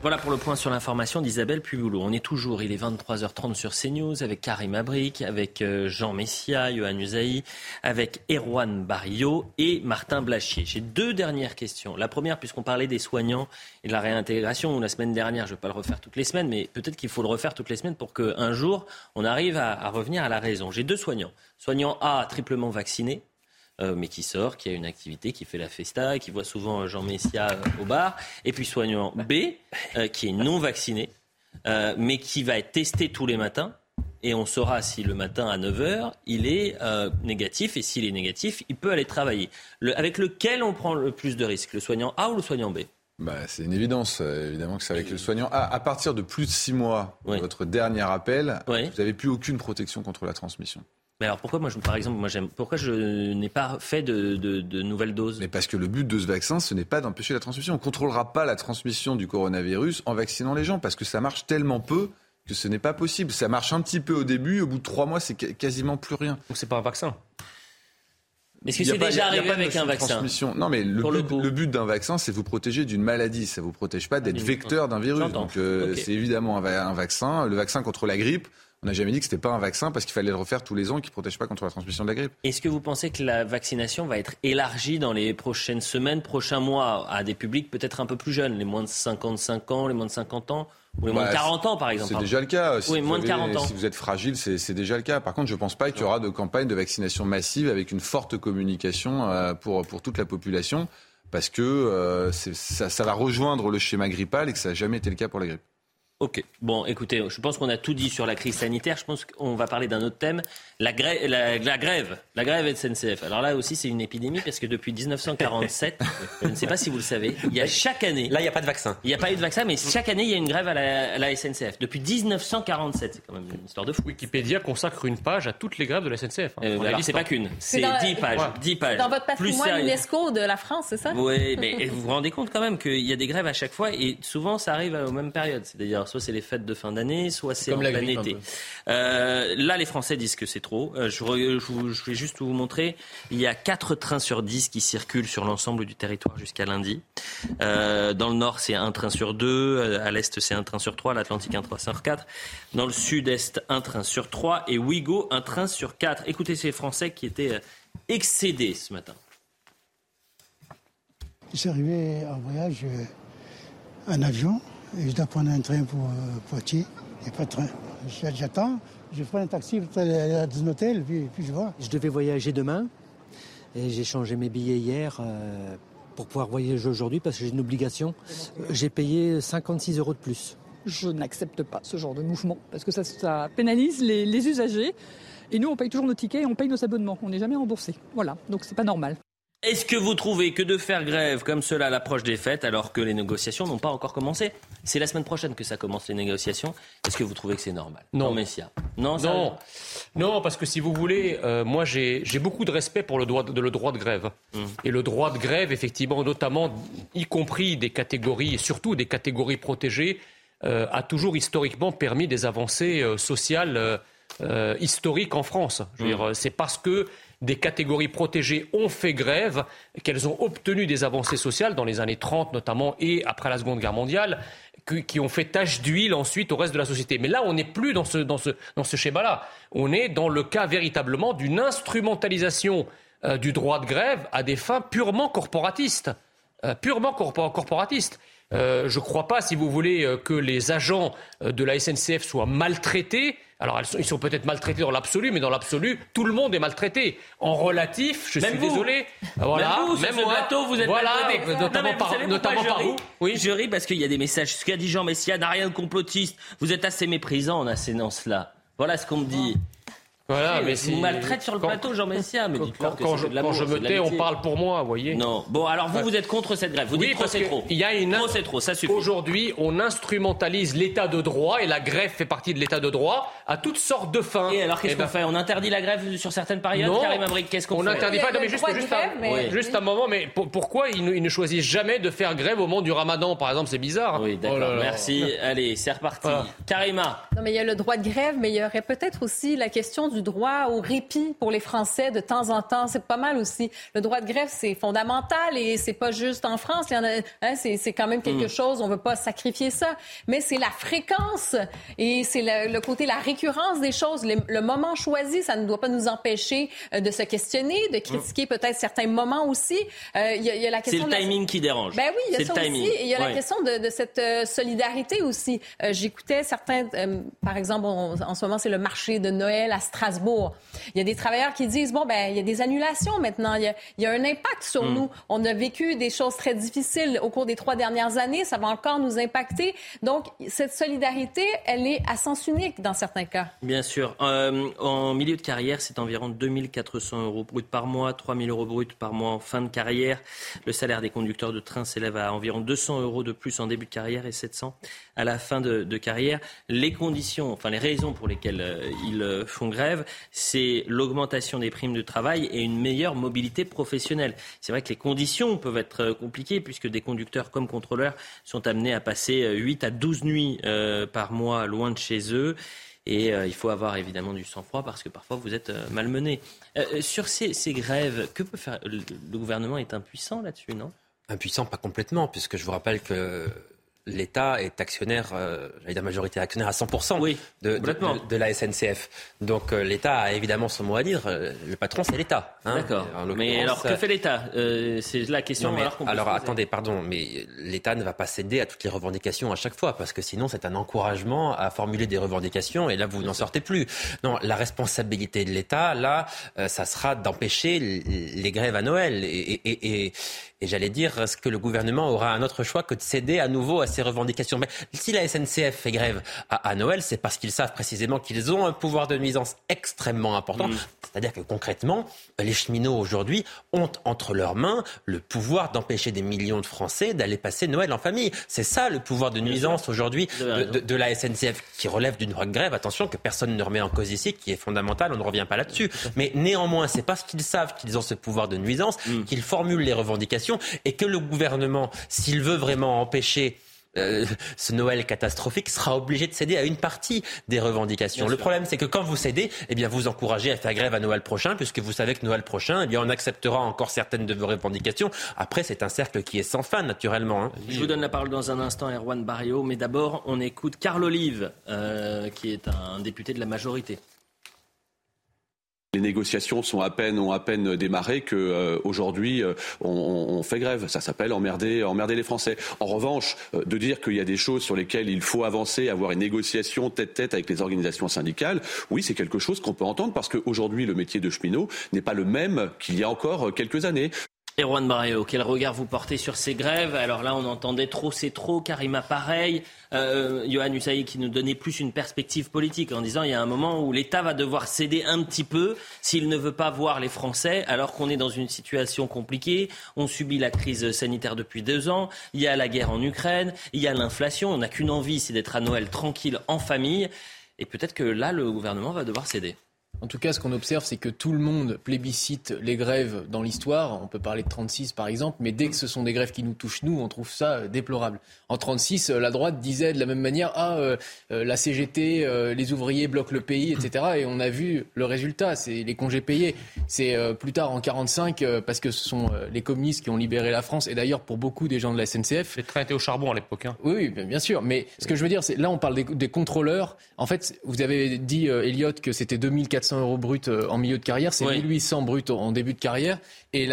Voilà pour le point sur l'information d'Isabelle Puboulot. On est toujours, il est 23h30 sur CNews avec Karima Brik, avec Jean Messiha, Yohann Usaï, avec Erwan Barillot et Martin Blachier. J'ai 2 dernières questions. La première, puisqu'on parlait des soignants et de la réintégration la semaine dernière, je ne vais pas le refaire toutes les semaines, mais peut-être qu'il faut le refaire toutes les semaines pour qu'un jour, on arrive à revenir à la raison. J'ai 2 soignants. Soignant A, triplement vacciné. Mais qui sort, qui a une activité, qui fait la festa, qui voit souvent Jean Messiha au bar. Et puis soignant B, qui est non vacciné, mais qui va être testé tous les matins. Et on saura si le matin à 9h, il est négatif. Et s'il est négatif, il peut aller travailler. Avec lequel on prend le plus de risques, le soignant A ou le soignant B ? C'est une évidence, évidemment que c'est avec le soignant. Ah, à partir de plus de 6 mois, oui, votre dernier appel, oui, vous n'avez plus aucune protection contre la transmission. Mais alors pourquoi, pourquoi je n'ai pas fait de nouvelles doses ? Mais parce que le but de ce vaccin, ce n'est pas d'empêcher la transmission. On ne contrôlera pas la transmission du coronavirus en vaccinant les gens, parce que ça marche tellement peu que ce n'est pas possible. Ça marche un petit peu au début, au bout de 3 mois, c'est quasiment plus rien. Donc c'est pas un vaccin ? Est-ce que c'est déjà arrivé avec un vaccin ? Non, mais le but d'un vaccin, c'est vous protéger d'une maladie. Ça ne vous protège pas d'être vecteur d'un virus. Donc c'est évidemment un vaccin. Le vaccin contre la grippe, on n'a jamais dit que ce n'était pas un vaccin parce qu'il fallait le refaire tous les ans et qu'il ne protège pas contre la transmission de la grippe. Est-ce que vous pensez que la vaccination va être élargie dans les prochaines semaines, prochains mois, à des publics peut-être un peu plus jeunes, les moins de 55 ans, les moins de 50 ans ? Ou les moins de 40 ans, par exemple. C'est déjà le cas. Si, oui, moins de 40 ans. Si vous êtes fragile, c'est déjà le cas. Par contre, je ne pense pas qu'il y aura de campagne de vaccination massive avec une forte communication pour toute la population, parce que ça va rejoindre le schéma grippal et que ça n'a jamais été le cas pour la grippe. Ok. Bon, écoutez, je pense qu'on a tout dit sur la crise sanitaire. Je pense qu'on va parler d'un autre thème, la grève et SNCF. Alors là aussi, c'est une épidémie parce que depuis 1947, je ne sais pas si vous le savez, il y a chaque année... Là, il n'y a pas de vaccin. Il n'y a pas eu de vaccin, mais chaque année, il y a une grève à la SNCF. Depuis 1947, c'est quand même une histoire de fou. Wikipédia consacre une page à toutes les grèves de la SNCF. Aujourd'hui, c'est pas qu'une, c'est 10 pages. Dans votre patrimoine UNESCO de la France, c'est ça ? Oui, mais vous vous rendez compte quand même qu'il y a des grèves à chaque fois et souvent, ça arrive aux mêmes périodes. C'est-à-dire soit c'est les fêtes de fin d'année, soit c'est en plein été. Là, les Français disent que c'est trop. Je vais juste vous montrer. Il y a 4 trains sur 10 qui circulent sur l'ensemble du territoire jusqu'à lundi. Dans le nord, c'est 1 train sur 2. À l'est, c'est 1 train sur 3. L'Atlantique, 1 train sur 4. Dans le sud-est, 1 train sur 3. Et Ouigo, 1 train sur 4. Écoutez ces Français qui étaient excédés ce matin. J'arrivais en voyage en avion. Et je dois prendre un train pour Poitiers. Il n'y a pas de train. J'attends, je prends un taxi pour aller dans un hôtel, puis je vois. Je devais voyager demain et j'ai changé mes billets hier pour pouvoir voyager aujourd'hui parce que j'ai une obligation. J'ai payé 56 € de plus. Je n'accepte pas ce genre de mouvement parce que ça pénalise les usagers. Et nous, on paye toujours nos tickets et on paye nos abonnements. On n'est jamais remboursé. Voilà, donc c'est pas normal. Est-ce que vous trouvez que de faire grève comme cela à l'approche des fêtes, alors que les négociations n'ont pas encore commencé, c'est la semaine prochaine que ça commence les négociations, est-ce que vous trouvez que c'est normal ? Non, Messiha. Non, parce que si vous voulez, moi j'ai beaucoup de respect pour le droit de grève. Et le droit de grève, effectivement, notamment, y compris des catégories, et surtout des catégories protégées, a toujours historiquement permis des avancées sociales historiques en France. Je veux dire, c'est parce que des catégories protégées ont fait grève, qu'elles ont obtenu des avancées sociales dans les années 30 notamment et après la Seconde Guerre mondiale, qui ont fait tache d'huile ensuite au reste de la société. Mais là, on n'est plus dans ce schéma-là. On est dans le cas véritablement d'une instrumentalisation du droit de grève à des fins purement corporatistes. Je ne crois pas, si vous voulez, que les agents de la SNCF soient maltraités. Alors, ils sont peut-être maltraités dans l'absolu, mais dans l'absolu, tout le monde est maltraité. En relatif, je suis désolé. Voilà. Même vous, sur ce plateau, vous êtes maltraité. Notamment par vous. Oui. Je ris parce qu'il y a des messages. Ce qu'a dit Jean Messiha n'a rien de complotiste. Vous êtes assez méprisant en assénant cela. Voilà ce qu'on me dit. Voilà, mais vous maltraitez sur le plateau, Jean Messiha. Quand je me tais, on parle pour moi, vous voyez. Non. Bon, alors vous êtes contre cette grève. Vous dites trop, c'est trop. Trop, c'est trop, ça suffit. Aujourd'hui, on instrumentalise l'état de droit et la grève fait partie de l'état de droit à toutes sortes de fins. Et alors, qu'est-ce qu'on fait ? On interdit la grève sur certaines périodes, Karima Brik, qu'est-ce qu'on fait ? On n'interdit pas. Non, mais juste un moment. Mais pourquoi ils ne choisissent jamais de faire grève au moment du Ramadan, par exemple ? C'est bizarre. Oui, d'accord. Merci. Allez, c'est reparti. Karima. Non, mais il y a le droit de grève, mais il y aurait peut-être aussi la question du droit au répit pour les Français de temps en temps. C'est pas mal aussi. Le droit de grève, c'est fondamental et c'est pas juste en France. Il y en a, c'est quand même quelque chose. On veut pas sacrifier ça. Mais c'est la fréquence et c'est le côté, la récurrence des choses. Le moment choisi, ça ne doit pas nous empêcher de se questionner, de critiquer peut-être certains moments aussi. Il y a la question... C'est le timing qui dérange. Ben oui, il y a c'est ça aussi. Timing. Il y a la question de cette solidarité aussi. J'écoutais certains... par exemple, en ce moment, c'est le marché de Noël à Strasbourg. Strasbourg. Il y a des travailleurs qui disent, bon, ben il y a des annulations maintenant. Il y a un impact sur nous. On a vécu des choses très difficiles au cours des 3 dernières années. Ça va encore nous impacter. Donc, cette solidarité, elle est à sens unique dans certains cas. Bien sûr. En milieu de carrière, c'est environ 2 400 € brut par mois, 3 000 € brut par mois en fin de carrière. Le salaire des conducteurs de train s'élève à environ 200 € de plus en début de carrière et 700 à la fin de carrière. Les conditions, enfin les raisons pour lesquelles ils font grève, c'est l'augmentation des primes de travail et une meilleure mobilité professionnelle. C'est vrai que les conditions peuvent être compliquées puisque des conducteurs comme contrôleurs sont amenés à passer 8 à 12 nuits par mois loin de chez eux. Et il faut avoir évidemment du sang-froid parce que parfois vous êtes malmené. Sur ces grèves, que peut faire le gouvernement est impuissant là-dessus, non? Impuissant, pas complètement, puisque je vous rappelle que l'État est actionnaire, la majorité actionnaire à 100% oui, de la SNCF. Donc l'État a évidemment son mot à dire. Le patron, c'est l'État. Hein. D'accord. Mais alors, que fait l'État? C'est la question. Non, mais, alors attendez, pardon, mais l'État ne va pas céder à toutes les revendications à chaque fois, parce que sinon c'est un encouragement à formuler des revendications et là vous n'en sortez plus. Non, la responsabilité de l'État, là, ça sera d'empêcher les grèves à Noël. Et j'allais dire, est-ce que le gouvernement aura un autre choix que de céder à nouveau à ces revendications? Mais si la SNCF fait grève à Noël, c'est parce qu'ils savent précisément qu'ils ont un pouvoir de nuisance extrêmement important. C'est-à-dire que concrètement, les cheminots aujourd'hui ont entre leurs mains le pouvoir d'empêcher des millions de Français d'aller passer Noël en famille. C'est ça le pouvoir de nuisance aujourd'hui de la SNCF, qui relève d'une grève, attention, que personne ne remet en cause ici, qui est fondamentale, on ne revient pas là-dessus. Mais néanmoins, c'est parce qu'ils savent qu'ils ont ce pouvoir de nuisance qu'ils formulent les revendications et que le gouvernement, s'il veut vraiment empêcher ce Noël catastrophique, sera obligé de céder à une partie des revendications. Bien le sûr. Problème, c'est que quand vous cédez, eh bien, vous encouragez à faire grève à Noël prochain, puisque vous savez que Noël prochain, eh bien, on acceptera encore certaines de vos revendications. Après, c'est un cercle qui est sans fin, naturellement. Hein. Je vous donne la parole dans un instant, Erwan Barillot, mais d'abord, on écoute Carl Olive, qui est un député de la majorité. Les négociations ont à peine démarré que aujourd'hui on fait grève. Ça s'appelle emmerder les Français. En revanche, de dire qu'il y a des choses sur lesquelles il faut avancer, avoir une négociation tête-à-tête avec les organisations syndicales, oui, c'est quelque chose qu'on peut entendre parce qu'aujourd'hui le métier de cheminot n'est pas le même qu'il y a encore quelques années. Erwan Barillot, quel regard vous portez sur ces grèves? Alors là, on entendait trop, c'est trop, Karima pareil, Yohann Usaï qui nous donnait plus une perspective politique en disant il y a un moment où l'État va devoir céder un petit peu s'il ne veut pas voir les Français alors qu'on est dans une situation compliquée, on subit la crise sanitaire depuis 2 ans, il y a la guerre en Ukraine, il y a l'inflation, on n'a qu'une envie, c'est d'être à Noël tranquille en famille et peut-être que là, le gouvernement va devoir céder. En tout cas, ce qu'on observe, c'est que tout le monde plébiscite les grèves dans l'histoire. On peut parler de 36, par exemple, mais dès que ce sont des grèves qui nous touchent, nous, on trouve ça déplorable. En 36, la droite disait de la même manière « Ah, la CGT, les ouvriers bloquent le pays, etc. » Et on a vu le résultat, c'est les congés payés. C'est plus tard, en 45, parce que ce sont les communistes qui ont libéré la France, et d'ailleurs, pour beaucoup des gens de la SNCF... Les trains étaient au charbon à l'époque. Hein. Oui, bien sûr. Mais ce que je veux dire, c'est là, on parle des contrôleurs. En fait, vous avez dit, Elliot, que c'était 2400 € brut en milieu de carrière, c'est 1800 brut en début de carrière et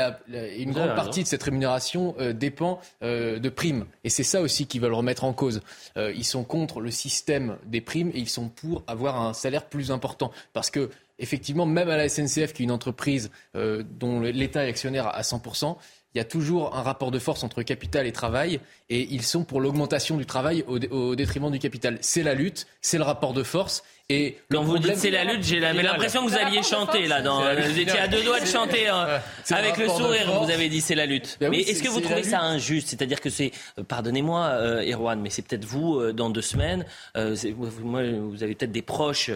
une grande partie de cette rémunération dépend de primes et c'est ça aussi qu'ils veulent remettre en cause. Ils sont contre le système des primes et ils sont pour avoir un salaire plus important parce que effectivement même à la SNCF qui est une entreprise dont l'État est actionnaire à 100%, il y a toujours un rapport de force entre capital et travail et ils sont pour l'augmentation du travail au détriment du capital. C'est la lutte, c'est le rapport de force. Et quand vous dites c'est la lutte, j'avais l'impression que vous alliez chanter là. Vous étiez à 2 doigts de chanter avec le sourire. Vous avez dit c'est la lutte. Ben oui, mais est-ce que vous trouvez ça injuste? C'est-à-dire que c'est, pardonnez-moi, Erwan, mais c'est peut-être vous dans 2 semaines. Vous avez peut-être des proches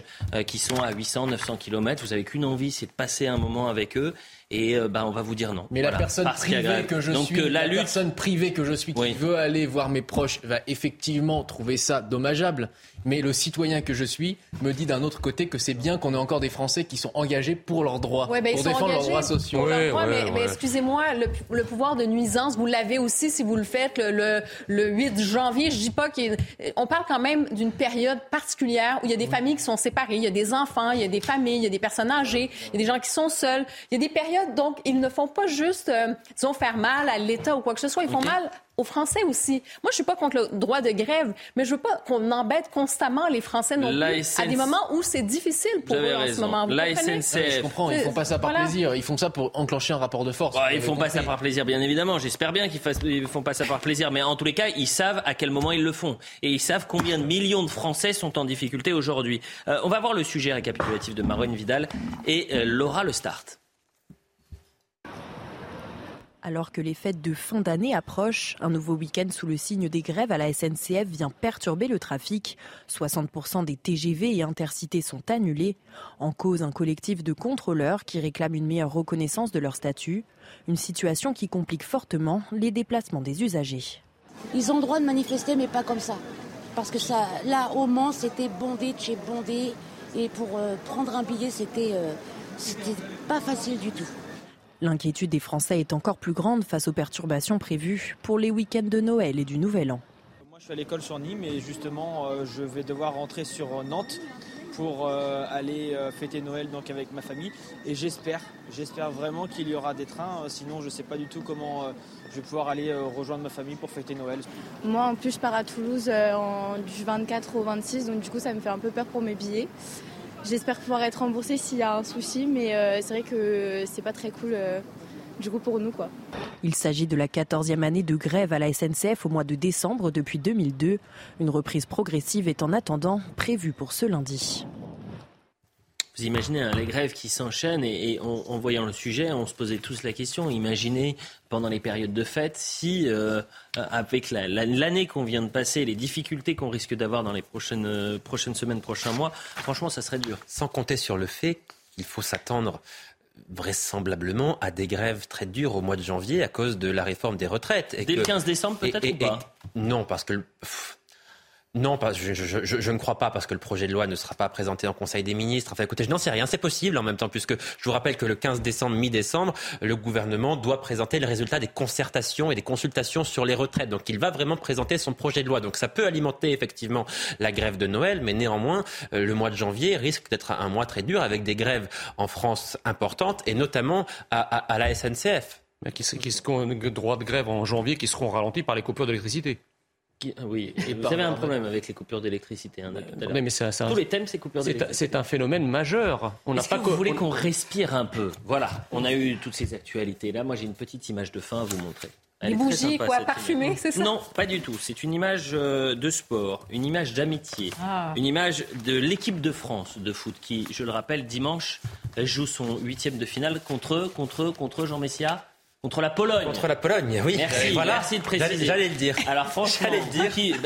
qui sont à 800, 900 km. Vous n'avez qu'une envie, c'est de passer un moment avec eux. Et on va vous dire non. Mais la personne privée que je suis, qui veut aller voir mes proches, va effectivement trouver ça dommageable. Mais le citoyen que je suis me dit d'un autre côté que c'est bien qu'on ait encore des Français qui sont engagés pour leurs droits, pour défendre leurs droits sociaux. Mais excusez-moi, le pouvoir de nuisance, vous l'avez aussi si vous le faites le 8 janvier. Je dis pas qu'on parle quand même d'une période particulière où il y a des familles qui sont séparées, il y a des enfants, il y a des familles, il y a des personnes âgées, il y a des gens qui sont seuls, il y a des périodes fait, donc, ils ne font pas juste, disons, faire mal à l'État ou quoi que ce soit. Ils font mal aux Français aussi. Moi, je suis pas contre le droit de grève, mais je veux pas qu'on embête constamment les Français non plus à des moments où c'est difficile pour eux en ce moment. La SNCF, je comprends, ils font pas ça par plaisir, ils font ça pour enclencher un rapport de force. Bah, ils font pas ça par plaisir, bien évidemment. J'espère bien qu'ils font pas ça par plaisir, mais en tous les cas, ils savent à quel moment ils le font et ils savent combien de millions de Français sont en difficulté aujourd'hui. On va voir le sujet récapitulatif de Marine Vidal et Laura Le Start. Alors que les fêtes de fin d'année approchent, un nouveau week-end sous le signe des grèves à la SNCF vient perturber le trafic. 60% des TGV et Intercités sont annulés. En cause, un collectif de contrôleurs qui réclame une meilleure reconnaissance de leur statut. Une situation qui complique fortement les déplacements des usagers. Ils ont le droit de manifester, mais pas comme ça. Parce que ça, là, au Mans, c'était bondé de chez bondé. Et pour prendre un billet, c'était pas facile du tout. L'inquiétude des Français est encore plus grande face aux perturbations prévues pour les week-ends de Noël et du Nouvel An. Moi, je suis à l'école sur Nîmes et justement, je vais devoir rentrer sur Nantes pour aller fêter Noël donc avec ma famille. Et j'espère vraiment qu'il y aura des trains. Sinon, je ne sais pas du tout comment je vais pouvoir aller rejoindre ma famille pour fêter Noël. Moi, en plus, je pars à Toulouse du 24 au 26. Donc du coup, ça me fait un peu peur pour mes billets. J'espère pouvoir être remboursée s'il y a un souci, mais c'est vrai que c'est pas très cool du coup pour nous, quoi. Il s'agit de la 14e année de grève à la SNCF au mois de décembre depuis 2002. Une reprise progressive est en attendant prévue pour ce lundi. Vous imaginez les grèves qui s'enchaînent et en voyant le sujet, on se posait tous la question. Imaginez pendant les périodes de fête si, avec l'année qu'on vient de passer, les difficultés qu'on risque d'avoir dans les prochaines semaines, prochains mois, franchement, ça serait dur. Sans compter sur le fait qu'il faut s'attendre vraisemblablement à des grèves très dures au mois de janvier à cause de la réforme des retraites. Et dès le 15 décembre peut-être ou pas ? Non, parce que... Non, je ne crois pas, parce que le projet de loi ne sera pas présenté en Conseil des ministres. Enfin, écoutez, je n'en sais rien, c'est possible en même temps, puisque je vous rappelle que le 15 décembre, mi-décembre, le gouvernement doit présenter les résultats des concertations et des consultations sur les retraites. Donc, il va vraiment présenter son projet de loi. Donc, ça peut alimenter effectivement la grève de Noël, mais néanmoins, le mois de janvier risque d'être un mois très dur, avec des grèves en France importantes, et notamment à la SNCF. Qui seront droits de grève en janvier, qui seront ralentis par les coupures d'électricité. Oui, et vous avez un problème avec les coupures d'électricité. Mais ça, tous les thèmes, c'est coupures d'électricité. C'est un phénomène majeur. Vous voulez qu'on respire un peu ? Voilà, on a eu toutes ces actualités. Là, moi, j'ai une petite image de fin à vous montrer. Des bougies, quoi, parfumées, c'est ça ? Non, pas du tout. C'est une image de sport, une image d'amitié, une image de l'équipe de France de foot qui, je le rappelle, dimanche, joue son 8e de finale contre Jean Messiha. Contre la Pologne, oui. Merci, merci de préciser. J'allais le dire. Alors franchement,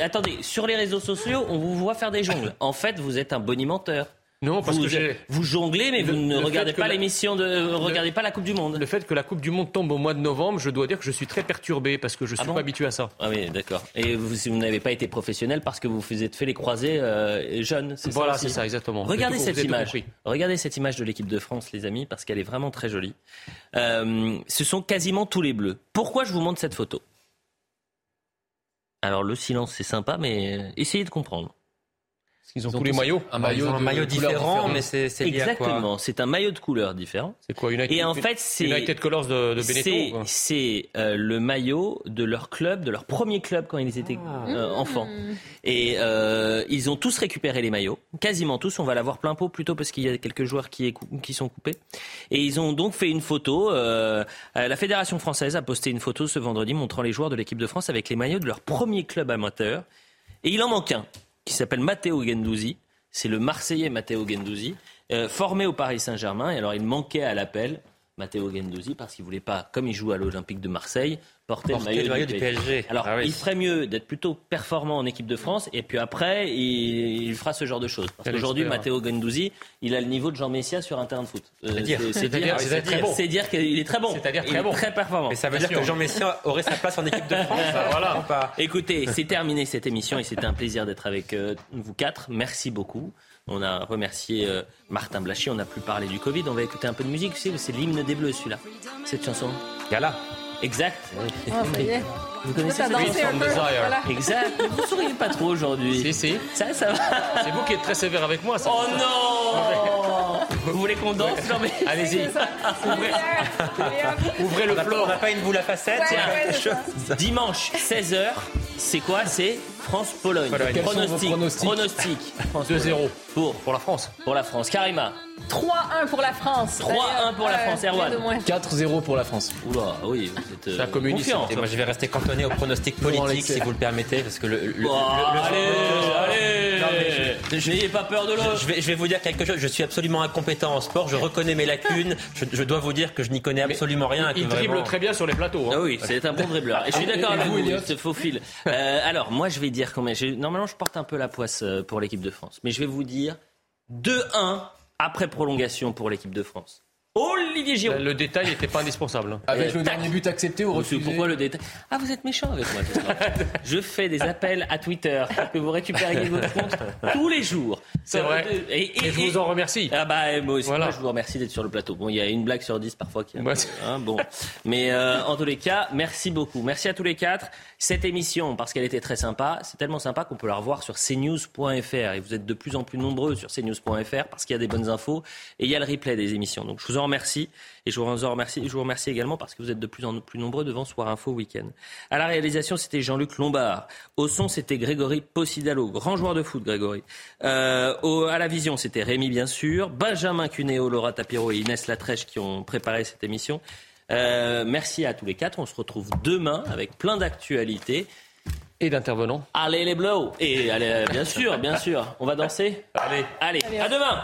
attendez, sur les réseaux sociaux, on vous voit faire des jongles. En fait, vous êtes un bonimenteur. Non, parce que vous jonglez, mais vous ne regardez pas l'émission, regardez pas la Coupe du Monde. Le fait que la Coupe du Monde tombe au mois de novembre, je dois dire que je suis très perturbé parce que je suis pas habitué à ça. Ah oui, d'accord. Et vous n'avez pas été professionnel parce que vous vous êtes fait les croisés jeunes. Voilà, c'est ça, exactement. Regardez cette image. Regardez cette image de l'équipe de France, les amis, parce qu'elle est vraiment très jolie. Ce sont quasiment tous les bleus. Pourquoi je vous montre cette photo ? Alors le silence, c'est sympa, mais essayez de comprendre. Ils ont tous les maillots. Un maillot différent, mais c'est lié à quoi ? Exactement, c'est un maillot de couleur différent. C'est quoi, United, et en fait, c'est United Colors de Benetton, quoi. C'est le maillot de leur club, de leur premier club quand ils étaient enfants. Et ils ont tous récupéré les maillots, quasiment tous. On va l'avoir plein pot plutôt parce qu'il y a quelques joueurs qui sont coupés. Et ils ont donc fait une photo. La Fédération française a posté une photo ce vendredi montrant les joueurs de l'équipe de France avec les maillots de leur premier club amateur. Et il en manque un, qui s'appelle Mattéo Guendouzi. C'est le Marseillais Mattéo Guendouzi, formé au Paris Saint-Germain. Et alors, il manquait à l'appel, Mattéo Guendouzi, parce qu'il ne voulait pas, comme il joue à l'Olympique de Marseille, porter le maillot du PSG. Alors, il ferait mieux d'être plutôt performant en équipe de France, et puis après, il fera ce genre de choses. Parce qu'aujourd'hui, Mattéo Guendouzi, il a le niveau de Jean Messiha sur un terrain de foot. C'est dire qu'il est très bon. C'est-à-dire très bon. Très performant. Mais ça veut dire que Jean Messiha aurait sa place en équipe de France. Voilà. Écoutez, c'est terminé cette émission, et c'était un plaisir d'être avec vous quatre. Merci beaucoup. On a remercié Martin Blachier, on n'a plus parlé du Covid. On va écouter un peu de musique, c'est l'hymne des Bleus, celui-là. Cette chanson. Gala. Exact. Oh, ça y est. Vous connaissez ça, voilà. Exact. Vous souriez pas trop aujourd'hui. Si. Ça va. C'est vous qui êtes très sévère avec moi. Ça. Oh non. Vous voulez qu'on danse? Non, mais... Allez-y. Ouvrez le floor. On n'a pas une boule à facettes. Ouais, dimanche, 16h, c'est quoi? C'est France-Pologne. Pronostic. 2-0 pour la France. Pour la France. Karima. 3-1 pour la France. 3-1 pour la France, Erwan. 4-0 pour la France. Oula, oui, c'est la communiste. Et moi, je vais rester cantonné au pronostic politique, si vous le permettez, parce que N'ayez pas peur de l'autre. Je vais vous dire quelque chose. Je suis absolument incompétent en sport. Je reconnais mes lacunes. Je dois vous dire que je n'y connais absolument rien. Il dribble très bien sur les plateaux. Hein. Ah oui, c'est un bon dribbleur. Et je suis d'accord avec vous, ce faux fil. Alors, moi, je vais dire combien. Normalement, je porte un peu la poisse pour l'équipe de France, mais je vais vous dire 2-1 après prolongation pour l'équipe de France. Olivier Giroud. Le détail n'était pas indispensable. Hein. Avec le dernier but accepté ou refusé. Pourquoi le détail? Ah, vous êtes méchant avec moi. Je fais des appels à Twitter pour que vous récupériez votre compte tous les jours. C'est vrai. Et je vous en remercie. Ah bah moi aussi. Voilà. Moi, je vous remercie d'être sur le plateau. Bon, il y a une blague sur 10 parfois qui. Bon. Mais en tous les cas, merci beaucoup. Merci à tous les quatre. Cette émission, parce qu'elle était très sympa, c'est tellement sympa qu'on peut la revoir sur cnews.fr. Et vous êtes de plus en plus nombreux sur cnews.fr parce qu'il y a des bonnes infos et il y a le replay des émissions. Donc je vous en remercie et je vous remercie également parce que vous êtes de plus en plus nombreux devant Soir Info Week-end. À la réalisation, c'était Jean-Luc Lombard. Au son, c'était Grégory Possidalo, grand joueur de foot, Grégory. À la vision, c'était Rémi, bien sûr, Benjamin Cuneo, Laura Tapiro et Inès Latrèche qui ont préparé cette émission. Merci à tous les quatre. On se retrouve demain avec plein d'actualités. Et d'intervenants. Allez les blows. Et allez, bien sûr. On va danser. Allez. À demain.